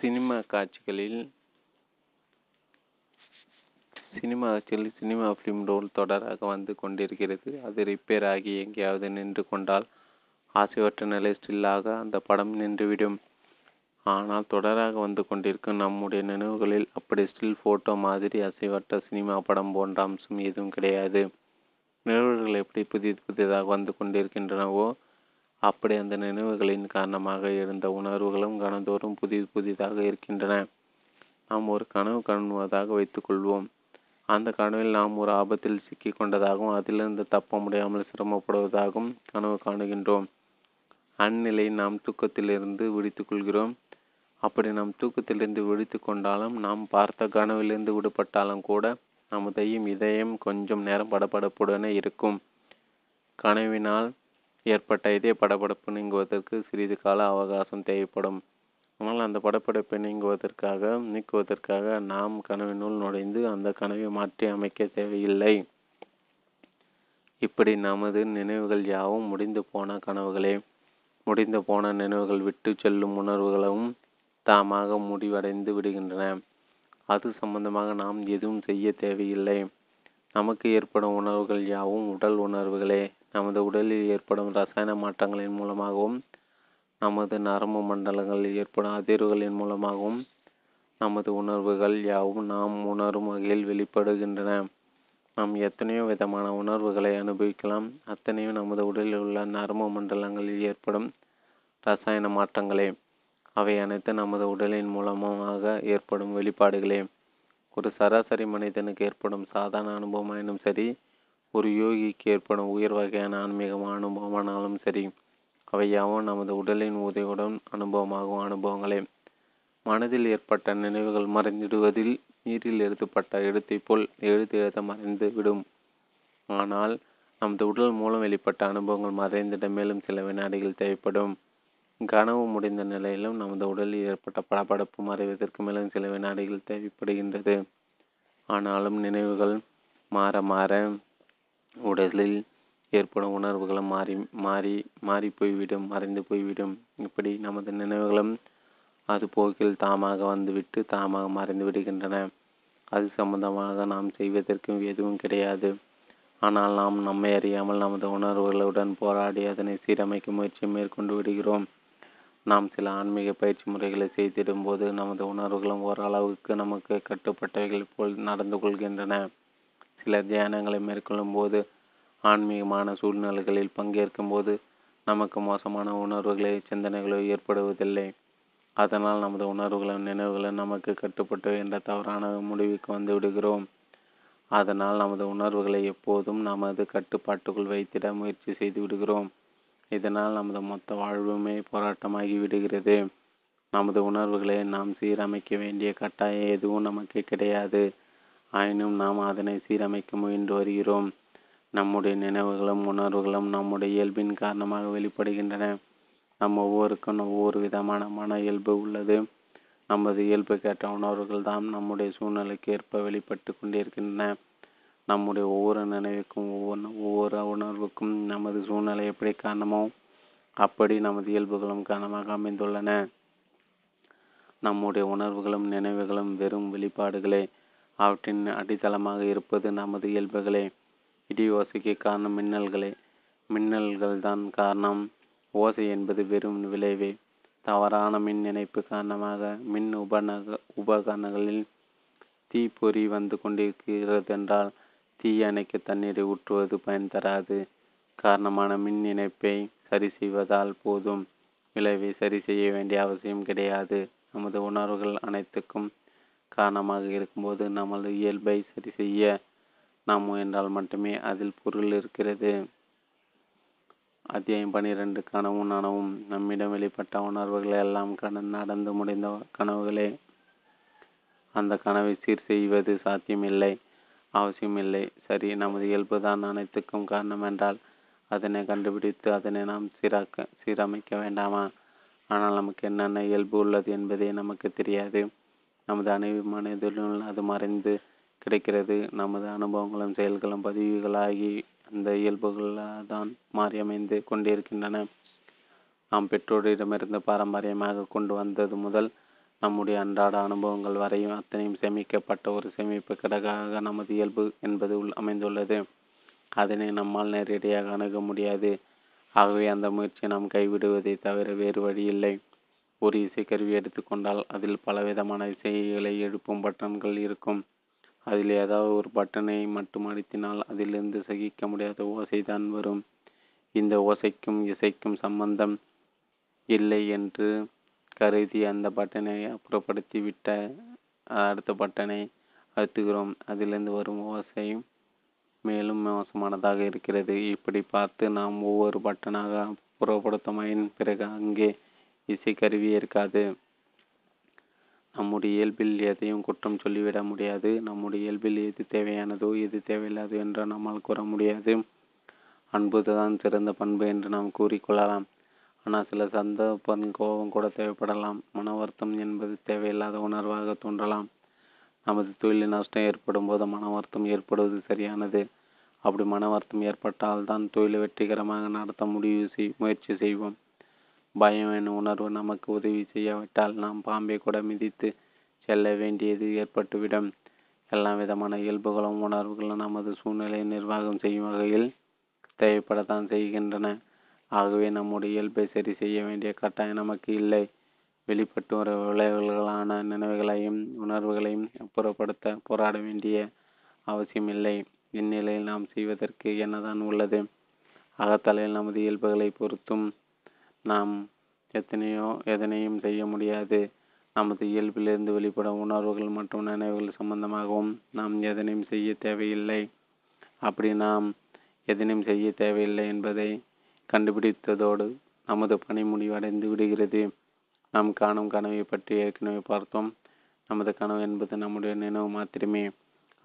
சினிமா காட்சிகளில் சினிமா காட்சிகளில் சினிமா ஃபிலிம் ரோல் தொடராக வந்து கொண்டிருக்கிறது. அது ரிப்பேர் ஆகி எங்கேயாவது நின்று கொண்டால் ஆசைவற்ற நிலை ஸ்டில்லாக அந்த படம் நின்றுவிடும். ஆனால் தொடராக வந்து கொண்டிருக்கும் நம்முடைய நினைவுகளில் அப்படி ஸ்டில் ஃபோட்டோ மாதிரி அசைவற்ற சினிமா படம் போன்ற அம்சம் எதுவும் கிடையாது. நினைவுகள் எப்படி புதிது புதிதாக வந்து கொண்டிருக்கின்றனவோ அப்படி அந்த நினைவுகளின் காரணமாக இருந்த உணர்வுகளும் கனந்தோறும் புதிது புதிதாக இருக்கின்றன. நாம் ஒரு கனவு காணுவதாக வைத்துக்கொள்வோம். அந்த கனவில் நாம் ஒரு ஆபத்தில் சிக்கி கொண்டதாகவும் அதிலிருந்து தப்ப முடியாமல் சிரமப்படுவதாகவும் கனவு காணுகின்றோம். அந்நிலையை நாம் தூக்கத்திலிருந்து விடுத்து கொள்கிறோம். அப்படி நாம் தூக்கத்திலிருந்து விடுத்து கொண்டாலும் நாம் பார்த்த கனவிலிருந்து விடுபட்டாலும் கூட நமதையும் இதயம் கொஞ்சம் நேரம் படபடப்புடனே இருக்கும். கனவினால் ஏற்பட்ட இதே படபடப்பு நீங்குவதற்கு சிறிது கால அவகாசம் தேவைப்படும். ஆனால் அந்த படப்படப்பை நீங்குவதற்காக நீக்குவதற்காக நாம் கனவினுள் நுழைந்து அந்த கனவை மாற்றி அமைக்க தேவையில்லை. இப்படி நமது நினைவுகள் யாவும் முடிந்து போன கனவுகளே. முடிந்து போன நினைவுகள் விட்டு செல்லும் உணர்வுகளும் தாமாக முடிவடைந்து விடுகின்றன. அது சம்பந்தமாக நாம் எதுவும் செய்ய தேவையில்லை. நமக்கு ஏற்படும் உணர்வுகள் யாவும் உடல் உணர்வுகளே. நமது உடலில் ஏற்படும் இரசாயன மாற்றங்களின் மூலமாகவும் நமது நரம்பு மண்டலங்களில் ஏற்படும் அதிர்வுகளின் மூலமாகவும் நமது உணர்வுகள் யாவும் நாம் உணரும் வகையில் வெளிப்படுகின்றன. நாம் எத்தனையோ விதமான உணர்வுகளை அனுபவிக்கலாம். அத்தனையும் நமது உடலில் உள்ள நரம்பு மண்டலங்களில் ஏற்படும் இரசாயன மாற்றங்களே. அவை அனைத்து நமது உடலின் மூலமாக ஏற்படும் வெளிப்பாடுகளே. ஒரு சராசரி மனிதனுக்கு ஏற்படும் சாதாரண அனுபவமாயினும் சரி, ஒரு யோகிக்கு ஏற்படும் உயர் வகையான ஆன்மீகமான அனுபவமானாலும் சரி, அவையாவும் நமது உடலின் உதவியுடன் அனுபவமாகும் அனுபவங்களே. மனதில் ஏற்பட்ட நினைவுகள் மறைந்திடுவதில் நீரில் எழுதப்பட்ட எழுத்தை போல் எழுத்து எழுத மறைந்து விடும். ஆனால் நமது உடல் மூலம் வெளிப்பட்ட அனுபவங்கள் மறைந்திட மேலும் சில வினாடிகள் தேவைப்படும். கனவு முடிந்த நிலையிலும் நமது உடலில் ஏற்பட்ட படபடப்பு மறைவதற்கு மேலும் சில வினாடிகள் தேவைப்படுகின்றது. ஆனாலும் நினைவுகள் மாற மாற உடலில் ஏற்படும் உணர்வுகளும் மாறி மாறி மாறி போய்விடும், மறைந்து போய்விடும். இப்படி நமது நினைவுகளும் அது போக்கில் தாமாக வந்துவிட்டு தாமாக மறைந்து விடுகின்றன. அது சம்பந்தமாக நாம் செய்வதற்கும் எதுவும் கிடையாது. ஆனால் நாம் நம்மை அறியாமல் நமது உணர்வுகளுடன் போராடி அதனை சீரமைக்க முயற்சி மேற்கொண்டு விடுகிறோம். நாம் சில ஆன்மீக பயிற்சி முறைகளை செய்திடும்போது நமது உணர்வுகளும் ஓரளவுக்கு நமக்கு கட்டுப்பட்டவைகள் போல் நடந்து கொள்கின்றன. சில தியானங்களை மேற்கொள்ளும் போது, ஆன்மீகமான சூழ்நிலைகளில் பங்கேற்கும் போது நமக்கு மோசமான உணர்வுகளே சிந்தனைகளோ ஏற்படுவதில்லை. அதனால் நமது உணர்வுகளும் நினைவுகளும் நமக்கு கட்டுப்பட்டவை என்ற தவறான முடிவுக்கு வந்து விடுகிறோம். அதனால் நமது உணர்வுகளை எப்போதும் நமது கட்டுப்பாட்டுக்குள் வைத்திட முயற்சி செய்து விடுகிறோம். இதனால் நமது மொத்த வாழ்வுமே போராட்டமாகி விடுகிறது. நமது உணர்வுகளை நாம் சீரமைக்க வேண்டிய கட்டாயம் எதுவும் நமக்கு கிடையாது. ஆயினும் நாம் அதனை சீரமைக்க முயன்று வருகிறோம். நம்முடைய நினைவுகளும் உணர்வுகளும் நம்முடைய இயல்பின் காரணமாக வெளிப்படுகின்றன. நம் ஒவ்வொருக்கும் ஒவ்வொரு விதமான மன இயல்பு உள்ளது. நமது இயல்புக்கேற்ற உணர்வுகள் தாம் நம்முடைய சூழ்நிலைக்கு ஏற்ப வெளிப்பட்டு கொண்டிருக்கின்றன. நம்முடைய ஒவ்வொரு நினைவுக்கும் ஒவ்வொரு ஒவ்வொரு உணர்வுக்கும் நமது சூழ்நிலை எப்படி காரணமோ அப்படி நமது இயல்புகளும் காரணமாக அமைந்துள்ளன. நம்முடைய உணர்வுகளும் நினைவுகளும் வெறும் வெளிப்பாடுகளே. அவற்றின் அடித்தளமாக இருப்பது நமது இயல்புகளே. இடி ஓசைக்கு காரணம் மின்னல்களே. மின்னல்கள் தான் காரணம். ஓசை என்பது வெறும் விளைவே. தவறான மின் இணைப்பு காரணமாக மின் உபநக உபகரணங்களில் தீ பொறி வந்து கொண்டிருக்கிறதென்றால் தீ அணைக்கு தண்ணீரை ஊற்றுவது பயன் தராது. காரணமான மின் இணைப்பை சரி செய்வதால் போதும், விளைவை சரி செய்ய வேண்டிய அவசியம் கிடையாது. நமது உணர்வுகள் அனைத்துக்கும் காரணமாக இருக்கும்போது நமது இயல்பை சரி செய்ய நாம் முயன்றால் மட்டுமே அதில் பொருள் இருக்கிறது. அத்தியாயம் பனிரெண்டு. கனவும் நனவும். நம்மிடம் வெளிப்பட்ட உணர்வுகளை எல்லாம் கடன் நடந்து முடிந்த கனவுகளே. அந்த கனவை சீர் செய்வது சாத்தியமில்லை, அவசியமில்லை. சரி, நமது இயல்பு தான் அனைத்துக்கும் காரணம் என்றால் அதனை கண்டுபிடித்து அதனை நாம் சீராக்க சீரமைக்க வேண்டாமா? ஆனால் நமக்கு என்னென்ன இயல்பு உள்ளது என்பதே நமக்கு தெரியாது. நமது அனைவு மனதிலும் அது மறைந்து கிடைக்கிறது. நமது அனுபவங்களும் செயல்களும் பதிவுகளாகி அந்த இயல்புகளால் தான் மாறியமைந்து கொண்டிருக்கின்றன. நாம் பெற்றோரிடமிருந்து பாரம்பரியமாக கொண்டு வந்தது முதல் நம்முடைய அன்றாட அனுபவங்கள் வரையும் அத்தனையும் சேமிக்கப்பட்ட ஒரு சேமிப்பு கிடங்காக நமது இயல்பு என்பது உள் அமைந்துள்ளது. அதனை நம்மால் நேரடியாக அணுக முடியாது. ஆகவே அந்த முயற்சியை நாம் கைவிடுவதை தவிர வேறு வழி இல்லை. ஒரு இசைக்கருவி எடுத்துக்கொண்டால் அதில் பலவிதமான இசைகளை எழுப்பும் பட்டன்கள் இருக்கும். அதில் ஏதாவது ஒரு பட்டனை மட்டும் அழுத்தினால் அதிலிருந்து சகிக்க முடியாத ஓசை தான் வரும். இந்த ஓசைக்கும் இசைக்கும் சம்பந்தம் இல்லை என்று கருதி அந்த பட்டனை அப்புறப்படுத்தி விட்ட அடுத்த பட்டனை அழுத்துகிறோம். அதிலிருந்து வரும் ஓசை மேலும் மோசமானதாக இருக்கிறது. இப்படி பார்த்து நாம் ஒவ்வொரு பட்டனாக புறப்படுத்தமையின் பிறகு அங்கே இசைக்கருவி இருக்காது. நம்முடைய இயல்பில் எதையும் குற்றம் சொல்லிவிட முடியாது. நம்முடைய இயல்பில் எது தேவையானதோ எது தேவையில்லாதோ என்று நம்மால் கூற முடியாது. அன்புதான் சிறந்த பண்பு என்று நாம் கூறிக்கொள்ளலாம். ஆனால் சில சந்தர்ப்பம் கோபம் கூட தேவைப்படலாம். மன வருத்தம் என்பது தேவையில்லாத உணர்வாக தோன்றலாம். நமது தொழிலில் நஷ்டம் ஏற்படும் போது மன வருத்தம் ஏற்படுவது சரியானது. அப்படி மன வருத்தம் ஏற்பட்டால் தான் தொழிலை வெற்றிகரமாக நடத்த முடிவு செய் முயற்சி செய்வோம். பயம் எனும் உணர்வு நமக்கு உதவி செய்யாவிட்டால் நாம் பாம்பை கூட மிதித்து செல்ல வேண்டியது ஏற்பட்டுவிடும். எல்லா விதமான இயல்புகளும் உணர்வுகளும் நமது சூழ்நிலையை நிர்வாகம் செய்யும் வகையில் தேவைப்படத்தான் செய்கின்றன. ஆகவே நம்முடைய இயல்பை சரி செய்ய வேண்டிய கட்டாயம் நமக்கு இல்லை. வெளிப்பட்டு ஒரு விளைவுகளான நினைவுகளையும் உணர்வுகளையும் அப்புறப்படுத்த போராட வேண்டிய அவசியமில்லை. இந்நிலையில் நாம் செய்வதற்கு என்னதான் உள்ளது? அகத்தலையில் நமது இயல்புகளை பொறுத்தும் நாம் எத்தனையோ எதனையும் செய்ய முடியாது. நமது இயல்பிலிருந்து வெளிப்படும் உணர்வுகள் மற்றும் நினைவுகள் சம்பந்தமாகவும் நாம் எதனையும் செய்ய தேவையில்லை. அப்படி நாம் எதனையும் செய்ய தேவையில்லை என்பதை கண்டுபிடித்ததோடு நமது பணி முடிவடைந்து விடுகிறது. நாம் காணும் கனவை பற்றி ஏற்கனவே பார்த்தோம். நமது கனவு என்பது நம்முடைய நினைவு மாத்திரமே.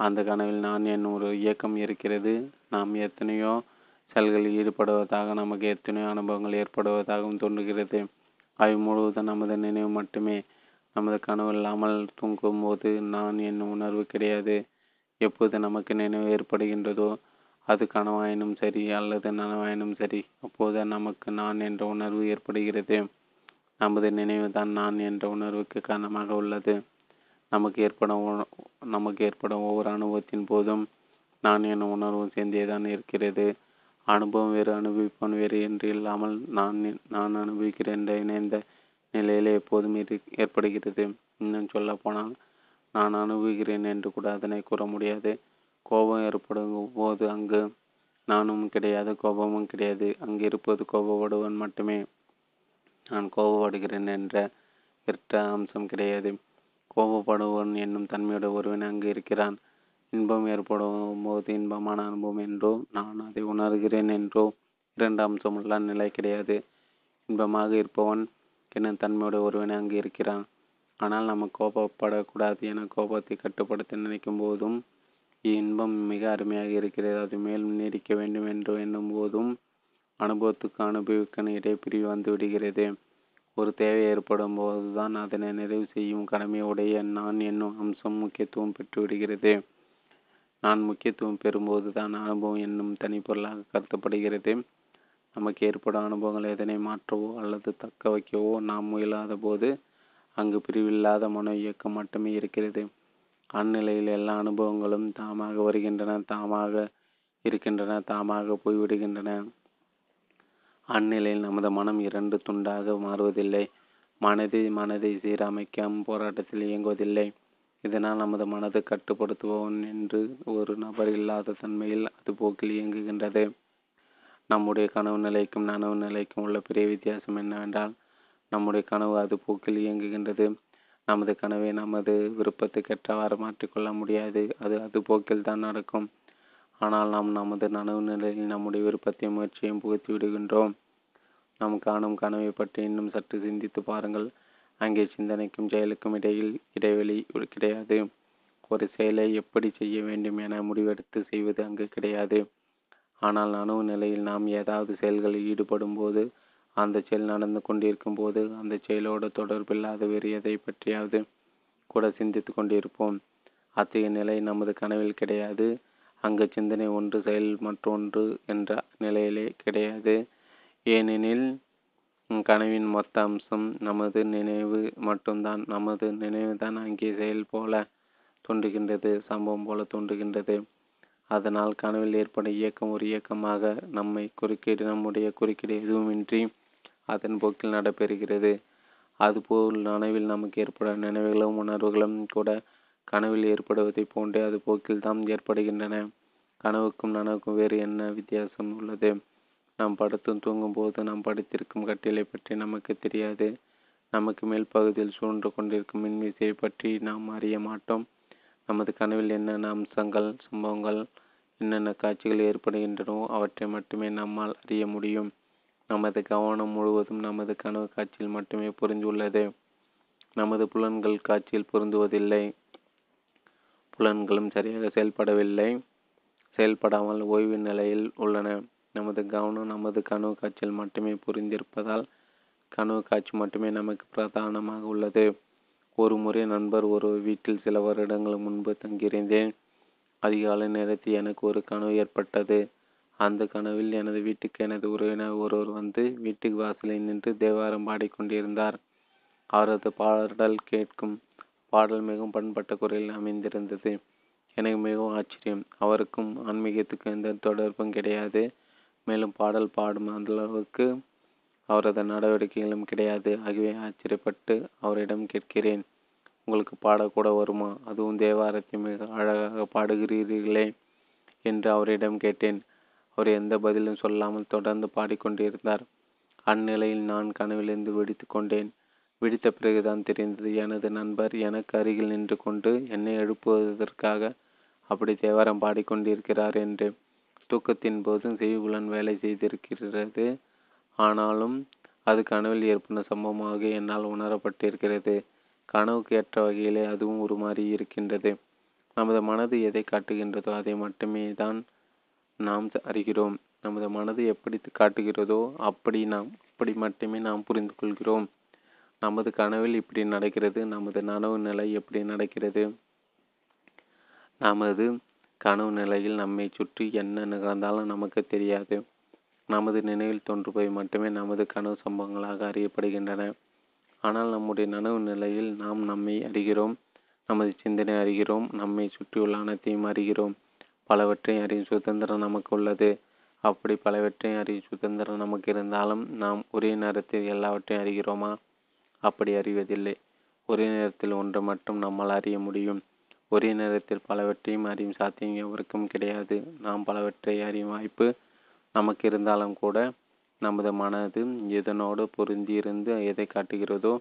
அந்த கனவில் நான் என் ஒரு இயக்கம் இருக்கிறது. நாம் எத்தனையோ செயல்களில் ஈடுபடுவதாக நமக்கு எத்தனையோ அனுபவங்கள் ஏற்படுவதாகவும் தோன்றுகிறது. அவை முழுவதும் நமது நினைவு மட்டுமே. நமது கனவு இல்லாமல் தூங்கும் போது நான் என் உணர்வு கிடையாது. எப்போது நமக்கு நினைவு ஏற்படுகின்றதோ அது கனவாயினும் சரி அல்லது நனவாயினும் சரி, அப்போது நமக்கு நான் என்ற உணர்வு ஏற்படுகிறது. நமது நினைவு தான் நான் என்ற உணர்வுக்கு காரணமாக உள்ளது. நமக்கு ஏற்படும் நமக்கு ஏற்படும் ஒவ்வொரு அனுபவத்தின் போதும் நான் என்ற உணர்வும் சேர்ந்தே தான் இருக்கிறது. அனுபவம் வேறு அனுபவிப்பவன் வேறு என்று இல்லாமல் நான் நான் அனுபவிக்கிறேன் என்ற இணைந்த நிலையிலே எப்போதும் இரு ஏற்படுகிறது. இன்னும் சொல்ல போனால் நான் அனுபவிக்கிறேன் என்று கூட அதனை கூற முடியாது. கோபம் ஏற்படும் போது அங்கு நானும் கிடையாது, கோபமும் கிடையாது. அங்கு இருப்பது கோபப்படுவன் மட்டுமே. நான் கோபப்படுகிறேன் என்ற இரட்ட அம்சம் கிடையாது. கோபப்படுவன் என்னும் தன்மையோட ஒருவன் அங்கு இருக்கிறான். இன்பம் ஏற்படும் போது இன்பமான அனுபவம் என்றோ நான் அதை உணர்கிறேன் என்றோ இரண்டு அம்சமுள்ள நிலை கிடையாது. இன்பமாக இருப்பவன் என்னும் தன்மையோட ஒருவன் அங்கு இருக்கிறான். ஆனால் நம்ம கோபப்படக்கூடாது என கோபத்தை கட்டுப்படுத்த நினைக்கும் போதும் இன்பம் மிக அருமையாக இருக்கிறது, அது மேலும் நீடிக்க வேண்டும் என்று எண்ணும் போதும் அனுபவத்துக்கு அனுபவிக்க இடைப்பிரிவு வந்து விடுகிறது. ஒரு தேவை ஏற்படும் போதுதான் அதனை நிறைவு செய்யும் கடமையுடைய நான் என்னும் அம்சம் முக்கியத்துவம் பெற்றுவிடுகிறது. நான் முக்கியத்துவம் பெறும்போது தான் அனுபவம் என்னும் தனிப்பொருளாக கருதப்படுகிறது. நமக்கு ஏற்படும் அனுபவங்கள் எதனை மாற்றவோ அல்லது தக்க வைக்கவோ நாம் முயலாத போது அங்கு பிரிவில்லாத மனோ இயக்கம் மட்டுமே இருக்கிறது. அந்நிலையில் எல்லா அனுபவங்களும் தாமாக வருகின்றன, தாமாக இருக்கின்றன, தாமாக போய்விடுகின்றன. அந்நிலையில் நமது மனம் இரண்டு துண்டாக மாறுவதில்லை. மனதை மனதை சீரமைக்கும் போராட்டத்தில் இயங்குவதில்லை. இதனால் நமது மனதை கட்டுப்படுத்துவோம் என்று ஒரு நபர் இல்லாத தன்மையில் அது போக்கில் இயங்குகின்றது. நம்முடைய கனவு நிலைக்கும் நனவு நிலைக்கும் உள்ள பெரிய வித்தியாசம் என்னவென்றால் நம்முடைய கனவு அது போக்கில் இயங்குகின்றது. நமது கனவை நமது விருப்பத்துக்கு ஏற்றவாறு மாற்றிக்கொள்ள முடியாது. அது அது போக்கில் தான் நடக்கும். ஆனால் நாம் நமது நனவு நிலையில் நம்முடைய விருப்பத்தை முயற்சியும் புகுத்தி விடுகின்றோம். நாம் காணும் கனவை பற்றி இன்னும் சற்று சிந்தித்து பாருங்கள். அங்கே சிந்தனைக்கும் செயலுக்கும் இடையில் இடைவெளி கிடையாது. ஒரு செயலை எப்படி செய்ய வேண்டும் என முடிவெடுத்து செய்வது அங்கு கிடையாது. ஆனால் நனவு நிலையில் நாம் ஏதாவது செயல்களில் ஈடுபடும் போது அந்த செயல் நடந்து கொண்டிருக்கும் போது அந்த செயலோடு தொடர்பில்லாத வேறு எதை பற்றியாவது கூட சிந்தித்து கொண்டிருப்போம். அத்தகைய நிலை நமது கனவில் கிடையாது. அங்கு சிந்தனை ஒன்று செயல் மற்றொன்று என்ற நிலையிலே கிடையாது. ஏனெனில் கனவின் மொத்த அம்சம் நமது நினைவு மட்டும்தான். நமது நினைவு தான் அங்கே செயல் போல தோன்றுகின்றது, சம்பவம் போல தோன்றுகின்றது. அதனால் கனவில் ஏற்பட இயக்கம் ஒரு இயக்கமாக நம்மை குறுக்கீடு நம்முடைய குறுக்கீடு எதுவுமின்றி அதன் போக்கில் நடைபெறுகிறது. அதுபோல் நனவில் நமக்கு ஏற்பட நினைவுகளும் உணர்வுகளும் கூட கனவில் ஏற்படுவதை போன்றே அது போக்கில் தான் ஏற்படுகின்றன. கனவுக்கும் நனவுக்கும் வேறு என்ன வித்தியாசம் உள்ளது? நாம் படுத்தும் தூங்கும் போது நாம் படுத்திருக்கும் கட்டிலை பற்றி நமக்கு தெரியாது. நமக்கு மேல் பகுதியில் சூழ்ந்து கொண்டிருக்கும் மின்விசையை பற்றி நாம் அறிய மாட்டோம். நமது கனவில் என்னென்ன அம்சங்கள் சம்பவங்கள் என்னென்ன காட்சிகள் ஏற்படுகின்றனவோ அவற்றை மட்டுமே நம்மால் அறிய முடியும். நமது கவனம் முழுவதும் நமது கனவு காட்சியில் மட்டுமே புரிந்துள்ளது. நமது புலன்கள் காட்சியில் பொருந்துவதில்லை, புலன்களும் சரியாக செயல்படவில்லை, செயல்படாமல் ஓய்வு நிலையில் உள்ளன. நமது கவனம் நமது கனவு காட்சியில் மட்டுமே புரிந்திருப்பதால் கனவு காட்சி மட்டுமே நமக்கு பிரதானமாக உள்ளது. ஒரு முறை நண்பர் ஒரு வீட்டில் சில வருடங்கள் முன்பு தங்கியிருந்தேன். அதிகாலை நேரத்தில் எனக்கு ஒரு கனவு ஏற்பட்டது. அந்த கனவில் எனது வீட்டுக்கு எனது உறவினர் ஒருவர் வந்து வீட்டுக்கு வாசலில் நின்று தேவாரம் பாடிக்கொண்டிருந்தார். அவரது பாடல் கேட்கும் பாடல் மிகவும் பண்பட்ட குரலில் அமைந்திருந்தது. எனக்கு மிகவும் ஆச்சரியம். அவருக்கும் ஆன்மீகத்துக்கு எந்த தொடர்பும் கிடையாது, மேலும் பாடல் பாடும் அளவுக்கு அவரது நடவடிக்கைகளும் கிடையாது. ஆகவே ஆச்சரியப்பட்டு அவரிடம் கேட்கிறேன், உங்களுக்கு பாடக்கூட வருமா, அதுவும் தேவாரத்தை மிக அழகாக பாடுகிறீர்களே என்று அவரிடம் கேட்டேன். அவர் எந்த பதிலும் சொல்லாமல் தொடர்ந்து பாடிக்கொண்டிருந்தார். அந்நிலையில் நான் கனவிலிருந்து வெடித்து கொண்டேன். வெடித்த பிறகுதான் தெரிந்தது, எனது நண்பர் எனக்கு அருகில் நின்று கொண்டு என்னை எழுப்புவதற்காக அப்படி தேவாரம் பாடிக்கொண்டிருக்கிறார் என்று. தூக்கத்தின் போதும் செய்புலன் வேலை செய்திருக்கிறது, ஆனாலும் அது கனவில் ஏற்படும் சம்பவமாக என்னால் உணரப்பட்டிருக்கிறது. கனவுக்கு ஏற்ற வகையிலே அதுவும் ஒரு மாறி இருக்கின்றது. நமது மனது எதை காட்டுகின்றதோ அதை மட்டுமே தான் நாம் அறிகிறோம். நமது மனது எப்படி காட்டுகிறதோ அப்படி நாம் அப்படி மட்டுமே நாம் புரிந்து கொள்கிறோம். நமது கனவில் இப்படி நடக்கிறது, நமது நனவு நிலை எப்படி நடக்கிறது, நமது கனவு நிலையில் நம்மை சுற்றி என்ன நிகழ்ந்தாலும் நமக்கு தெரியாது. நமது நினைவில் தோன்றுபவை மட்டுமே நமது கனவு சம்பவங்களாக அறியப்படுகின்றன. ஆனால் நம்முடைய நனவு நிலையில் நாம் நம்மை அறிகிறோம், நமது சிந்தனை அறிகிறோம், நம்மை சுற்றியுள்ள அனைத்தையும் அறிகிறோம். பலவற்றை அறியும் சுதந்திரம் நமக்கு உள்ளது. அப்படி பலவற்றை அறியும் சுதந்திரம் நமக்கு இருந்தாலும் நாம் ஒரே நேரத்தில் எல்லாவற்றையும் அறிகிறோமா? அப்படி அறிவதில்லை. ஒரே நேரத்தில் ஒன்று மட்டும் நம்மால் அறிய முடியும். ஒரே நேரத்தில் பலவற்றையும் அறியும் சாத்தியம் எவருக்கும் கிடையாது. நாம் பலவற்றை அறியும் வாய்ப்பு நமக்கு இருந்தாலும் கூட நமது மனது எதனோடு பொருந்தியிருந்து எதை காட்டுகிறதோ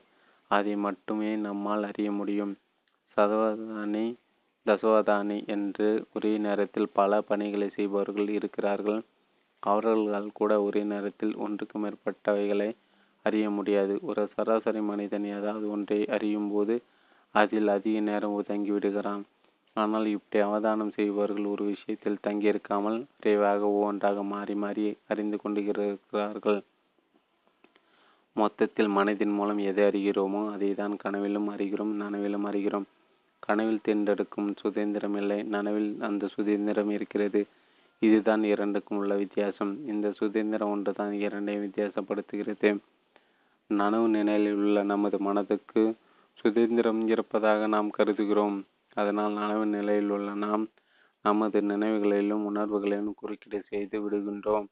அதை மட்டுமே நம்மால் அறிய முடியும். சதவதானி தசவதானி என்று ஒரே நேரத்தில் பல பணிகளை செய்பவர்கள் இருக்கிறார்கள். அவர்களால் கூட ஒரே நேரத்தில் ஒன்றுக்கு மேற்பட்டவைகளை அறிய முடியாது. ஒரு சராசரி மனிதன் ஏதாவது ஒன்றை அறியும் போது அதில் அதிக நேரம் ஒதுங்கிவிடுகிறான். ஆனால் இப்படி அவதானம் செய்பவர்கள் ஒரு விஷயத்தில் தங்கியிருக்காமல் விரைவாக ஒவ்வொன்றாக மாறி மாறி அறிந்து கொண்டிருக்கிறார்கள். மொத்தத்தில் மனதின் மூலம் எதை அறிகிறோமோ அதை தான் கனவிலும் அறிகிறோம், நனவிலும் அறிகிறோம். கனவில் தேர்ந்தெடுக்கும் சுதந்திரம் இல்லை, நனவில் அந்த சுதந்திரம் இருக்கிறது. இதுதான் இரண்டுக்கும் உள்ள வித்தியாசம். இந்த சுதந்திரம் ஒன்று தான் இரண்டையும் வித்தியாசப்படுத்துகிறது. நனவு நிலையில் உள்ள நமது மனதுக்கு சுதந்திரம் இருப்பதாக நாம் கருதுகிறோம். அதனால் நனவு நிலையில் உள்ள நாம் நமது நினைவுகளிலும் உணர்வுகளிலும் குறுக்கீடு செய்து விடுகின்றோம்.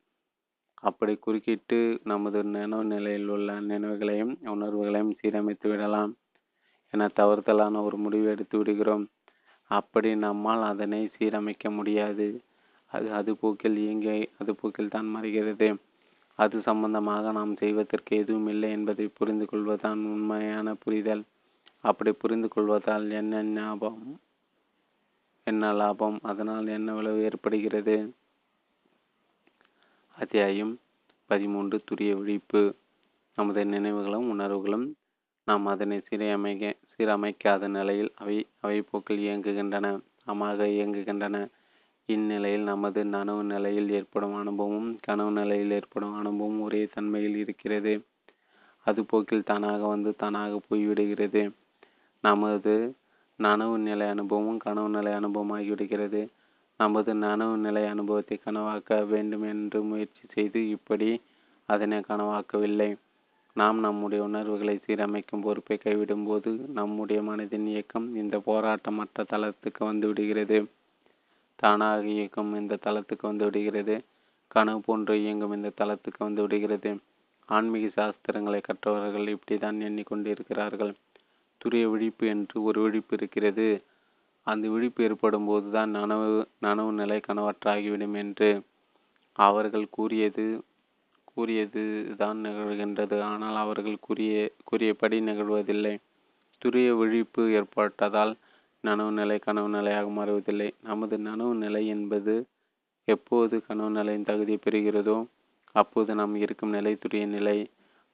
அப்படி குறுக்கிட்டு நமது நினைவு நிலையில் உள்ள நினைவுகளையும் உணர்வுகளையும் சீரமைத்து விடலாம் என தவறுதலான ஒரு முடிவு எடுத்து விடுகிறோம். அப்படி நம்மால் அதனை சீரமைக்க முடியாது. அது அது போக்கில் இயங்கி அது போக்கில் தான் மறைகிறது. அது சம்பந்தமாக நாம் செய்வதற்கு எதுவும் இல்லை என்பதை புரிந்து கொள்வதுதான் உண்மையான புரிதல். அப்படி புரிந்து கொள்வதால் என்ன ஞாபகம், என்ன லாபம், அதனால் என்ன விளைவு ஏற்படுகிறது? அத்தியாயம் பதிமூன்று, துரிய விழிப்பு. நமது நினைவுகளும் உணர்வுகளும் நாம் அதனை சீரமைக்க சீரமைக்காத நிலையில் அவை அவை போக்கில் இயங்குகின்றன, அமாக இயங்குகின்றன. இந்நிலையில் நமது நனவு நிலையில் ஏற்படும் அனுபவமும் கனவு நிலையில் ஏற்படும் அனுபவமும் ஒரே தன்மையில் இருக்கிறது. அது போக்கில் தானாக வந்து தானாக போய்விடுகிறது. நமது நனவு நிலை அனுபவமும் கனவு நிலை அனுபவமாகிவிடுகிறது. நமது நனவு நிலை அனுபவத்தை கனவாக்க வேண்டும் என்று முயற்சி செய்து இப்படி அதனை கனவாக்கவில்லை. நாம் நம்முடைய உணர்வுகளை சீரமைக்கும் பொறுப்பை கைவிடும் போது நம்முடைய மனதின் இயக்கம் இந்த போராட்டமற்ற தளத்துக்கு வந்துவிடுகிறது. தானாக இயக்கம் இந்த தளத்துக்கு வந்துவிடுகிறது. கனவு போன்று இயங்கும் இந்த தளத்துக்கு வந்துவிடுகிறது. ஆன்மீக சாஸ்திரங்களை கற்றவர்கள் இப்படி தான் எண்ணிக்கொண்டிருக்கிறார்கள். துரிய விழிப்பு என்று ஒரு விழிப்பு இருக்கிறது. அந்த விழிப்பு ஏற்படும் போது தான் நனவு நனவு நிலை கனவற்றாகிவிடும் என்று அவர்கள் கூறியது கூறியது தான் நிகழ்கின்றது. ஆனால் அவர்கள் கூறிய கூறியபடி நிகழ்வதில்லை. துரிய விழிப்பு ஏற்பட்டதால் நனவு நிலை கனவு நிலையாக மாறுவதில்லை. நமது நனவு நிலை என்பது எப்போது கனவு நிலையின் தகுதியை பெறுகிறதோ அப்போது நாம் இருக்கும் நிலை துரிய நிலை.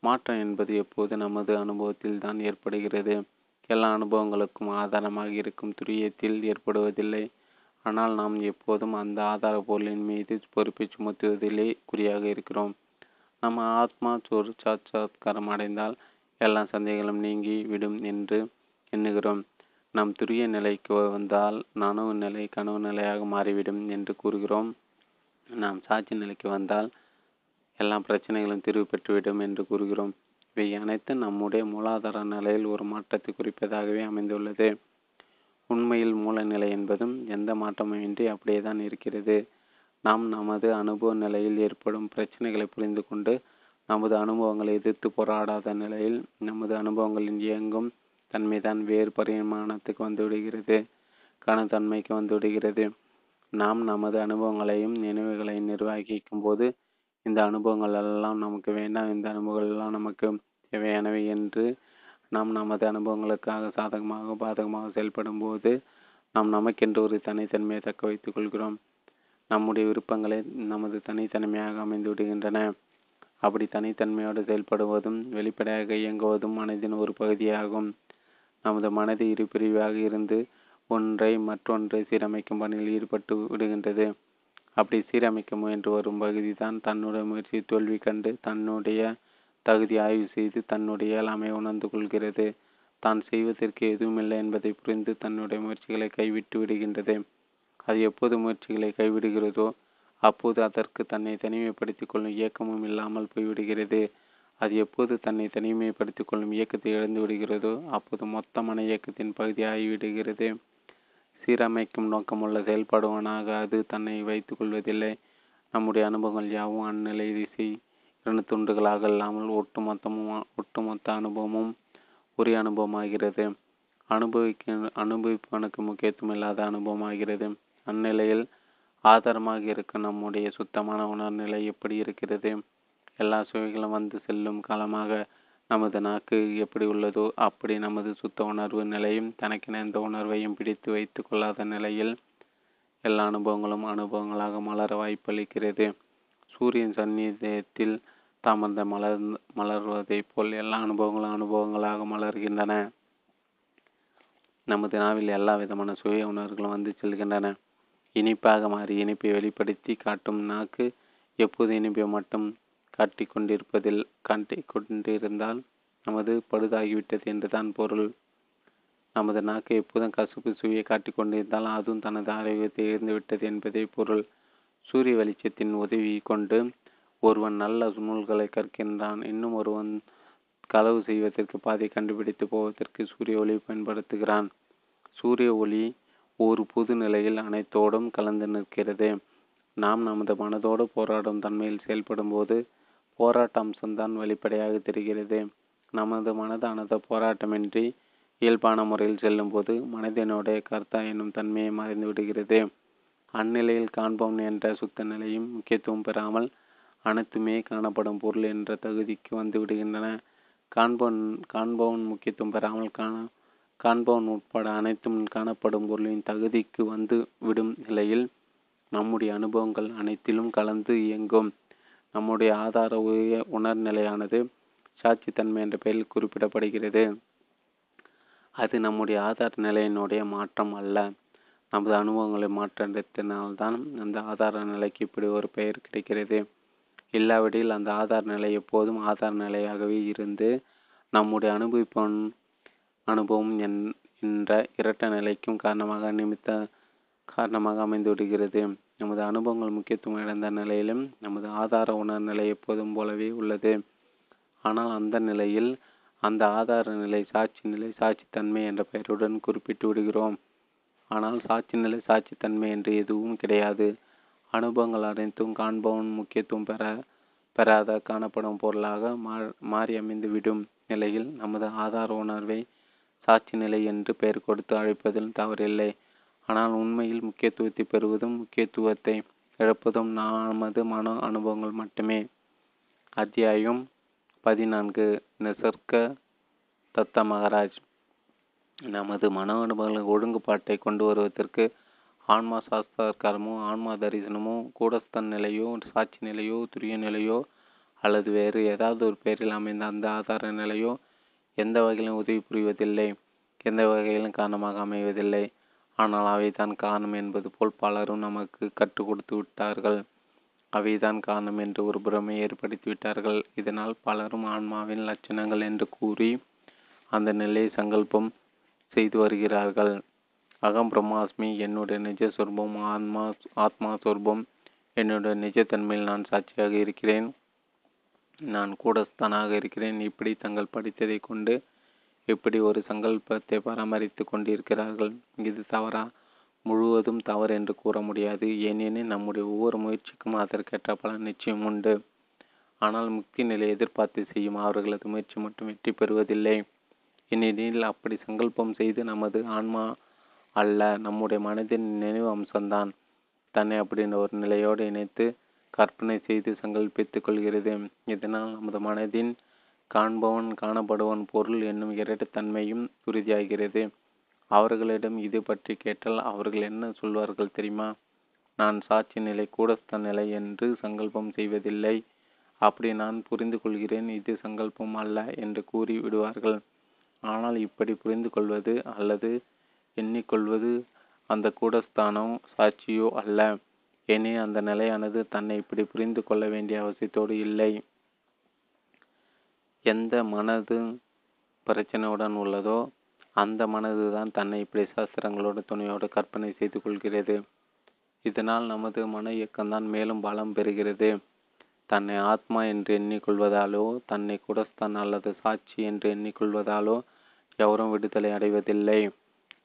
மாற்றம் என்பது எப்போது நமது அனுபவத்தில் தான் ஏற்படுகிறது. எல்லா அனுபவங்களுக்கும் ஆதாரமாக இருக்கும் துரியத்தில் ஏற்படுவதில்லை. ஆனால் நாம் எப்போதும் அந்த ஆதார பொருளின் மீது பொறுப்பை சுமத்துவதிலே குறியாக இருக்கிறோம். நம்ம ஆத்மா சொரு சாட்சாத்காரம் அடைந்தால் எல்லா சந்தேகங்களும் நீங்கி விடும் என்று எண்ணுகிறோம். நாம் துரிய நிலைக்கு வந்தால் நனவு நிலை கனவு நிலையாக மாறிவிடும் என்று கூறுகிறோம். நாம் சாட்சி நிலைக்கு வந்தால் எல்லா பிரச்சனைகளும் தீர்வு பெற்றுவிடும் என்று கூறுகிறோம். இவை அனைத்து நம்முடைய மூலாதார நிலையில் ஒரு மாற்றத்தை குறிப்பதாகவே அமைந்துள்ளது. உண்மையில் மூல நிலை என்பதும் எந்த மாற்றமின்றி அப்படியே தான் இருக்கிறது. நாம் நமது அனுபவ நிலையில் ஏற்படும் பிரச்சனைகளை புரிந்து கொண்டு நமது அனுபவங்களை எதிர்த்து போராடாத நிலையில் நமது அனுபவங்களின் இயங்கும் தன்மைதான் வேறு பரிமாணத்துக்கு வந்துவிடுகிறது, கனத்தன்மைக்கு வந்துவிடுகிறது. நாம் நமது அனுபவங்களையும் நினைவுகளையும் நிர்வகிக்கும் போது இந்த அனுபவங்கள் எல்லாம் நமக்கு வேண்டாம், இந்த அனுபவங்கள் எல்லாம் நமக்கு தேவையானவை என்று நாம் நமது அனுபவங்களுக்காக சாதகமாக பாதகமாக செயல்படும் போது நாம் நமக்கென்று ஒரு தனித்தன்மையை தக்க வைத்துக் கொள்கிறோம். நம்முடைய விருப்பங்களை நமது தனித்தன்மையாக அமைந்து விடுகின்றன. அப்படி தனித்தன்மையோடு செயல்படுவதும் வெளிப்படையாக இயங்குவதும் மனதின் ஒரு பகுதியாகும். நமது மனது இரு பிரிவாக இருந்து ஒன்றை மற்றொன்றை சீரமைக்கும் பணியில் ஈடுபட்டு விடுகின்றது. அப்படி சீரமைக்க முயன்று வரும் பகுதி தான் தன்னுடைய முயற்சி தோல்வி கண்டு தன்னுடைய தகுதி ஆய்வு செய்து தன்னுடைய இயலாமை உணர்ந்து கொள்கிறது. தான் செய்வதற்கு எதுவுமில்லை என்பதை புரிந்து தன்னுடைய முயற்சிகளை கைவிட்டு விடுகின்றது. அது எப்போது முயற்சிகளை கைவிடுகிறதோ அப்போது அதற்கு தன்னை தனிமைப்படுத்தி கொள்ளும் இயக்கமும் இல்லாமல் போய்விடுகிறது. அது எப்போது தன்னை தனிமைப்படுத்தி கொள்ளும் இயக்கத்தை இழந்து விடுகிறதோ அப்போது மொத்தமான இயக்கத்தின் பகுதி ஆகிவிடுகிறது. சீரமைக்கும் நோக்கமுள்ள செயல்படுவனாக அது தன்னை வைத்துக் கொள்வதில்லை. நம்முடைய அனுபவங்கள் யாவும் அந்நிலை திசை இரண்டு துண்டுகளாக இல்லாமல் ஒட்டுமொத்தமும் ஒட்டுமொத்த அனுபவமும் ஒரே அனுபவமாகிறது. அனுபவிக்க அனுபவிப்பவனுக்கு முக்கியத்துவம் இல்லாத அனுபவமாகிறது. அந்நிலையில் ஆதாரமாக இருக்க நம்முடைய சுத்தமான உணர்நிலை எப்படி இருக்கிறது? எல்லா சுவைகளும் வந்து செல்லும் காலமாக நமது நாக்கு எப்படி உள்ளதோ அப்படி நமது சுத்த உணர்வு நிலையும் தனக்கென இந்த உணர்வையும் பிடித்து வைத்து கொள்ளாத நிலையில் எல்லா அனுபவங்களும் அனுபவங்களாக மலர வாய்ப்பளிக்கிறது. சூரியன் சந்நிதியத்தில் தாமந்த மலர் மலர்வதைப் போல் எல்லா அனுபவங்களும் அனுபவங்களாக மலர்கின்றன. நமது நாவில் எல்லா விதமான சுய உணர்வுகளும் வந்து செல்கின்றன. இனிப்பாக மாறி இனிப்பை வெளிப்படுத்தி காட்டும் நாக்கு எப்போது இனிப்பை மட்டும் காட்டி கொண்டிருப்பதில் காட்டி கொண்டிருந்தால் நமது படுதாகிவிட்டது என்று தான் பொருள். நமது நாக்கு எப்போதும் கசுப்பு சுவையை காட்டி கொண்டிருந்தால் அதுவும் தனது ஆரோக்கியத்தை இழந்துவிட்டது என்பதே பொருள். சூரிய வெளிச்சத்தின் உதவி கொண்டு ஒருவன் நல்ல நூல்களை கற்கின்றான். இன்னும் ஒருவன் களவு செய்வதற்கு பாதை கண்டுபிடித்து போவதற்கு சூரிய ஒளி பயன்படுத்துகிறான். சூரிய ஒளி ஒரு பொது நிலையில் அனைத்தோடும் கலந்து நிற்கிறது. நாம் நமது மனதோடு போராடும் தன்மையில் செயல்படும் போது போராட்ட அம்சம்தான் வெளிப்படையாக தெரிகிறது. நமது மனதானது போராட்டமின்றி இயல்பான முறையில் செல்லும் போது மனதினுடைய கர்த்தா என்னும் தன்மையை மறைந்து விடுகிறது. அந்நிலையில் காண்போம் என்ற சுத்த நிலையும் முக்கியத்துவம் பெறாமல் அனைத்துமே காணப்படும் பொருள் என்ற தகுதிக்கு வந்து விடுகின்றன. காண்பவன் காண்பவன் முக்கியத்துவம் பெறாமல் காண காண்பவன் உட்பட அனைத்தும் காணப்படும் பொருளின் தகுதிக்கு வந்து விடும் நிலையில் நம்முடைய அனுபவங்கள் அனைத்திலும் கலந்து இயங்கும். நம்முடைய ஆதார உய உணர்நிலையானது சாட்சித்தன்மை என்ற பெயரில் குறிப்பிடப்படுகிறது. அது நம்முடைய ஆதார நிலையினுடைய மாற்றம் அல்ல. நமது அனுபவங்களை மாற்றத்தினால்தான் அந்த ஆதார நிலைக்கு இப்படி ஒரு பெயர் கிடைக்கிறது. இல்லாவிடில் அந்த ஆதார நிலை எப்போதும் ஆதார நிலையாகவே இருந்து நம்முடைய அனுபவிப்ப அனுபவம் என்ற இரட்ட நிலைக்கும் காரணமாக நிமித்த காரணமாக அமைந்து விடுகிறது. நமது அனுபவங்கள் முக்கியத்துவம் இழந்த நிலையிலும் நமது ஆதார உணர்நிலை எப்போதும் போலவே உள்ளது. ஆனால் அந்த நிலையில் அந்த ஆதார நிலை சாட்சி நிலை சாட்சித்தன்மை என்ற பெயருடன் குறிப்பிட்டு விடுகிறோம். ஆனால் சாட்சி நிலை சாட்சித்தன்மை என்று எதுவும் கிடையாது. அனுபவங்கள் அனைத்தும் காண்பவன் முக்கியத்துவம் பெற பெறாத காணப்படும் பொருளாக மாறி அமைந்துவிடும் நிலையில் நமது ஆதார உணர்வை சாட்சி நிலை என்று பெயர் கொடுத்து அழைப்பதில் தவறில்லை. ஆனால் உண்மையில் முக்கியத்துவத்தை பெறுவதும் முக்கியத்துவத்தை இழப்பதும் நமது மன அனுபவங்கள் மட்டுமே. அத்தியாயம் பதினான்கு. நிசர்க்க தத்த மகாராஜ். நமது மன அனுபவங்கள் ஒழுங்குபாட்டை கொண்டு வருவதற்கு ஆன்மா சாஸ்திரமோ ஆன்மா தரிசனமோ கூடஸ்தன் நிலையோ சாட்சி நிலையோ துரிய நிலையோ அல்லது வேறு ஏதாவது ஒரு பேரில் அமைந்த அந்த ஆதார நிலையோ எந்த வகையிலும் உதவி புரிவதில்லை, எந்த வகையிலும் காரணமாக அமைவதில்லை. ஆனால் அவைதான் காரணம் என்பது போல் பலரும் நமக்கு கற்றுக் கொடுத்து விட்டார்கள். அவைதான் காரணம் என்று ஒரு புறமை ஏற்படுத்தி விட்டார்கள். இதனால் பலரும் ஆன்மாவின் லட்சணங்கள் என்று கூறி அந்த நிலையை சங்கல்பம் செய்து வருகிறார்கள். அகம் பிரம்மாஸ்மி, என்னுடைய நிஜ சொர்பம், ஆன்மா ஆத்மா சொர்பம், என்னுடைய நிஜத்தன்மையில் நான் சாட்சியாக இருக்கிறேன், நான் கூடஸ்தானாக இருக்கிறேன், இப்படி தங்கள் படித்ததை கொண்டு இப்படி ஒரு சங்கல்பத்தை பராமரித்து கொண்டிருக்கிறார்கள். இது தவறா? முழுவதும் தவறு என்று கூற முடியாது. ஏனெனில் நம்முடைய ஒவ்வொரு முயற்சிக்கும் அதற்கேற்ற பல நிச்சயம் உண்டு. ஆனால் முக்தி நிலை எதிர்பார்த்து செய்யும் அவர்களது முயற்சி மட்டும் வெற்றி பெறுவதில்லை. ஏனெனில் அப்படி சங்கல்பம் செய்து நமது ஆன்மா அல்ல, நம்முடைய மனதின் நினைவு அம்சம்தான் தன்னை அப்படின்ற ஒரு நிலையோடு இணைத்து கற்பனை செய்து சங்கல்பித்துக் கொள்கிறது. இதனால் நமது மனதின் காண்பவன் காணப்படுவன் பொருள் என்னும் இரட்டைத்தன்மையும் உறுதியாகிறது. அவர்களிடம் இது பற்றி கேட்டால் அவர்கள் என்ன சொல்வார்கள் தெரியுமா? நான் சாட்சி நிலை கூடஸ்த நிலை என்று சங்கல்பம் செய்வதில்லை, அப்படி நான் புரிந்து கொள்கிறேன், இது சங்கல்பம் அல்ல என்று கூறி விடுவார்கள். ஆனால் இப்படி புரிந்து கொள்வது அல்லது எண்ணிக்கொள்வது அந்த கூடஸ்தானோ சாட்சியோ அல்ல. ஏனே அந்த நிலையானது தன்னை இப்படி புரிந்து கொள்ள வேண்டிய அவசியத்தோடு இல்லை. எந்த மனது பிரச்சனையுடன் உள்ளதோ அந்த மனது தான் தன்னை இப்படி சாஸ்திரங்களோட துணையோடு கற்பனை செய்து கொள்கிறது. இதனால் நமது மன இயக்கம்தான் மேலும் பலம் பெறுகிறது. தன்னை ஆத்மா என்று எண்ணிக்கொள்வதாலோ தன்னை கூடஸ்தான் அல்லது சாட்சி என்று எண்ணிக்கொள்வதாலோ எவரும் விடுதலை அடைவதில்லை.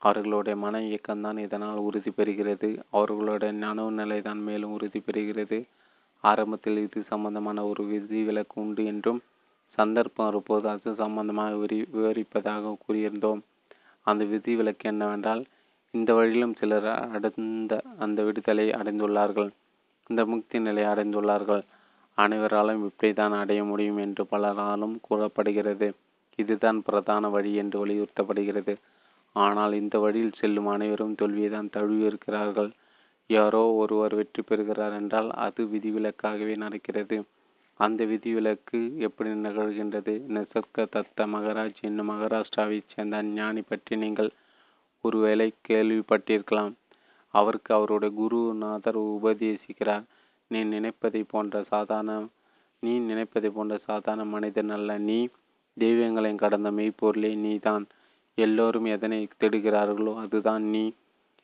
அவர்களுடைய மன இயக்கம்தான் இதனால் உறுதி பெறுகிறது. அவர்களுடைய நனவு நிலை தான் மேலும் உறுதி பெறுகிறது. ஆரம்பத்தில் இது சம்பந்தமான ஒரு விதி விலக்கு உண்டு என்றும் சந்தர்ப்பம் வரும்போது அது சம்பந்தமாக விரி விவரிப்பதாக கூறியிருந்தோம். அந்த விதி விலக்கு என்னவென்றால், இந்த வழியிலும் சிலர் அடைந்த அந்த விடுதலை அடைந்துள்ளார்கள், இந்த முக்தி நிலை அடைந்துள்ளார்கள், அனைவராலும் இப்படி தான் அடைய முடியும் என்று பலராலும் கூறப்படுகிறது. இதுதான் பிரதான வழி என்று வலியுறுத்தப்படுகிறது. ஆனால் இந்த வழியில் செல்லும் அனைவரும் தோல்வியை தான் தழுவியிருக்கிறார்கள். யாரோ ஒருவர் வெற்றி பெறுகிறார் என்றால் அது விதிவிலக்காகவே நடக்கிறது. அந்த விதிவிலக்கு எப்படி நிகழ்கின்றது? நிசர்க்க தத்த மகாராஜ் என்னும் மகாராஷ்டிராவை சேர்ந்த ஞானி பற்றி நீங்கள் ஒருவேளை கேள்விப்பட்டிருக்கலாம். அவருக்கு அவருடைய குருநாதர் உபதேசிக்கிறார். நீ நினைப்பதை போன்ற சாதாரண நீ நினைப்பதை போன்ற சாதாரண மனிதன் அல்ல, நீ தெய்வங்களையும் கடந்த மெய்ப்பொருளே நீ தான், எல்லோரும் எதனை தேடுகிறார்களோ அதுதான் நீ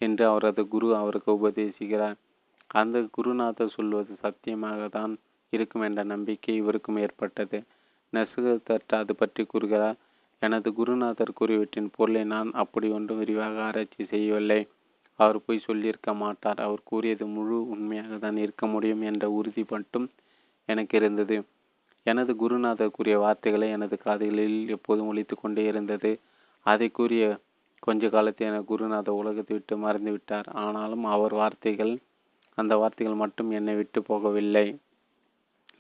என்று அவரது குரு அவருக்கு உபதேசிக்கிறார். அந்த குருநாதர் சொல்வது சத்தியமாக தான் இருக்கும் என்ற நம்பிக்கை இவருக்கும் ஏற்பட்டது. நசுகத்தற்ற அது பற்றி கூறுகிறார். எனது குருநாதர் கூறிவிட்டின் பொருளை நான் அப்படி ஒன்றும் விரிவாக ஆராய்ச்சி செய்யவில்லை, அவர் போய் சொல்லியிருக்க மாட்டார், அவர் கூறியது முழு உண்மையாக தான் இருக்க முடியும் என்ற உறுதி மட்டும் எனக்கு இருந்தது. எனது குருநாதர் கூறிய வார்த்தைகளை எனது காதுகளில் எப்போதும் ஒலித்து கொண்டே இருந்தது. அதை கூறிய கொஞ்ச காலத்தை என குருநாதர் உலகத்தை விட்டு மறந்துவிட்டார். ஆனாலும் அவர் வார்த்தைகள் அந்த வார்த்தைகள் மட்டும் என்னை விட்டு போகவில்லை.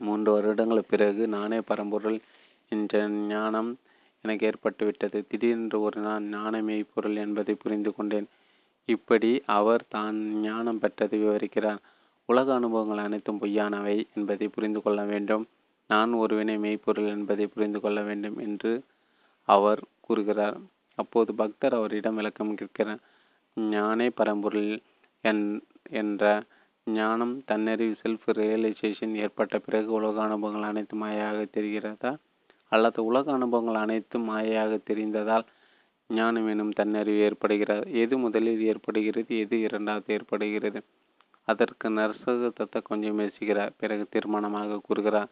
மூன்று வருடங்களுக்கு பிறகு நானே பரம்பொருள் என்ற ஞானம் எனக்கு ஏற்பட்டுவிட்டது. திடீரென்று ஒரு நான் ஞானமெய் பொருள் என்பதை புரிந்து கொண்டேன். இப்படி அவர் தான் ஞானம் பெற்றதை விவரிக்கிறார். உலக அனுபவங்கள் அனைத்தும் பொய்யானவை என்பதை புரிந்து கொள்ள வேண்டும், நான் ஒருவினை மெய்ப்பொருள் என்பதை புரிந்து கொள்ள வேண்டும் என்று அவர் கூறுகிறார். அப்போது பக்தர் அவரிடம் விளக்கம் கேட்கிறார். ஞானே பரம்பொருள் என்ற ஞானம் தன்னறிவு செல்ஃப் ரியலைசேஷன் ஏற்பட்ட பிறகு உலக அனுபவங்கள் அனைத்தும் மாயாக தெரிகிறதா, அல்லது உலக அனுபவங்கள் அனைத்தும் மாயாக தெரிந்ததால் ஞானம் எனும் தன்னறிவு ஏற்படுகிறது? எது முதலில் ஏற்படுகிறது, எது இரண்டாவது ஏற்படுகிறது? அதற்கு நரசகத்தை கொஞ்சம் பேசுகிறார். பிறகு தீர்மானமாக கூறுகிறார்.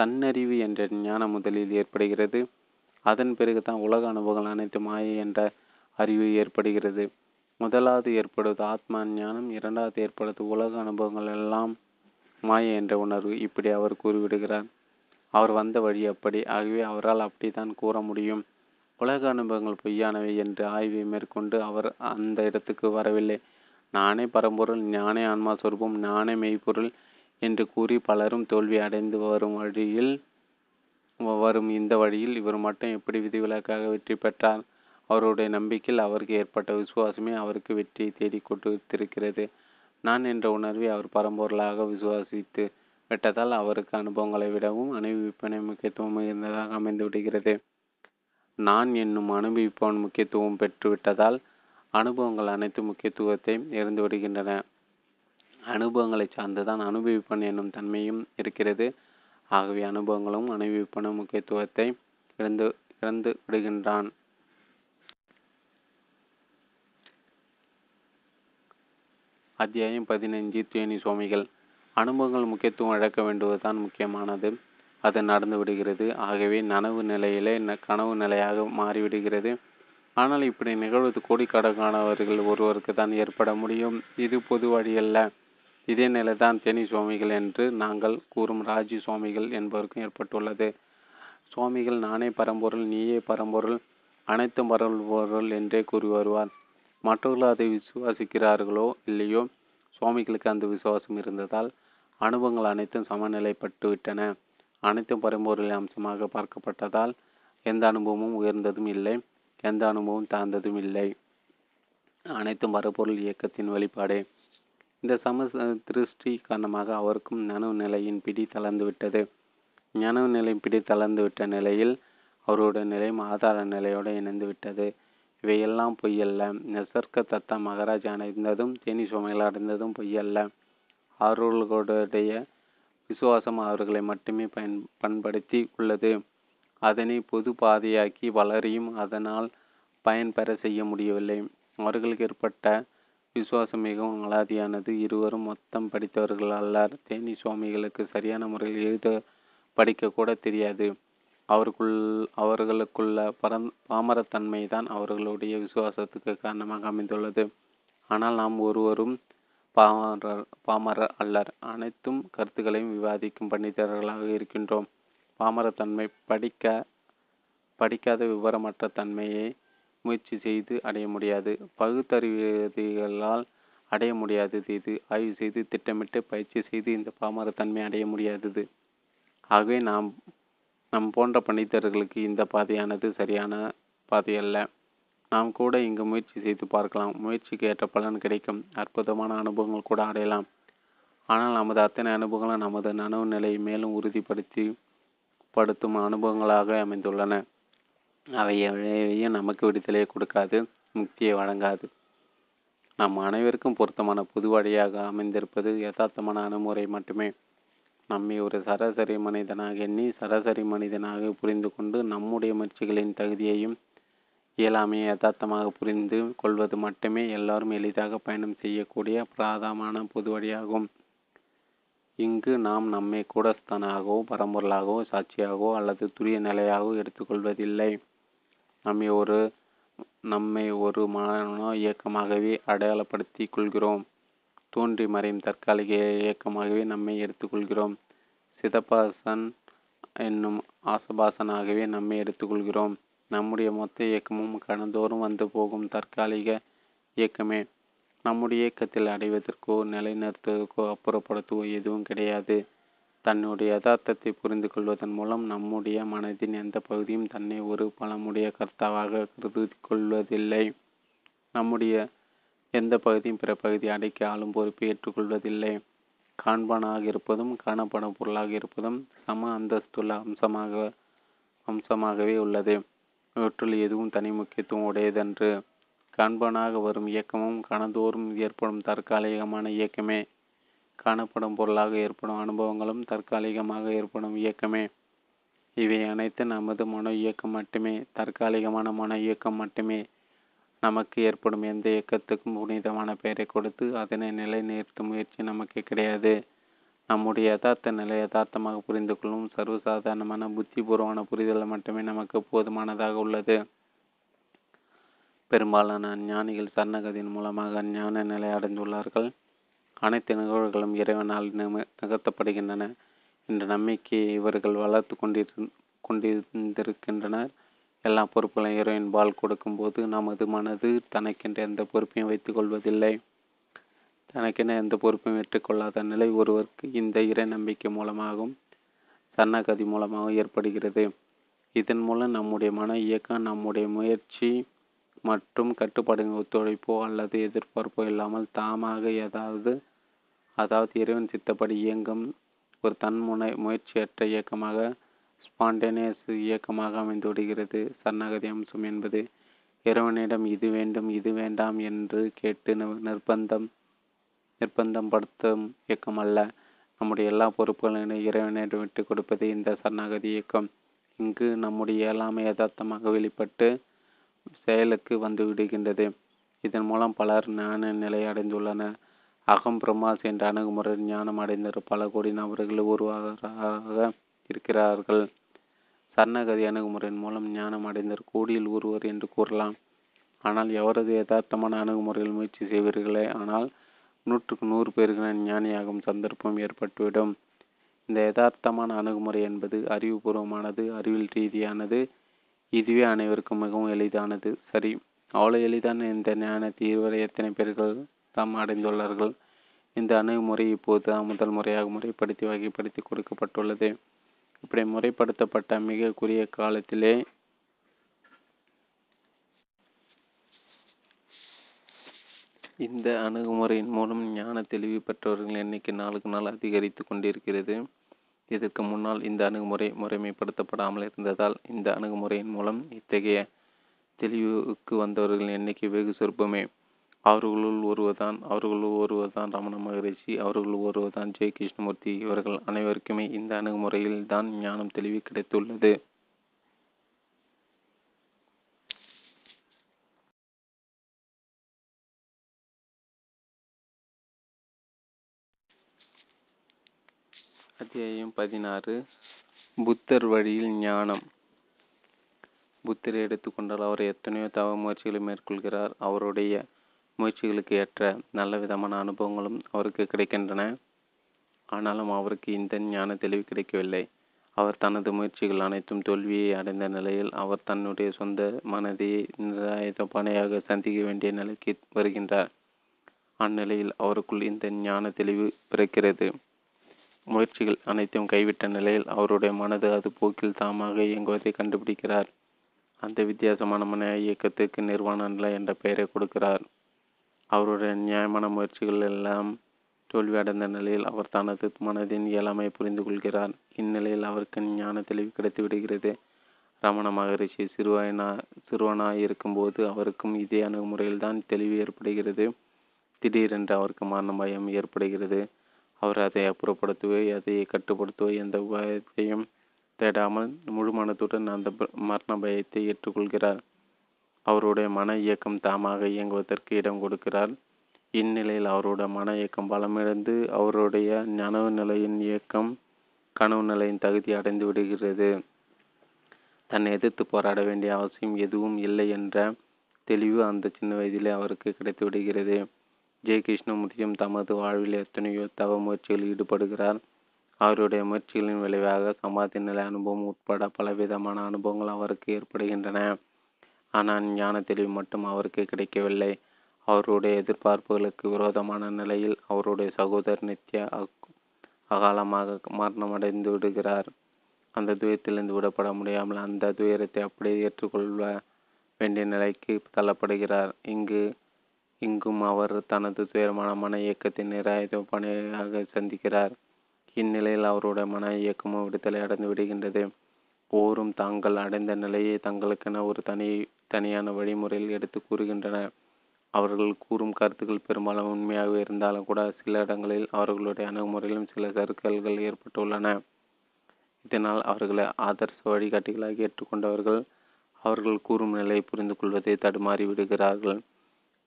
தன்னறிவு என்ற ஞானம் முதலில் ஏற்படுகிறது. அதன் பிறகு தான் உலக அனுபவங்கள் அனைத்து மாயை என்ற அறிவு ஏற்படுகிறது. முதலாவது ஏற்படுவது ஆத்மா ஞானம், இரண்டாவது ஏற்படுவது உலக அனுபவங்கள் எல்லாம் மாயை என்ற உணர்வு. இப்படி அவர் கூறிவிடுகிறார். அவர் வந்த வழி அப்படி. ஆகவே அவரால் அப்படித்தான் கூற முடியும். உலக அனுபவங்கள் பொய்யானவை என்று ஆய்வை மேற்கொண்டு அவர் அந்த இடத்துக்கு வரவில்லை. நானே பரம்பொருள், நானே ஆன்மா சொரூபம், நானே மெய்ப்பொருள் என்று கூறி பலரும் தோல்வி அடைந்து வரும் வழியில் வரும் இந்த வழியில் இவர் மட்டும் எப்படி விதிவிலக்காக வெற்றி பெற்றார்? அவருடைய நம்பிக்கையில் அவருக்கு ஏற்பட்ட விசுவாசமே அவருக்கு வெற்றியை தேடி கொடுத்திருக்கிறது. நான் என்ற உணர்வை அவர் பரம்பொருளாக விசுவாசித்து விட்டதால் அவருக்கு அனுபவங்களை விடவும் அனுபவிப்பனை முக்கியத்துவம் இருந்ததாக அமைந்து விடுகிறது. நான் என்னும் அனுபவிப்பவன் முக்கியத்துவம் பெற்றுவிட்டதால் அனுபவங்கள் அனைத்து முக்கியத்துவத்தை இழந்து விடுகின்றன. அனுபவங்களை சார்ந்துதான் அனுபவிப்பன் என்னும் தன்மையும் இருக்கிறது. ஆகவே அனுபவங்களும் அனுபவிப்பன முக்கியத்துவத்தை இழந்து இழந்து விடுகின்றான். அத்தியாயம் பதினைஞ்சு. தேனி சுவாமிகள். அனுபவங்கள் முக்கியத்துவம் இழக்க வேண்டுவதுதான் முக்கியமானது. அது நடந்து விடுகிறது. ஆகவே நனவு நிலையிலே கனவு நிலையாக மாறிவிடுகிறது. ஆனால் இப்படி நிகழ்வது கோடிக்கணக்கானவர்கள் ஒருவருக்கு தான் ஏற்பட முடியும். இது பொது வழியல்ல. இதே நிலை தான் தேனி சுவாமிகள் என்று நாங்கள் கூறும் ராஜி சுவாமிகள் என்பவருக்கும் ஏற்பட்டுள்ளது. சுவாமிகள் நானே பரம்பொருள், நீயே பரம்பொருள், அனைத்தும் பரம்பொருள் என்றே கூறி வருவார். மற்றவர்கள் அதை விசுவாசிக்கிறார்களோ இல்லையோ, சுவாமிகளுக்கு அந்த விசுவாசம் இருந்ததால் அனுபவங்கள் அனைத்தும் சமநிலைப்பட்டுவிட்டன. அனைத்தும் பரம்பொருளின் அம்சமாக பார்க்கப்பட்டதால் எந்த அனுபவமும் உயர்ந்ததும் இல்லை, எந்த அனுபவம் தாழ்ந்ததும் இல்லை. அனைத்தும் பரம்பொருள் இயக்கத்தின் வெளிப்பாடே. இந்த சம திருஷ்டி காரணமாக அவருக்கும் நனவு நிலையின் பிடி தளர்ந்துவிட்டது. நனவு நிலையின் பிடி தளர்ந்துவிட்ட நிலையில் அவருடைய நிலையும் ஆதார நிலையோடு இணைந்துவிட்டது. இவையெல்லாம் பொய்யல்ல. நிசர்க்க தத்தா மகாராஜ் அடைந்ததும் தேனி சுவாமிகள் அடைந்ததும் பொய்யல்ல. அவர்களுடைய விசுவாசம் அவர்களை மட்டுமே பயன் பண்படுத்தி உள்ளது. அதனை பொது பாதையாக்கி வளரையும் அதனால் பயன்பெற செய்ய முடியவில்லை. அவர்களுக்கு ஏற்பட்ட விசுவாசம் மிகவும் அலாதியானது. இருவரும் மொத்தம் படித்தவர்கள் அல்லர். தேனி சுவாமிகளுக்கு சரியான முறையில் எழுத படிக்க கூட தெரியாது. அவருக்குள் அவர்களுக்குள்ள பரம் பாமரத்தன்மை தான் அவர்களுடைய விசுவாசத்துக்கு காரணமாக அமைந்துள்ளது. ஆனால் நாம் ஒருவரும் பாமரர் பாமரர் அல்லர். அனைத்தும் கருத்துக்களையும் விவாதிக்கும் பண்டிதர்களாக இருக்கின்றோம். பாமரத்தன்மை படிக்க படிக்காத விவரமற்ற தன்மையை முயற்சி செய்து அடைய முடியாது. பகுத்தறிவிகளால் அடைய முடியாதது இது. ஆய்வு செய்து திட்டமிட்டு பயிற்சி செய்து இந்த பாமரத்தன்மை அடைய முடியாதது. ஆகவே நாம் நம் போன்ற பண்டிதர்களுக்கு இந்த பாதையானது சரியான பாதையல்ல. நாம் கூட இங்கு முயற்சி செய்து பார்க்கலாம். முயற்சிக்கு ஏற்ற பலன் கிடைக்கும். அற்புதமான அனுபவங்கள் கூட அடையலாம். ஆனால் நமது அத்தனை அனுபவங்களும் நமது நனவு நிலையை மேலும் உறுதிப்படுத்தி படுத்தும் அனுபவங்களாக அமைந்துள்ளன. அவையவையும் நமக்கு விடுதலையை கொடுக்காது, முக்தியை வழங்காது. நாம் அனைவருக்கும் பொருத்தமான பொது வழியாக அமைந்திருப்பது யதார்த்தமான அணுகுமுறை மட்டுமே. நம்மை ஒரு சராசரி மனிதனாக எண்ணி சராசரி மனிதனாக புரிந்து கொண்டு நம்முடைய முயற்சிகளின் தகுதியையும் இயலாமையை யதார்த்தமாக புரிந்து கொள்வது மட்டுமே எல்லாரும் எளிதாக பயணம் செய்யக்கூடிய பிரதானமான பொது வழியாகும். இங்கு நாம் நம்மை கூடஸ்தானாகவோ பரம்பொருளாகவோ சாட்சியாகவோ அல்லது துரிய நிலையாகவோ எடுத்துக்கொள்வதில்லை. நம்மை ஒரு நம்மை ஒரு மனோ இயக்கமாகவே அடையாளப்படுத்தி கொள்கிறோம். தோன்றி மறையும் தற்காலிக இயக்கமாகவே நம்மை எடுத்துக்கொள்கிறோம். சிதபாசன் என்னும் ஆசபாசனாகவே நம்மை எடுத்துக்கொள்கிறோம். நம்முடைய மொத்த இயக்கமும் கடந்தோறும் வந்து போகும் தற்காலிக இயக்கமே. நம்முடைய இயக்கத்தில் அடைவதற்கோ நிலைநிறுத்துவதற்கோ அப்புறப்படுத்தவோ எதுவும் கிடையாது. தன்னுடைய யதார்த்தத்தை புரிந்து கொள்வதன் மூலம் நம்முடைய மனதின் எந்த பகுதியும் தன்னை ஒரு பலமுடைய கர்த்தாவாக கருதி கொள்வதில்லை. நம்முடைய எந்த பகுதியும் பிற பகுதி அடைக்க ஆளும் பொறுப்பை ஏற்றுக்கொள்வதில்லை. காண்பானாக இருப்பதும் காணப்படும் பொருளாக இருப்பதும் சம அந்தஸ்துள்ள அம்சமாக அம்சமாகவே உள்ளது. இவற்றுள் எதுவும் தனி முக்கியத்துவம் உடையதன்று. காண்பனாக வரும் இயக்கமும் கணந்தோறும் ஏற்படும் தற்காலிகமான இயக்கமே. காணப்படும் பொருளாக ஏற்படும் அனுபவங்களும் தற்காலிகமாக ஏற்படும் இயக்கமே. இவை அனைத்து நமது மன இயக்கம் மட்டுமே. தற்காலிகமான மன இயக்கம் மட்டுமே நமக்கு ஏற்படும் எந்த இயக்கத்துக்கும் புனிதமான பெயரை கொடுத்து அதனை நிலைநிறுத்தும் முயற்சி நமக்கு கிடையாது. நம்முடைய யதார்த்த நிலை யதார்த்தமாக புரிந்து கொள்ளும் சர்வசாதாரணமான புத்திபூர்வமான புரிதல் மட்டுமே நமக்கு போதுமானதாக உள்ளது. பெரும்பாலான ஞானிகள் சரணகதியின் மூலமாக ஞான நிலை அடைந்துள்ளார்கள். அனைத்து நிகழ்வுகளும் இறைவனால் நிகழ்த்தப்படுகின்றன என்ற நம்பிக்கையை இவர்கள் வளர்த்து கொண்டிரு கொண்டிருந்திருக்கின்றனர். எல்லா பொறுப்புகளையும் இறைவன் பால் கொடுக்கும் போது நமது மனது தனக்கென்ற எந்த பொறுப்பையும் வைத்துக் கொள்வதில்லை. தனக்கென எந்த பொறுப்பையும் ஏற்றுக்கொள்ளாத நிலை ஒருவருக்கு இந்த இறை நம்பிக்கை மூலமாகவும் சரணகதி மூலமாகவும் ஏற்படுகிறது. இதன் மூலம் நம்முடைய மன இயக்கம் நம்முடைய முயற்சி மற்றும் கட்டுப்பாடுங்க ஒத்துழைப்போ அல்லது எதிர்பார்ப்போ இல்லாமல் தாமாக ஏதாவது அதாவது இறைவன் சித்தப்படி இயங்கும் ஒரு தன்முனை முயற்சியற்ற இயக்கமாக ஸ்பான்டேனியஸ் இயக்கமாக அமைந்து விடுகிறது. சரணகதி அம்சம் என்பது இறைவனிடம் இது வேண்டும் இது வேண்டாம் என்று கேட்டு நிர்பந்தம் நிர்பந்தப்படுத்தும் இயக்கம் அல்ல. நம்முடைய எல்லா பொறுப்புகளையும் இறைவனிடம் விட்டு கொடுப்பது இந்த சரணாகதி இயக்கம். இங்கு நம்முடைய எல்லாமே யதார்த்தமாக வெளிப்பட்டு செயலுக்கு வந்துவிடுகின்றது. இதன் மூலம் பலர் ஞான நிலை அடைந்துள்ளனர். அகம் பிரமாஸ் என்ற அணுகுமுறை ஞானம் அடைந்த பல கோடி நபர்கள் உருவாக இருக்கிறார்கள். சரணாகதி அணுகுமுறையின் மூலம் ஞானம் அடைந்த கோடியில் ஒருவர் என்று கூறலாம். ஆனால் எவரது யதார்த்தமான அணுகுமுறையில் முயற்சி செய்வீர்களே ஆனால் நூற்றுக்கு நூறு பேருக்கான ஞானியாகும் சந்தர்ப்பம் ஏற்பட்டுவிடும். இந்த யதார்த்தமான அணுகுமுறை என்பது அறிவுபூர்வமானது, அறிவியல் ரீதியானது. இதுவே அனைவருக்கும் மிகவும் எளிதானது. சரி, அவ்வளோ எளிதான இந்த ஞானத்தை இதுவரை எத்தனை பேர்கள் தாம் அடைந்துள்ளார்கள்? இந்த அணுகுமுறை இப்போது முதல் முறையாக முறைப்படுத்தி வகைப்படுத்தி கொடுக்கப்பட்டுள்ளது. இப்படி முறைப்படுத்தப்பட்ட மிக குறுகிய காலத்திலே இந்த அணுகுமுறையின் மூலம் ஞான தெளிவு பெற்றவர்கள் எண்ணிக்கை நாளுக்கு நாள் அதிகரித்து கொண்டிருக்கிறது. இதற்கு முன்னால் இந்த அணுகுமுறை முறைமைப்படுத்தப்படாமல் இருந்ததால் இந்த அணுகுமுறையின் மூலம் இத்தகைய தெளிவுக்கு வந்தவர்களின் எண்ணிக்கை வெகு சொற்பமே. அவர்களுள் ஒருவர்தான் அவர்களுள் ஒருவர்தான் ரமண மகரிஷி, அவர்களுள் ஒருவர்தான் ஜெய கிருஷ்ணமூர்த்தி. இவர்கள் அனைவருக்குமே இந்த அணுகுமுறையில் தான் ஞானம் தெளிவு கிடைத்துள்ளது. அத்தியாயம் பதினாறு. புத்தர் வழியில் ஞானம். புத்தரை எடுத்துக்கொண்டால் அவர் எத்தனையோ தவ முயற்சிகளை மேற்கொள்கிறார். அவருடைய முயற்சிகளுக்கு ஏற்ற நல்ல விதமான அனுபவங்களும் அவருக்கு கிடைக்கின்றன. ஆனாலும் அவருக்கு இந்த ஞான தெளிவு கிடைக்கவில்லை. அவர் தனது முயற்சிகள் அனைத்தும் தோல்வியை அடைந்த நிலையில் அவர் தன்னுடைய சொந்த மனதையே நிராயுதபானையாக சந்திக்க வேண்டிய நிலைக்கு வருகின்றார். அந்நிலையில் அவருக்குள் இந்த ஞான தெளிவு பிறக்கிறது. முயற்சிகள் அனைத்தையும் கைவிட்ட நிலையில் அவருடைய மனது அது போக்கில் தாமாக இயங்குவதை கண்டுபிடிக்கிறார். அந்த வித்தியாசமான மன இயக்கத்துக்கு நிர்வாண நிலை என்ற பெயரை கொடுக்கிறார். அவருடைய நியாயமான முயற்சிகள் எல்லாம் தோல்வியடைந்த நிலையில் அவர் தனது மனதின் இயலாமை புரிந்து கொள்கிறார். இந்நிலையில் அவருக்கு ஞான தெளிவு கிடைத்து விடுகிறது. ரமண மகரிஷி சிறுவனா சிறுவனாய் இருக்கும்போது அவருக்கும் இதே அணுகுமுறையில்தான் தெளிவு ஏற்படுகிறது. திடீரென்று அவருக்கு மரண பயம் ஏற்படுகிறது. அவர் அதை அப்புறப்படுத்தவோ அதை கட்டுப்படுத்தவோ எந்த உபாயத்தையும் தேடாமல் முழுமனத்துடன் அந்த மரண பயத்தை ஏற்றுக்கொள்கிறார். அவருடைய மன இயக்கம் தாமாக இயங்குவதற்கு இடம் கொடுக்கிறார். இந்நிலையில் அவருடைய மன இயக்கம் பலமிழந்து அவருடைய நனவு நிலையின் இயக்கம் கனவு நிலையின் தகுதி அடைந்து விடுகிறது. தன்னை எதிர்த்து போராட வேண்டிய அவசியம் எதுவும் இல்லை என்ற தெளிவு அந்த சின்ன வயதிலே அவருக்கு கிடைத்து விடுகிறது. ஜெய கிருஷ்ணமூர்த்தியும் தமது வாழ்வில் எத்தனையோ தவ முயற்சிகளில் ஈடுபடுகிறார். அவருடைய முயற்சிகளின் விளைவாக சமாதி நிலை அனுபவம் உட்பட பலவிதமான அனுபவங்கள் அவருக்கு ஏற்படுகின்றன. ஆனால் ஞான தெளிவு மட்டும் அவருக்கு கிடைக்கவில்லை. அவருடைய எதிர்பார்ப்புகளுக்கு விரோதமான நிலையில் அவருடைய சகோதரர் நித்யா அகாலமாக மரணமடைந்து விடுகிறார். அந்த துயரத்திலிருந்து விடப்பட முடியாமல் அந்த துயரத்தை அப்படியே ஏற்றுக்கொள்ள வேண்டிய நிலைக்கு தள்ளப்படுகிறார். இங்கு இங்கும் அவர் தனது துயரமான மன இயக்கத்தின் நிராயுத பணியாக சந்திக்கிறார். இந்நிலையில் அவருடைய மன இயக்கமும் விடுதலை அடைந்து விடுகின்றது. ஓரும் தாங்கள் அடைந்த நிலையை தங்களுக்கென ஒரு தனி தனியான வழிமுறையில் எடுத்து கூறுகின்றனர். அவர்கள் கூறும் கருத்துக்கள் பெரும்பாலும் உண்மையாக இருந்தாலும் கூட சில இடங்களில் அவர்களுடைய அணுகுமுறையிலும் சில சறுக்கல்கள் ஏற்பட்டுள்ளன. இதனால் அவர்களை ஆதர்ச வழிகாட்டிகளாக ஏற்றுக்கொண்டவர்கள் அவர்கள் கூறும் நிலையை புரிந்து கொள்வதை தடுமாறி விடுகிறார்கள்.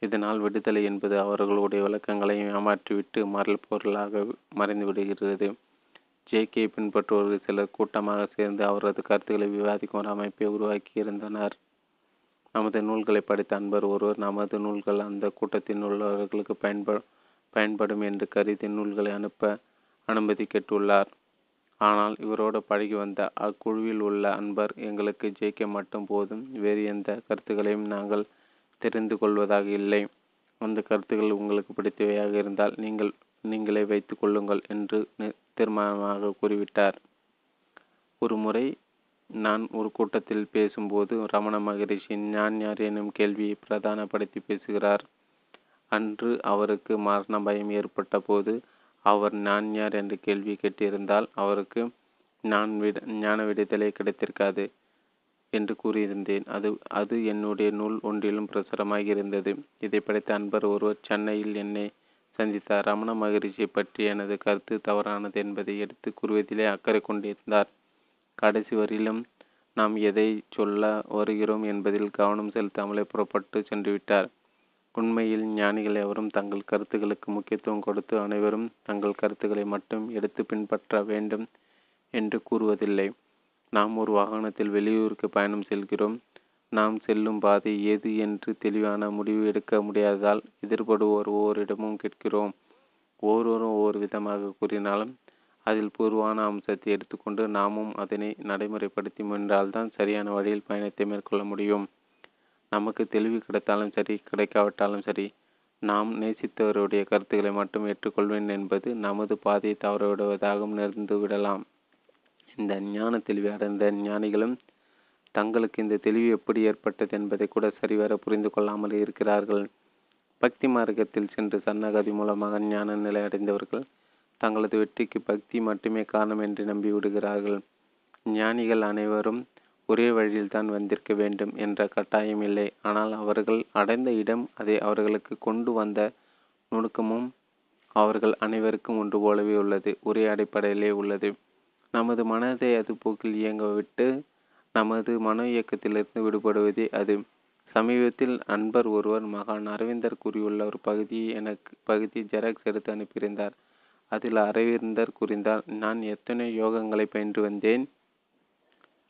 இதனால் விடுதலை என்பது அவர்களுடைய விளக்கங்களையும் ஏமாற்றிவிட்டு மறைப்பொருளாக மறைந்து விடுகிறது. ஜேகே பின்பற்றுவோர்கள் சிலர் கூட்டமாக சேர்ந்து அவரது கருத்துக்களை விவாதிக்கும் ஒரு அமைப்பை உருவாக்கியிருந்தனர். நமது நூல்களை படித்த அன்பர் ஒருவர் நமது நூல்கள் அந்த கூட்டத்தின் உள்ளவர்களுக்கு பயன்ப பயன்படும் என்று கருதி நூல்களை அனுப்ப அனுமதி கேட்டுள்ளார். ஆனால் இவரோடு பழகி வந்த அக்குழுவில் உள்ள அன்பர், எங்களுக்கு ஜேகே மட்டும் போதும், வேறு எந்த கருத்துக்களையும் நாங்கள் தெரிந்து கொள்வதாக இல்லை, அந்த கருத்துக்கள் உங்களுக்கு பிடித்தவையாக இருந்தால் நீங்கள் நீங்களே வைத்து கொள்ளுங்கள் என்று தீர்மானமாக கூறிவிட்டார். ஒரு முறை நான் ஒரு கூட்டத்தில் பேசும்போது ரமண மகரிஷி நான் யார் எனும் கேள்வியை பிரதானப்படுத்தி பேசுகிறார். அன்று அவருக்கு மரண பயம் ஏற்பட்ட போது அவர் நான் யார் என்ற கேள்வி கேட்டிருந்தால் அவருக்கு நான் விட ஞான விடுதலை கிடைத்திருக்காது என்று கூறியிருந்தேன். அது அது என்னுடைய நூல் ஒன்றிலும் பிரசுரமாகி இருந்தது. இதை படித்த அன்பர் ஒருவர் சென்னையில் என்னை சந்தித்தார். ரமண மகரிஷியை பற்றி எனது கருத்து தவறானது என்பதை எடுத்து கூறுவதிலே அக்கறை கொண்டிருந்தார். கடைசி வரையிலும் நாம் எதை சொல்ல வருகிறோம் என்பதில் கவனம் செலுத்தாமலே புறப்பட்டு சென்றுவிட்டார். உண்மையில் ஞானிகள் எவரும் தங்கள் கருத்துக்களுக்கு முக்கியத்துவம் கொடுத்து அனைவரும் தங்கள் கருத்துக்களை மட்டும் எடுத்து பின்பற்ற வேண்டும் என்று கூறுவதில்லை. நாம் ஒரு வாகனத்தில் வெளியூருக்கு பயணம் செல்கிறோம். நாம் செல்லும் பாதை ஏது என்று தெளிவான முடிவு எடுக்க முடியாததால் எதிர்படுவோர் ஒவ்வொருடமும் கேட்கிறோம். ஒவ்வொருவரும் ஒவ்வொரு விதமாக கூறினாலும் அதில் பூர்வான அம்சத்தை எடுத்துக்கொண்டு நாமும் அதனை நடைமுறைப்படுத்தி முயன்றால்தான் சரியான வழியில் பயணத்தை மேற்கொள்ள முடியும். நமக்கு தெளிவு கிடைத்தாலும் சரி, கிடைக்காவிட்டாலும் சரி, நாம் நேசித்தவருடைய கருத்துக்களை மட்டும் ஏற்றுக்கொள்வேன் என்பது நமது பாதையை தவறவிடுவதாகவும் நிறுந்து விடலாம். இந்த ஞான தெளிவை அடைந்த ஞானிகளும் தங்களுக்கு இந்த தெளிவு எப்படி ஏற்பட்டது என்பதை கூட சரிவர புரிந்து கொள்ளாமல் இருக்கிறார்கள். பக்தி மார்க்கத்தில் சென்று சரணாகதி மூலமாக ஞான நிலை அடைந்தவர்கள் தங்களது வெற்றிக்கு பக்தி மட்டுமே காரணம் என்று நம்பிவிடுகிறார்கள். ஞானிகள் அனைவரும் ஒரே வழியில் தான் வந்திருக்க வேண்டும் என்ற கட்டாயம் இல்லை. ஆனால் அவர்கள் அடைந்த இடம், அதை அவர்களுக்கு கொண்டு வந்த நுணுக்கமும் அவர்கள் அனைவருக்கும் ஒன்று போலவே உள்ளது, ஒரே அடிப்படையிலே உள்ளது. நமது மனதை அது போக்கில் இயங்க விட்டு நமது மன இயக்கத்திலிருந்து விடுபடுவதே அது. சமீபத்தில் அன்பர் ஒருவர் மகான் அரவிந்தர் கூறியுள்ள ஒரு பகுதியை எனக்கு பகுதி ஜெராக்ஸ் எடுத்து அனுப்பியிருந்தார். அதில் அரவிந்தர் கூறினார், நான் எத்தனை யோகங்களை பயின்று வந்தேன்,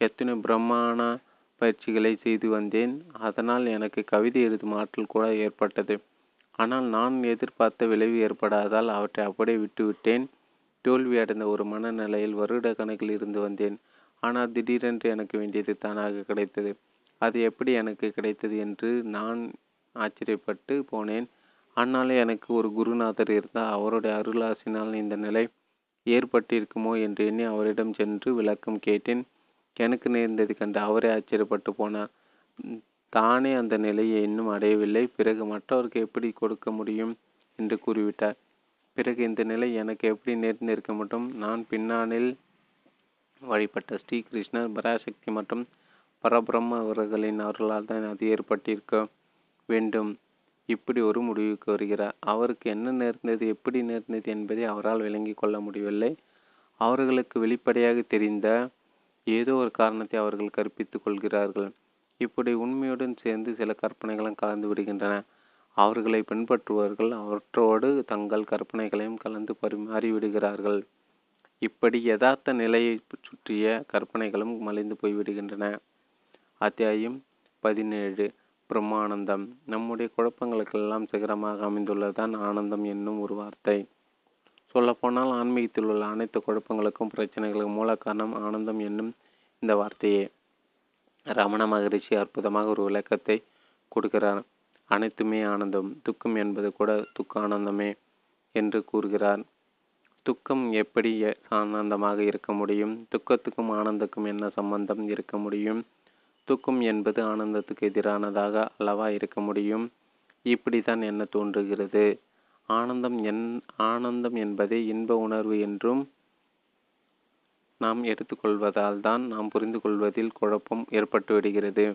எத்தனை பிரம்மாண்ட பயிற்சிகளை செய்து வந்தேன், அதனால் எனக்கு கவிதை எழுதும் ஆற்றல் கூட ஏற்பட்டது. ஆனால் நான் எதிர்பார்த்த விளைவு ஏற்படாதால் அவற்றை அப்படியே விட்டுவிட்டேன். தோல்வி அடைந்த ஒரு மனநிலையில் வருட கணக்கில் இருந்து வந்தேன். ஆனால் திடீரென்று எனக்கு வேண்டியது தானாக கிடைத்தது. அது எப்படி எனக்கு கிடைத்தது என்று நான் ஆச்சரியப்பட்டு போனேன். ஆனாலும் எனக்கு ஒரு குருநாதர் இருந்தால் அவருடைய அருளாசினால் இந்த நிலை ஏற்பட்டிருக்குமோ என்று எண்ணி அவரிடம் சென்று விளக்கம் கேட்டேன். எனக்கு நேர்ந்தது கண்டு அவரே ஆச்சரியப்பட்டு போனார். தானே அந்த நிலையை இன்னும் அடையவில்லை, பிறகு மற்றவருக்கு எப்படி கொடுக்க முடியும் என்று கூறிவிட்டார். பிறகு இந்த நிலை எனக்கு எப்படி நேர்ந்து இருக்க மட்டும் நான் பின்னாளில் வழிபட்ட ஸ்ரீ கிருஷ்ணர், பராசக்தி மற்றும் பரபிரம்ம அவர்களின் அருளால் தான் அது ஏற்பட்டிருக்க வேண்டும். இப்படி ஒரு முடிவுக்கு வருகிறார். அவருக்கு என்ன நேர்ந்தது, எப்படி நேர்ந்தது என்பதை அவரால் விளங்கி கொள்ள முடியவில்லை. அவர்களுக்கு வெளிப்படையாக தெரிந்த ஏதோ ஒரு காரணத்தை அவர்கள் கற்பித்துக் கொள்கிறார்கள். இப்படி உண்மையுடன் சேர்ந்து சில கற்பனைகளும் கலந்து விடுகின்றன. அவர்களை பின்பற்றுபவர்கள் அவற்றோடு தங்கள் கற்பனைகளையும் கலந்து பரிமாறிவிடுகிறார்கள். இப்படி யதார்த்த நிலையை சுற்றிய கற்பனைகளும் மலிந்து போய்விடுகின்றன. அத்தியாயம் பதினேழு, பிரம்மானந்தம். நம்முடைய குழப்பங்களுக்கெல்லாம் சிகரமாக அமைந்துள்ளதுதான் ஆனந்தம் என்னும் ஒரு வார்த்தை. சொல்லப்போனால் ஆன்மீகத்தில் உள்ள அனைத்து குழப்பங்களுக்கும் பிரச்சனைகளுக்கும் மூல காரணம் ஆனந்தம் என்னும் இந்த வார்த்தையே. ரமண மகரிஷி அற்புதமாக ஒரு விளக்கத்தை கொடுக்கிறார். அனைத்துமே ஆனந்தம், துக்கம் என்பது கூட துக்க ஆனந்தமே என்று கூறுகிறார். துக்கம் எப்படி ஆனந்தமாக இருக்க முடியும்? துக்கத்துக்கும் ஆனந்தத்துக்கும் என்ன சம்பந்தம் இருக்க முடியும்? துக்கம் என்பது ஆனந்தத்துக்கு எதிரானதாக அளவா இருக்க முடியும்? இப்படித்தான் என்ன தோன்றுகிறது. ஆனந்தம் என் ஆனந்தம் என்பதை இன்ப உணர்வு என்றும் நாம் எடுத்துக்கொள்வதால் தான் நாம் புரிந்து கொள்வதில் குழப்பம் ஏற்பட்டுவிடுகிறது.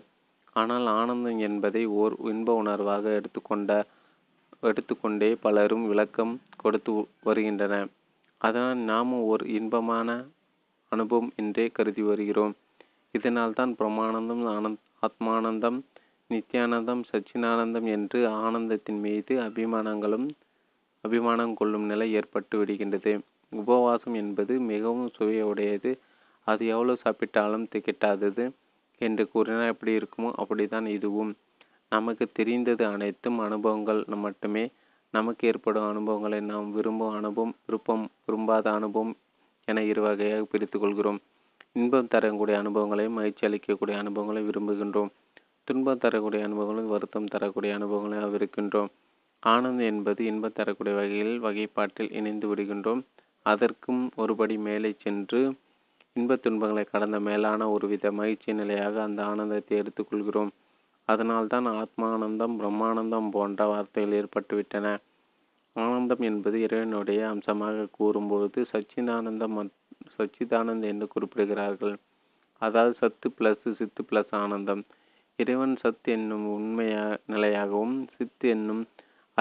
ஆனால் ஆனந்தம் என்பதை ஓர் இன்ப உணர்வாக எடுத்துக்கொண்ட எடுத்துக்கொண்டே பலரும் விளக்கம் கொடுத்து வருகின்றன. அதனால் நாமும் ஓர் இன்பமான அனுபவம் என்றே கருதி வருகிறோம். இதனால் தான் பிரம்மானந்தம், ஆனந்த் ஆத்மானந்தம் நித்தியானந்தம் சச்சினானந்தம் என்று ஆனந்தத்தின் மீது அபிமானங்களும் அபிமானம் கொள்ளும் நிலை ஏற்பட்டு விடுகின்றது. உபவாசம் என்பது மிகவும் சுவையுடையது, அது எவ்வளோ சாப்பிட்டாலும் திகட்டாதது என்று கூறினால் எப்படி இருக்குமோ அப்படித்தான் இதுவும். நமக்கு தெரிந்தது அனைத்தும் அனுபவங்கள் மட்டுமே. நமக்கு ஏற்படும் அனுபவங்களை நாம் விரும்பும் அனுபவம், விருப்பம், விரும்பாத அனுபவம் என இரு வகையாக பிரித்து கொள்கிறோம். இன்பம் தரக்கூடிய அனுபவங்களையும் மகிழ்ச்சி அளிக்கக்கூடிய அனுபவங்களையும் விரும்புகின்றோம். துன்பம் தரக்கூடிய அனுபவங்களும் வருத்தம் தரக்கூடிய அனுபவங்களையும் அவ்விருக்கின்றோம். ஆனந்தம் என்பது இன்பம் தரக்கூடிய வகையில் வகைப்பாட்டில் இணைந்து விடுகின்றோம். அதற்கும் ஒருபடி மேலே சென்று இன்பத் துன்பங்களை கடந்த மேலான ஒருவித மகிழ்ச்சி நிலையாக அந்த ஆனந்தத்தை எடுத்துக்கொள்கிறோம். அதனால்தான் ஆத்மானந்தம், பிரம்மானந்தம் போன்ற வார்த்தைகள் ஏற்பட்டுவிட்டன. ஆனந்தம் என்பது இறைவனுடைய அம்சமாக கூறும்போது சச்சிதானந்தம் சச்சிதானந்தம் என்று குறிப்பிடுகிறார்கள். அதாவது சத்து பிளஸ் சித்து பிளஸ் ஆனந்தம். இறைவன் சத் என்னும் உண்மையா நிலையாகவும் சித்து என்னும்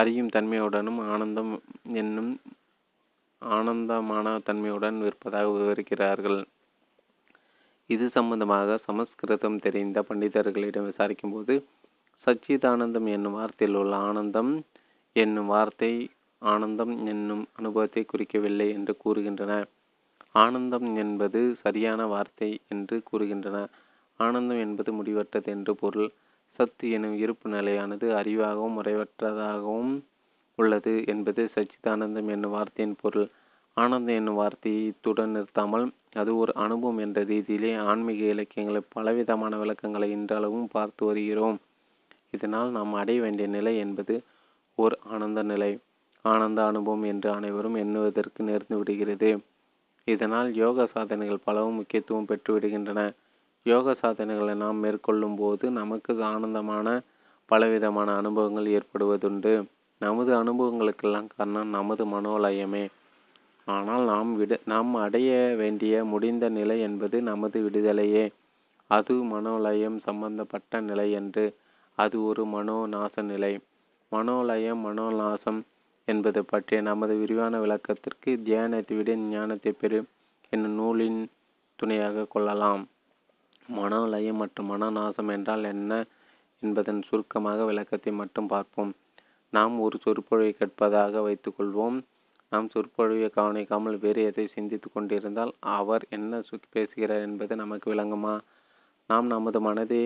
அறியும் தன்மையுடனும் ஆனந்தம் என்னும் ஆனந்தமான தன்மையுடன் இருப்பதாக விவரிக்கிறார்கள். இது சம்பந்தமாக சமஸ்கிருதம் தெரிந்த பண்டிதர்களிடம் விசாரிக்கும் போது சச்சிதானந்தம் என்னும் வார்த்தையில் உள்ள ஆனந்தம் என்னும் வார்த்தை ஆனந்தம் என்னும் அனுபவத்தை குறிக்கவில்லை என்று கூறுகின்றன. ஆனந்தம் என்பது சரியான வார்த்தை என்று கூறுகின்றன. ஆனந்தம் என்பது முடிவற்றது என்று பொருள். சத்து எனும் இருப்பு நிலையானது அறிவாகவும் முறைவற்றதாகவும் உள்ளது என்பது சச்சிதானந்தம் என்னும் வார்த்தையின் பொருள். ஆனந்தம் என்னும் வார்த்தையை இத்துடன் நிறுத்தாமல் அது ஒரு அனுபவம் என்ற ரீதியிலே ஆன்மீக இலக்கியங்களை பலவிதமான விளக்கங்களை இன்றளவும் பார்த்து வருகிறோம். இதனால் நாம் அடைய வேண்டிய நிலை என்பது ஓர் ஆனந்த நிலை, ஆனந்த அனுபவம் என்று அனைவரும் எண்ணுவதற்கு நேர்ந்து விடுகிறது. இதனால் யோக சாதனைகள் பலவும் முக்கியத்துவம் பெற்றுவிடுகின்றன. யோக சாதனைகளை நாம் மேற்கொள்ளும் போது நமக்கு ஆனந்தமான பலவிதமான அனுபவங்கள் ஏற்படுவதுண்டு. நமது அனுபவங்களுக்கெல்லாம் காரணம் நமது மனோலயமே. ஆனால் நாம் விட நாம் அடைய வேண்டிய முடிந்த நிலை என்பது நமது விடுதலையே. அது மனோலயம் சம்பந்தப்பட்ட நிலை என்று. அது ஒரு மனோநாச நிலை. மனோலயம் மனோநாசம் என்பது பற்றிய நமது விரிவான விளக்கத்திற்கு தியானத்தை விட ஞானத்தை பெறு என்னும் நூலின் துணையாக கொள்ளலாம். மனோலயம் மற்றும் மனநாசம் என்றால் என்ன என்பதன் சுருக்கமாக விளக்கத்தை மட்டும் பார்ப்போம். நாம் ஒரு சொற்பொழிவை கேட்பதாக வைத்துக்கொள்வோம். நாம் சொற்பொழிவை கவனிக்காமல் வேறு எதை சிந்தித்து கொண்டிருந்தால் அவர் என்ன பேசுகிறார் என்பது நமக்கு விளங்குமா? நாம் நமது மனதை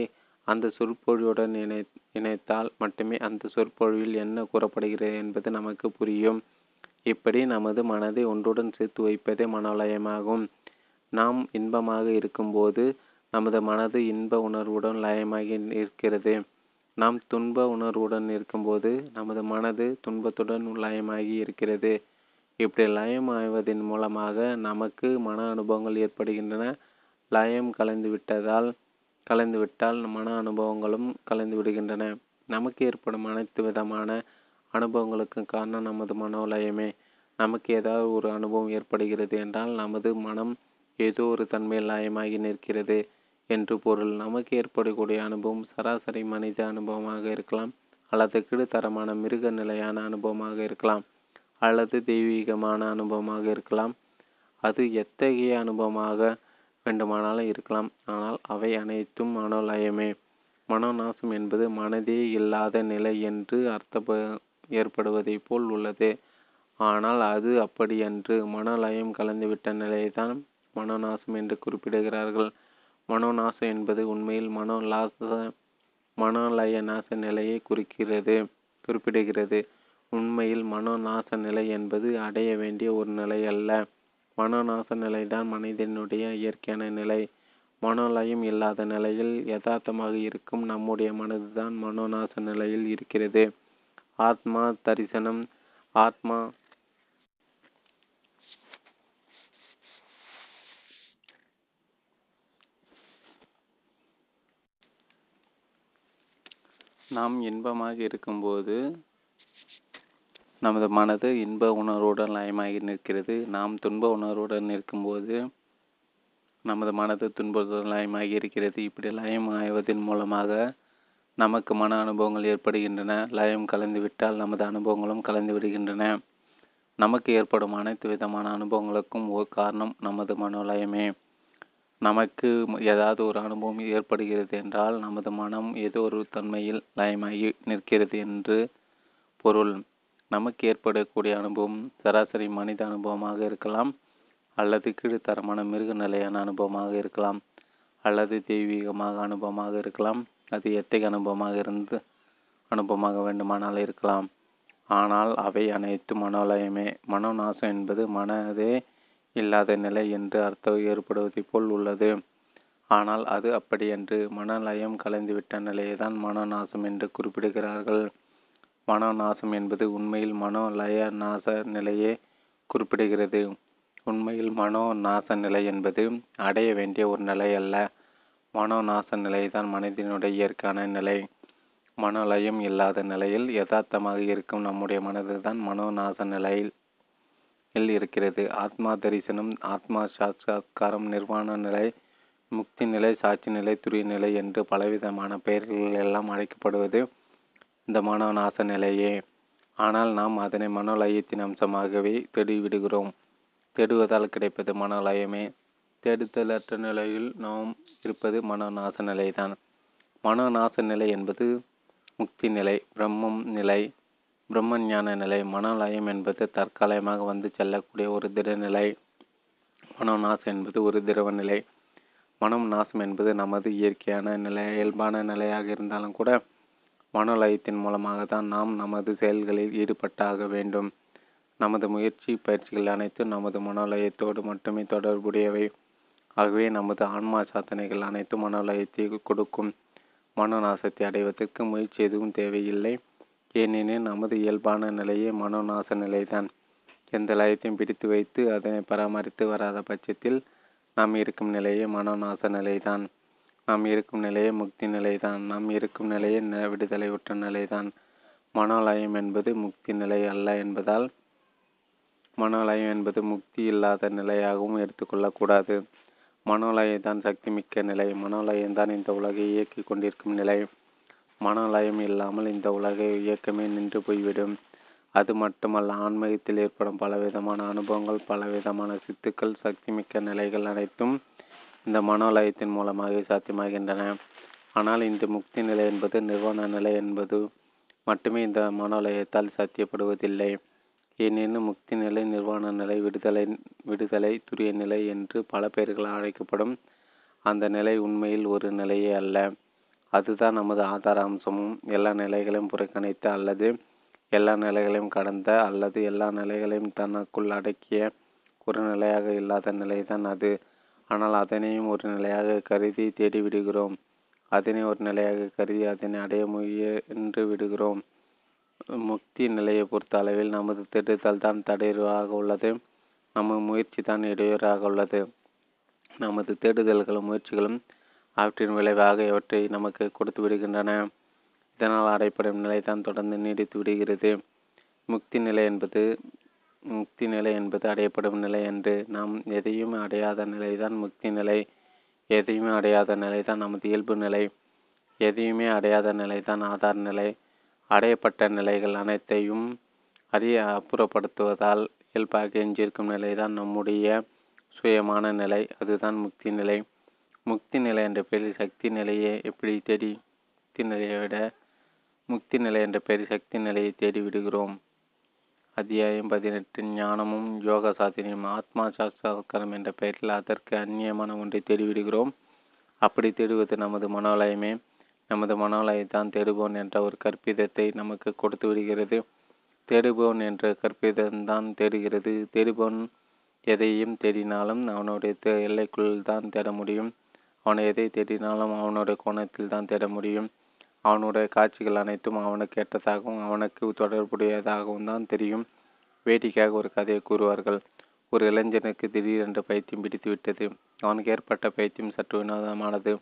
அந்த சொற்பொழிவுடன் இணை இணைத்தால் மட்டுமே அந்த சொற்பொழிவில் என்ன கூறப்படுகிறது என்பது நமக்கு புரியும். இப்படி நமது மனதை ஒன்றுடன் சேர்த்து வைப்பதே மனோலயமாகும். நாம் இன்பமாக இருக்கும்போது நமது மனது இன்ப உணர்வுடன் லயமாகி இருக்கிறது. நாம் துன்ப உணர்வுடன் இருக்கும்போது நமது மனது துன்பத்துடன் லயமாகி இருக்கிறது. இப்படி லயமாவதின் மூலமாக நமக்கு மன அனுபவங்கள் ஏற்படுகின்றன. லயம் கலந்து விட்டதால் கலந்துவிட்டால் மன அனுபவங்களும் கலந்து விடுகின்றன. நமக்கு ஏற்படும் அனைத்து விதமான அனுபவங்களுக்கு காரணம் நமது மனோலயமே. நமக்கு ஏதாவது ஒரு அனுபவம் ஏற்படுகிறது என்றால் நமது மனம் ஏதோ ஒரு தன்மையில் லயமாகி நிற்கிறது என்று பொருள். நமக்கு ஏற்படக்கூடிய அனுபவம் சராசரி மனித அனுபவமாக இருக்கலாம், அல்லது கீழ்த்தரமான மிருக நிலையான அனுபவமாக இருக்கலாம், அல்லது தெய்வீகமான அனுபவமாக இருக்கலாம். அது எத்தகைய அனுபவமாக வேண்டுமானாலும் இருக்கலாம். ஆனால் அவை அனைத்தும் மனோலயமே. மனோநாசம் என்பது மனதே இல்லாத நிலை என்று அர்த்தப்ப ஏற்படுவதை போல் உள்ளது. ஆனால் அது அப்படியன்று. மனோலயம் கலந்துவிட்ட நிலைதான் மனோநாசம் என்று குறிப்பிடுகிறார்கள். மனோநாசம் என்பது உண்மையில் மனோலாச மனோலய நாச நிலையை குறிக்கிறது குறிப்பிடுகிறது. உண்மையில் மனோநாச நிலை என்பது அடைய வேண்டிய ஒரு நிலை அல்ல. மனோநாச நிலைதான் மனிதனுடைய இயற்கையான நிலை. மனோலயம் இல்லாத நிலையில் யதார்த்தமாக இருக்கும் நம்முடைய மனதுதான் மனோநாச நிலையில் இருக்கிறது. ஆத்மா தரிசனம் ஆத்மா நாம் இன்பமாக இருக்கும்போது நமது மனது இன்ப உணர்வுடன் லயமாகி நிற்கிறது. நாம் துன்ப உணர்வுடன் இருக்கும்போது நமது மனது துன்பத்துடன் லயமாகி இருக்கிறது. இப்படி லயம் ஆய்வதன் மூலமாக நமக்கு மன அனுபவங்கள் ஏற்படுகின்றன. லயம் கலந்துவிட்டால் நமது அனுபவங்களும் கலந்து விடுகின்றன. நமக்கு ஏற்படும் அனைத்து விதமான அனுபவங்களுக்கும் ஒரு காரணம் நமது மனோலயமே. நமக்கு ஏதாவது ஒரு அனுபவம் ஏற்படுகிறது என்றால் நமது மனம் ஏதோ ஒரு தன்மையில் லயமாகி நிற்கிறது என்று பொருள். நமக்கு ஏற்படக்கூடிய அனுபவம் சராசரி மனித அனுபவமாக இருக்கலாம், அல்லது கீழ்த்தரமான மிருக நிலையான அனுபவமாக இருக்கலாம், அல்லது தெய்வீகமாக அனுபவமாக இருக்கலாம், அது எத்தகைய அனுபவமாக இருந்து அனுபவமாக வேண்டுமானால் இருக்கலாம். ஆனால் அவை அனைத்து மனோலயமே. மனோநாசம் என்பது மனதே இல்லாத நிலை என்று அர்த்தம் ஏற்படுவதை போல் உள்ளது. ஆனால் அது அப்படியன்று. மனலயம் கலைந்துவிட்ட நிலையை தான் மனோநாசம் என்று குறிப்பிடுகிறார்கள். மனோநாசம் என்பது உண்மையில் மனோலய நாச நிலையை குறிப்பிடுகிறது. உண்மையில் மனோநாச நிலை என்பது அடைய வேண்டிய ஒரு நிலை அல்ல. மனோநாச நிலை தான் மனதினுடைய இயற்கையான நிலை. மனோலயம் இல்லாத நிலையில் யதார்த்தமாக இருக்கும் நம்முடைய மனது தான் மனோநாச நிலையில் இருக்கிறது. ஆத்மா தரிசனம், ஆத்மா சாட்சாத்காரம், நிர்வாண நிலை, முக்தி நிலை, சாட்சி நிலை, துரிய நிலை என்று பலவிதமான பெயர்கள் எல்லாம் அழைக்கப்படுவது இந்த மனோநாச நிலையே. ஆனால் நாம் அதனை மனோலயத்தின் அம்சமாகவே தேடிவிடுகிறோம். தேடுவதால் கிடைப்பது மனோலயமே. தேடுதலற்ற நிலையில் நாம் இருப்பது மனோநாச நிலைதான். மனோநாச நிலை என்பது முக்தி நிலை, பிரம்மம் நிலை, பிரம்மஞான நிலை. மனோலயம் என்பது தற்காலமாக வந்து செல்லக்கூடிய ஒரு திடநிலை. மனோநாசம் என்பது ஒரு திரவ நிலை. மனம் நாசம் என்பது நமது இயற்கையான நிலை, இயல்பான நிலையாக இருந்தாலும் கூட மனோலயத்தின் மூலமாக தான் நாம் நமது செயல்களில் ஈடுபட்டாக வேண்டும். நமது முயற்சி பயிற்சிகள் அனைத்தும் நமது மனோலயத்தோடு மட்டுமே தொடர்புடையவை. ஆகவே நமது ஆன்மா சாதனைகள் அனைத்தும் மனோலயத்தை கொடுக்கும். மனோநாசத்தை அடைவதற்கு முயற்சி எதுவும் தேவையில்லை. ஏனெனில் நமது இயல்பான நிலையே மனோநாச நிலைதான். எந்த லயத்தையும் பிடித்து வைத்து அதனை பராமரித்து வராத பட்சத்தில் நாம் இருக்கும் நிலையே மனோநாச நிலைதான். நாம் இருக்கும் நிலையே முக்தி நிலைதான். நாம் இருக்கும் நிலையே விடுதலையுற்ற நிலைதான். மனோலயம் என்பது முக்தி நிலை அல்ல என்பதால் மனோலயம் என்பது முக்தி இல்லாத நிலையாகவும் எடுத்துக்கொள்ளக்கூடாது. மனோலயம்தான் சக்திமிக்க நிலை. மனோலயம்தான் இந்த உலகை இயக்கி கொண்டிருக்கும் நிலை. மனோலயம் இல்லாமல் இந்த உலக இயக்கமே நின்று போய்விடும். அது மட்டுமல்ல, ஆன்மீகத்தில் ஏற்படும் பலவிதமான அனுபவங்கள், பலவிதமான சித்துக்கள், சக்திமிக்க நிலைகள் அனைத்தும் இந்த மனோலயத்தின் மூலமாக சாத்தியமாகின்றன. ஆனால் இந்த முக்தி நிலை என்பது, நிர்வாண நிலை என்பது மட்டுமே இந்த மனோலயத்தால் சாத்தியப்படுவதில்லை. ஏனெனும் முக்தி நிலை, நிர்வாண நிலை, விடுதலை விடுதலை துரிய நிலை என்று பல பெயர்களால் அழைக்கப்படும் அந்த நிலை உண்மையில் ஒரு நிலையே அல்ல. அதுதான் நமது ஆதார அம்சமும். எல்லா நிலைகளையும் புறக்கணித்த, அல்லது எல்லா நிலைகளையும் கடந்த, அல்லது எல்லா நிலைகளையும் தனக்குள் அடக்கிய ஒரு நிலையாக இல்லாத நிலைதான் அது. ஆனால் அதனையும் ஒரு நிலையாக கருதி தேடிவிடுகிறோம். அதனை ஒரு நிலையாக கருதி அதனை அடைய முயன்று விடுகிறோம். முக்தி நிலையை பொறுத்த அளவில் நமது தேடுதல் தான் தடையாக உள்ளது. நமது முயற்சி தான் இடையூறாக உள்ளது. நமது தேடுதல்களும் முயற்சிகளும் அவற்றின் விளைவாக இவற்றை நமக்கு கொடுத்து விடுகின்றன. இதனால் அடைப்படும் நிலை தான் தொடர்ந்து நீடித்து விடுகிறது. முக்தி நிலை என்பது முக்தி நிலை என்பது அடையப்படும் நிலை என்று நாம் எதையும் அடையாத நிலை தான் முக்தி நிலை. எதையுமே அடையாத நிலை தான் நமது இயல்பு நிலை. எதையுமே அடையாத நிலை தான் ஆதார நிலை. அடையப்பட்ட நிலைகள் அனைத்தையும் அறிய அப்புறப்படுத்துவதால் இயல்பாக எஞ்சியிருக்கும் நிலை தான் நம்முடைய சுயமான நிலை. அதுதான் முக்தி நிலை. முக்தி நிலை என்ற பெயரில் சக்தி நிலையை எப்படி தேடி முக்தி நிலையை விட முக்தி நிலை என்ற பெயரில் சக்தி நிலையை தேடி விடுகிறோம். அத்தியாயம் பதினெட்டு. ஞானமும் யோக சாதனையும். ஆத்மா சாட்சாத்காரம் என்ற பெயரில் அதற்கு அந்நியமான ஒன்றை தேடிவிடுகிறோம். அப்படி தேடுவது நமது மனோலயமே. நமது மனோலயத்தான் தேடுபவன் என்ற ஒரு கற்பிதத்தை நமக்கு கொடுத்து விடுகிறது. தேடுபவன் என்ற கற்பிதம்தான் தேடுகிறது. தேடுபவன் எதையும் தேடினாலும் அவனுடைய எல்லைக்குள் தான் தேட முடியும். அவனை எதை தேடினாலும் அவனுடைய கோணத்தில் தான் தேட முடியும். அவனுடைய காட்சிகள் அனைத்தும் அவனுக்கு ஏற்றதாகவும் அவனுக்கு தொடர்புடையதாகவும் தான் தெரியும். வேடிக்கையாக ஒரு கதையை கூறுவார்கள். ஒரு இளைஞனுக்கு திடீரென்று பைத்தியம் பிடித்து விட்டது. அவனுக்கு ஏற்பட்ட பைத்தியம் சற்று வினோதமானது.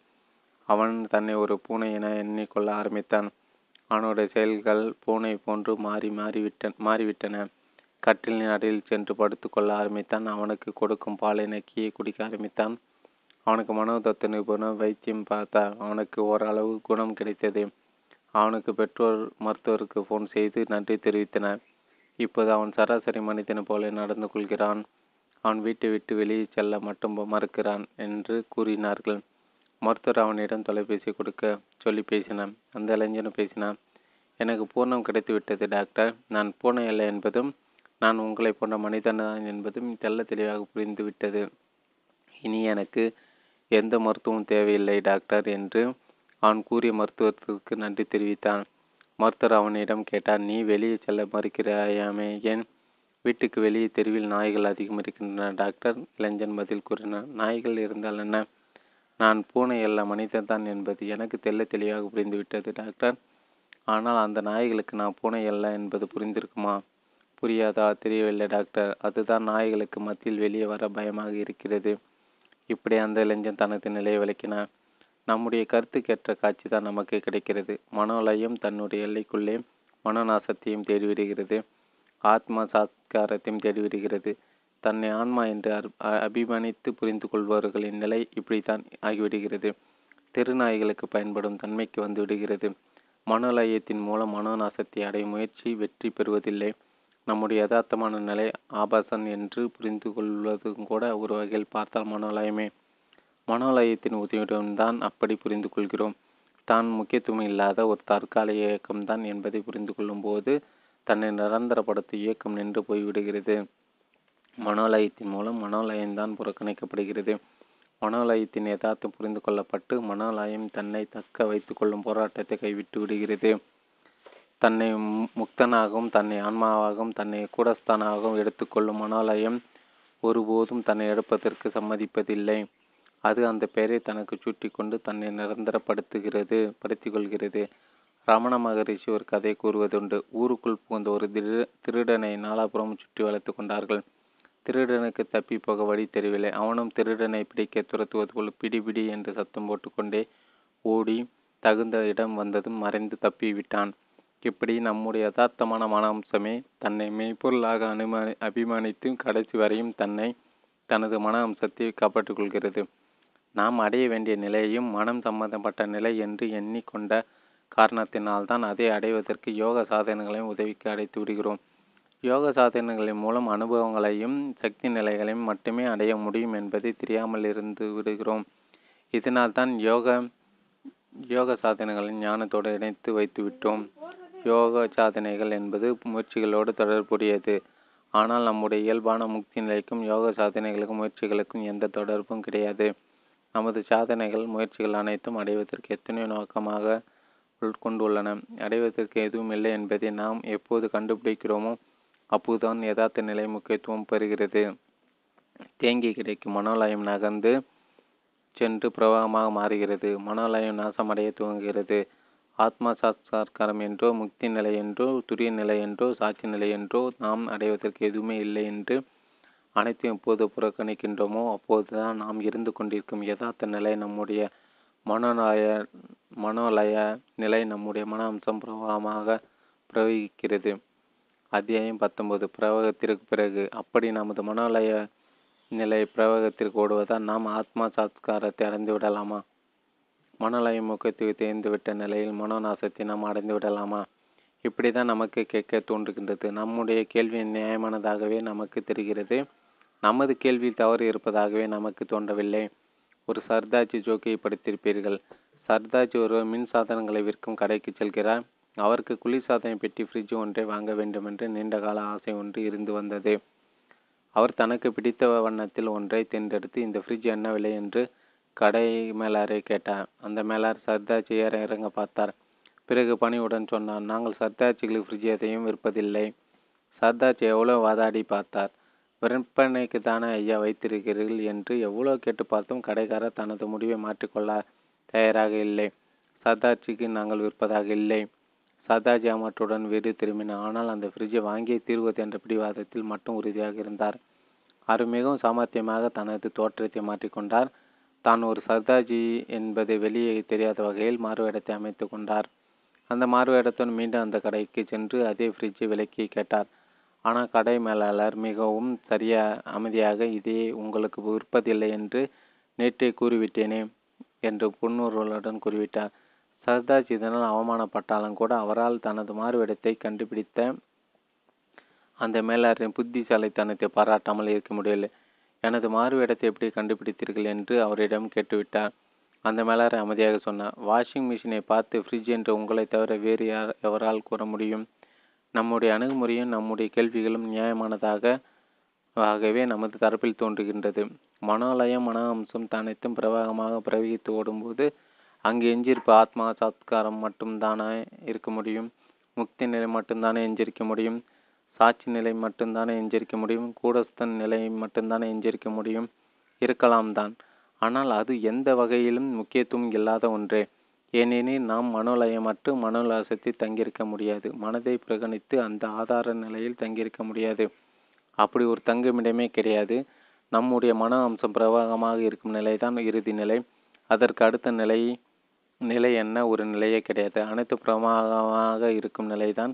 அவன் தன்னை ஒரு பூனை என எண்ணிக்கொள்ள ஆரம்பித்தான். அவனுடைய செயல்கள் பூனை போன்று மாறி மாறிவிட்ட மாறிவிட்டன. கட்டிலின் அடியில் சென்று படுத்து கொள்ள ஆரம்பித்தான். அவனுக்கு கொடுக்கும் பாலினை கீழே குடிக்க ஆரம்பித்தான். அவனுக்கு மனோதத்துவ நிபுணர் வைத்தியம் பார்த்தார். அவனுக்கு ஓரளவு குணம் கிடைத்தது. அவனுக்கு பெற்றோர் மருத்துவருக்கு ஃபோன் செய்து நன்றி தெரிவித்தனர். இப்போது அவன் சராசரி மனிதனை போல நடந்து கொள்கிறான். அவன் வீட்டை விட்டு வெளியே செல்ல மட்டும் மறுக்கிறான் என்று கூறினார்கள். மருத்துவர் அவனிடம் தொலைபேசி கொடுக்க சொல்லி பேசினான். அந்த இளைஞனும் பேசினான். எனக்கு பூர்ணம் கிடைத்துவிட்டது டாக்டர். நான் பூனை அல்ல என்பதும் நான் உங்களை போன்ற மனிதன்தான் என்பதும் தெல்ல தெளிவாக புரிந்துவிட்டது. இனி எனக்கு எந்த மருத்துவமும் தேவையில்லை டாக்டர் என்று அவன் கூறிய மருத்துவத்திற்கு நன்றி தெரிவித்தான். மருத்துவர் அவனிடம் கேட்டான், நீ வெளியே செல்ல மறுக்கிறாயாமே ஏன்? வீட்டுக்கு வெளியே தெருவில் நாய்கள் அதிகம் இருக்கின்றன டாக்டர். இளைஞன் பதில் கூறினான், நாய்கள் இருந்தால் என்ன, நான் பூனை அல்ல மனிதன்தான் என்பது எனக்கு தெல்ல தெளிவாக புரிந்துவிட்டது டாக்டர். ஆனால் அந்த நாய்களுக்கு நான் பூனை அல்ல என்பது புரிந்திருக்குமா? புரியாதா? தெரியவில்லை டாக்டர். அதுதான் நாய்களுக்கு மத்தியில் வெளியே வர பயமாக இருக்கிறது. இப்படி அந்த இளைஞன் தனது நிலையை விளக்கினார். நம்முடைய கருத்துக்கேற்ற காட்சி தான் நமக்கு கிடைக்கிறது. மனோலயம் தன்னுடைய எல்லைக்குள்ளே மனோநாசத்தையும் தேடிவிடுகிறது, ஆத்மா சாஸ்காரத்தையும் தேடிவிடுகிறது. தன்னை ஆன்மா என்று அபிமானித்து புரிந்து கொள்பவர்களின் நிலை இப்படித்தான் ஆகிவிடுகிறது. தெருநாய்களுக்கு பயன்படும் தன்மைக்கு வந்துவிடுகிறது. மனோலயத்தின் மூலம் மனோநாசத்தை அடையும் முயற்சி வெற்றி பெறுவதில்லை. நம்முடைய யதார்த்தமான நிலை ஆபாசன் என்று புரிந்து கொள்வதும் கூட ஒரு வகையில் பார்த்தால் மனோலயமே. மனோலயத்தின் உதவியுடன் தான் அப்படி புரிந்து கொள்கிறோம். தான் முக்கியத்துவம் இல்லாத ஒரு தற்காலிக இயக்கம்தான் என்பதை புரிந்து கொள்ளும் போது தன்னை நிரந்தரப்படுத்தும் இயக்கம் நின்று போய்விடுகிறது. மனோலயத்தின் மூலம் மனோலயம்தான் புறக்கணிக்கப்படுகிறது. மனோலயத்தின் யதார்த்தம் புரிந்து கொள்ளப்பட்டு மனோலயம் தன்னை தக்க வைத்து கொள்ளும் போராட்டத்தை கைவிட்டு விடுகிறது. தன்னை முக்தனாகவும் தன்னை ஆன்மாவாகவும் தன்னை கூடஸ்தானாகவும் எடுத்துக்கொள்ளும் மனோலயம் ஒருபோதும் தன்னை எடுப்பதற்கு சம்மதிப்பதில்லை. அது அந்த பெயரை தனக்கு சூட்டி கொண்டு தன்னை நிரந்தரப்படுத்துகிறது படுத்தி கொள்கிறது. ரமண மகரிஷி ஒரு கதை கூறுவதுண்டு. ஊருக்குள் புகுந்த ஒரு திரு திருடனை நாலாபுரம் சுற்றி வளர்த்து கொண்டார்கள். திருடனுக்கு தப்பி போக வழி தெரியவில்லை. அவனும் திருடனை பிடிக்க துரத்துவது போல் பிடி பிடி என்று சத்தம் போட்டுக்கொண்டே ஓடி தகுந்த இடம் வந்ததும் மறைந்து தப்பிவிட்டான். இப்படி நம்முடைய யதார்த்தமான மனஅம்சமே தன்னை மெய்ப்பொருளாக அனுமானி அபிமானித்து கடைசி வரையும் தன்னை தனது மன அம்சத்தை காப்பாற்றிக் கொள்கிறது. நாம் அடைய வேண்டிய நிலையையும் மனம் சம்பந்தப்பட்ட நிலை என்று எண்ணிக்கொண்ட காரணத்தினால்தான் அதை அடைவதற்கு யோக சாதனைகளையும் உதவிக்கு அடைத்து விடுகிறோம். யோக சாதனைகளின் மூலம் அனுபவங்களையும் சக்தி நிலைகளையும் மட்டுமே அடைய முடியும் என்பதை தெரியாமல் இருந்து விடுகிறோம். இதனால்தான் யோக யோக சாதனைகளை ஞானத்தோடு இணைத்து வைத்து விட்டோம். யோக சாதனைகள் என்பது முயற்சிகளோடு தொடர்புடையது. ஆனால் நம்முடைய இயல்பான முக்தி நிலைக்கும் யோக சாதனைகளுக்கும் முயற்சிகளுக்கும் எந்த தொடர்பும் கிடையாது. நமது சாதனைகள் முயற்சிகள் அனைத்தும் அடைவதற்கு எத்தனையோ நோக்கமாக கொண்டுள்ளன. அடைவதற்கு எதுவும் இல்லை என்பதை நாம் எப்போது கண்டுபிடிக்கிறோமோ அப்போதுதான் யதார்த்த நிலை முக்கியத்துவம் பெறுகிறது. தேங்கி கிடைக்கும் மனோலயம் நகர்ந்து சென்று பிரவாகமாக மாறுகிறது. மனோலயம் நாசமடைய துவங்குகிறது. ஆத்மா சாட்சாத்காரம் என்றோ முக்தி நிலை என்றோ துரிய நிலை என்றோ சாட்சி நிலை என்றோ நாம் அடைவதற்கு எதுவுமே இல்லை என்று அனைத்தும் எப்போது புறக்கணிக்கின்றோமோ அப்போதுதான் நாம் இருந்து கொண்டிருக்கும் யதார்த்த நிலை நம்முடைய மனோலய மனோலய நிலை நம்முடைய மன அம்சம் பிரவாகமாக பிரவகிக்கிறது. அத்தியாயம் பத்தொன்பது. பிரவாகத்திற்கு பிறகு. அப்படி நமது மனோலய நிலை பிரவாகத்திற்கு ஓடுவதால் நாம் ஆத்மா சாட்சாத்காரத்தை அடைந்து விடலாமா? மனோலய முக்கியத்துவத்தை தேர்ந்துவிட்ட நிலையில் மனோநாசத்தை நாம் அடைந்து விடலாமா? இப்படி தான் நமக்கு கேட்க தோன்றுகின்றது. நம்முடைய கேள்வி நியாயமானதாகவே நமக்கு தெரிகிறது. நமது கேள்வியில் தவறு இருப்பதாகவே நமக்கு தோன்றவில்லை. ஒரு சர்தாஜி ஜோக்கியை படித்திருப்பீர்கள். சர்தாஜி ஒரு மின் சாதனங்களை விற்கும் கடைக்கு செல்கிறார். அவருக்கு குளிர்சாதனை பெட்டி ஃப்ரிட்ஜ் ஒன்றை வாங்க வேண்டுமென்று நீண்டகால ஆசை ஒன்று இருந்து வந்தது. அவர் தனக்கு பிடித்த வண்ணத்தில் ஒன்றை தேர்ந்தெடுத்து இந்த ஃப்ரிட்ஜ் என்ன விலை என்று கடை மேலாரை கேட்டார். அந்த மேலார் சர்தாஜி ஏற இறங்க பார்த்தார். பிறகு பணியுடன் சொன்னார், நாங்கள் சர்தாஜிகளுக்கு ஃப்ரிட்ஜ் எதையும் விற்பதில்லை. சர்தாஜி எவ்வளோ வாதாடி பார்த்தார். விற்பனைக்கு தானே ஐயா வைத்திருக்கிறீர்கள் என்று எவ்வளோ கேட்டு பார்த்தும் கடைக்காரர் தனது முடிவை மாற்றிக்கொள்ள தயாராக இல்லை. சர்தாஜிக்கு நாங்கள் விற்பதாக இல்லை. சர்தாஜி அமற்றுடன் வீடு திரும்பினார். ஆனால் அந்த ஃப்ரிட்ஜை வாங்கியே தீர்வது என்ற பிடிவாதத்தில் மட்டும் உறுதியாக இருந்தார். அவர் மிகவும் சாமர்த்தியமாக தனது தோற்றத்தை மாற்றிக்கொண்டார். தான் ஒரு சர்தாஜி என்பது வெளியே தெரியாத வகையில் மாறுவேடத்தை அமைத்து கொண்டார். அந்த மாறுவேடத்துடன் மீண்டும் அந்த கடைக்கு சென்று அதே ஃப்ரிட்ஜை விலக்கி கேட்டார். ஆனால் கடை மேலாளர் மிகவும் சரியா அமைதியாக, இதே உங்களுக்கு விற்பதில்லை என்று நேற்றே கூறிவிட்டேனே என்று புன்னுறுவலுடன் கூறிவிட்டார். சர்தாஜி இதனால் அவமானப்பட்டாலும் கூட அவரால் தனது மாறுவேடத்தை கண்டுபிடித்த அந்த மேலாளரின் புத்திசாலித்தனத்தை பாராட்டாமல் இருக்க முடியவில்லை. எனது மாறுவேடத்தை எப்படி கண்டுபிடித்தீர்கள் என்று அவரிடம் கேட்டுவிட்டார். அந்த மேலாரை அமைதியாக சொன்னார். வாஷிங் மிஷினை பார்த்து ஃப்ரிட்ஜ் என்று உங்களை தவிர வேறு யார் எவரால் கூற முடியும்? நம்முடைய அணுகுமுறையும் நம்முடைய கேள்விகளும் நியாயமானதாக ஆகவே நமது தரப்பில் தோன்றுகின்றது. மனோலயம் மன அம்சம் தனித்தும் பிரவாகமாக பிரவகித்து ஓடும்போது அங்கு எஞ்சியிருப்பு ஆத்மா சாத்காரம் மட்டும்தானே இருக்க முடியும். முக்தி நிலை மட்டும்தானே எஞ்சிருக்க முடியும். சாட்சி நிலை மட்டும்தானே எஞ்சிருக்க முடியும். கூடஸ்தன் நிலை மட்டும்தானே எஞ்சிருக்க முடியும். இருக்கலாம் தான், ஆனால் அது எந்த வகையிலும் முக்கியத்துவம் இல்லாத ஒன்றே. ஏனெனில் நாம் மனோலயமற்று மனோலாசத்தை தங்கியிருக்க முடியாது. மனதை பிரகணித்து அந்த ஆதார நிலையில் தங்கியிருக்க முடியாது. அப்படி ஒரு தங்குமிடமே கிடையாது. நம்முடைய மன அம்சம் பிரவாகமாக இருக்கும் நிலைதான் இறுதி நிலை. அதற்கு அடுத்த நிலை நிலை என்ன? ஒரு நிலையே கிடையாது. அனைத்து பிரவாகமாக இருக்கும் நிலைதான்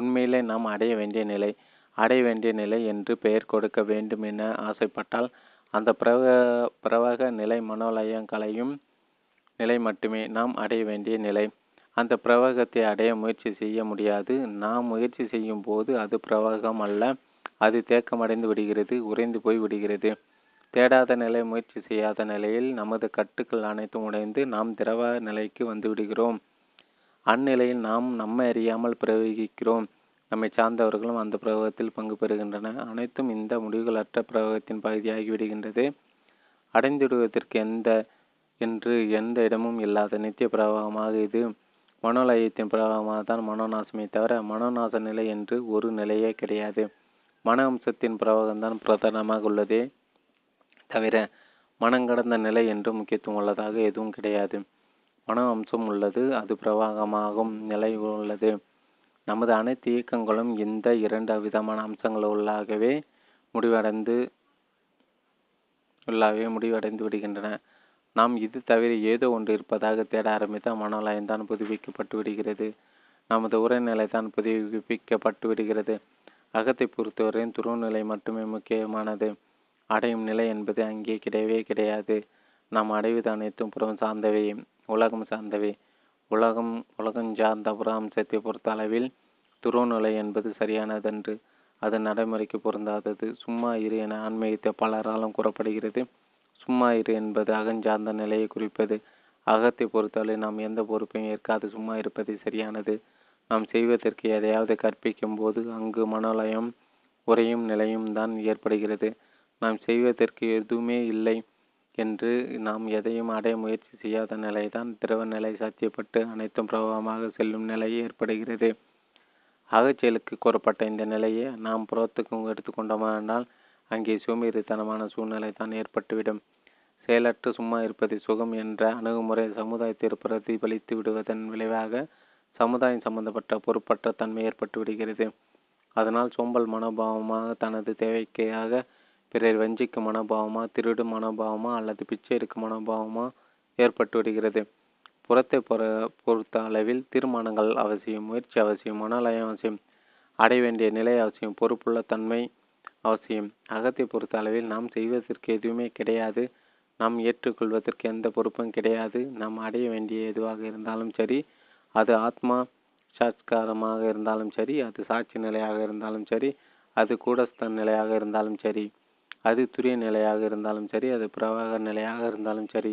உண்மையிலே நாம் அடைய வேண்டிய நிலை. அடைய வேண்டிய நிலை என்று பெயர் கொடுக்க வேண்டும் என ஆசைப்பட்டால் அந்த பிரவ பிரவாக நிலை மனோலயங்களையும் நிலை மட்டுமே நாம் அடைய வேண்டிய நிலை. அந்த பிரவாகத்தை அடைய முயற்சி செய்ய முடியாது. நாம் முயற்சி செய்யும் போது அது பிரவாகம் அல்ல, அது தேக்கமடைந்து விடுகிறது, உறைந்து போய் விடுகிறது. தேடாத நிலை, முயற்சி செய்யாத நிலையில் நமது கட்டுக்கள் அனைத்தும் உடைந்து நாம் திரவ நிலைக்கு வந்து விடுகிறோம். அந்நிலையில் நாம் நம்மை அறியாமல் பிரவகிக்கிறோம். நம்மை சார்ந்தவர்களும் அந்த பிரவாகத்தில் பங்கு பெறுகின்றன. அனைத்தும் இந்த முடிவுகளற்ற பிரவாகத்தின் பகுதியாகிவிடுகின்றது. அடைந்துவிடுவதற்கு எந்த என்று எந்த இடமும் இல்லாத நித்திய பிரவாகமாக இது மனோலயத்தின் பிரவாகமாக தான் மனோநாசமே தவிர மனோநாச நிலை என்று ஒரு நிலையே கிடையாது. மன அம்சத்தின் பிரவாகம்தான் பிரதானமாக உள்ளதே தவிர மனங்கடந்த நிலை என்று முக்கியத்துவம் உள்ளதாக எதுவும் கிடையாது. மன அம்சம் உள்ளது, அது பிரவாகமாகும் நிலை உள்ளது. நமது அனைத்து இயக்கங்களும் இந்த இரண்டு விதமான அம்சங்கள் உள்ளாகவே முடிவடைந்து உள்ளாகவே முடிவடைந்து விடுகின்றன. நாம் இது தவிர ஏதோ ஒன்று இருப்பதாக தேட ஆரம்பித்த மனோலயம்தான் புதுப்பிக்கப்பட்டு விடுகிறது. நமது உரைநிலை தான் புதுப்பிக்கப்பட்டு விடுகிறது. அகத்தை பொறுத்தவரையும் துருவநிலை மட்டுமே முக்கியமானது. அடையும் நிலை என்பது அங்கே கிடையவே கிடையாது. நாம் அடைவது அனைத்தும் புறம் சார்ந்தவை, உலகம் சார்ந்தவை. உலகம் உலகம் சார்ந்த புற அம்சத்தை பொறுத்த அளவில் துருவநிலை என்பது சரியானதன்று, அது நடைமுறைக்கு பொருந்தாதது. சும்மா இரு என ஆன்மீகத்தை பலராலும் கூறப்படுகிறது. சும்மா இரு என்பது அகஞ்சார்ந்த நிலையை குறிப்பது. அகத்தை பொறுத்தவரை நாம் எந்த பொறுப்பையும் ஏற்காது சும்மா இருப்பது சரியானது. நாம் செய்வதற்கு எதையாவது கற்பிக்கும் போது அங்கு மனோலயம் உறையும் நிலையும் தான் ஏற்படுகிறது. நாம் செய்வதற்கு எதுவுமே இல்லை என்று நாம் எதையும் அடைய முயற்சி செய்யாத நிலை தான் திரவ நிலை சாத்தியப்பட்டு அனைத்தும் பிரபலமாக செல்லும் நிலை ஏற்படுகிறது. அகச்செயலுக்கு கூறப்பட்ட இந்த நிலையை நாம் புறத்துக்கு எடுத்துக்கொண்டோமானால் அங்கே சோம்பேறித்தனமான சூழ்நிலை தான் ஏற்பட்டுவிடும். செயலற்று சும்மா இருப்பது சுகம் என்ற அணுகுமுறை சமுதாயத்தில் பிரதிபலித்து விடுவதன் விளைவாக சமுதாயம் சம்பந்தப்பட்ட பொறுப்பற்ற தன்மை ஏற்பட்டு விடுகிறது. அதனால் சோம்பல் மனோபாவமாக, தனது தேவைக்காக பிறர் வஞ்சிக்கும் மனோபாவமா, திருடும் மனோபாவமா அல்லது பிச்சை எடுக்கும் மனோபாவமா ஏற்பட்டு விடுகிறது. புறத்தை பொற பொறுத்த அளவில் தீர்மானங்கள் அவசியம், முயற்சி அவசியம், மனோலயம் அவசியம், அடைய வேண்டிய நிலை அவசியம், பொறுப்புள்ள தன்மை அவசியம். அகத்தை பொறுத்த அளவில் நாம் செய்வதற்கு எதுவுமே கிடையாது, நாம் ஏற்றுக்கொள்வதற்கு எந்த பொறுப்பும் கிடையாது. நாம் அடைய வேண்டிய எதுவாக இருந்தாலும் சரி, அது ஆத்மா சாட்காரமாக இருந்தாலும் சரி, அது சாட்சி நிலையாக இருந்தாலும் சரி, அது கூடஸ்தன் நிலையாக இருந்தாலும் சரி, அது துரிய நிலையாக இருந்தாலும் சரி, அது பிரவாக நிலையாக இருந்தாலும் சரி,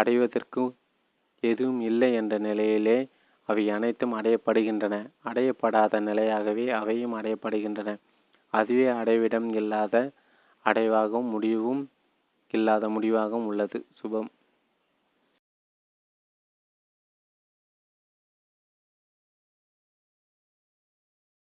அடைவதற்கு எதுவும் இல்லை என்ற நிலையிலே அவை அனைத்தும் அடையப்படுகின்றன. அடையப்படாத நிலையாகவே அவையும் அடையப்படுகின்றன. அதுவே அடைவிடம் இல்லாத அடைவாகவும் முடிவும் இல்லாத முடிவாகவும் உள்ளது. சுபம்.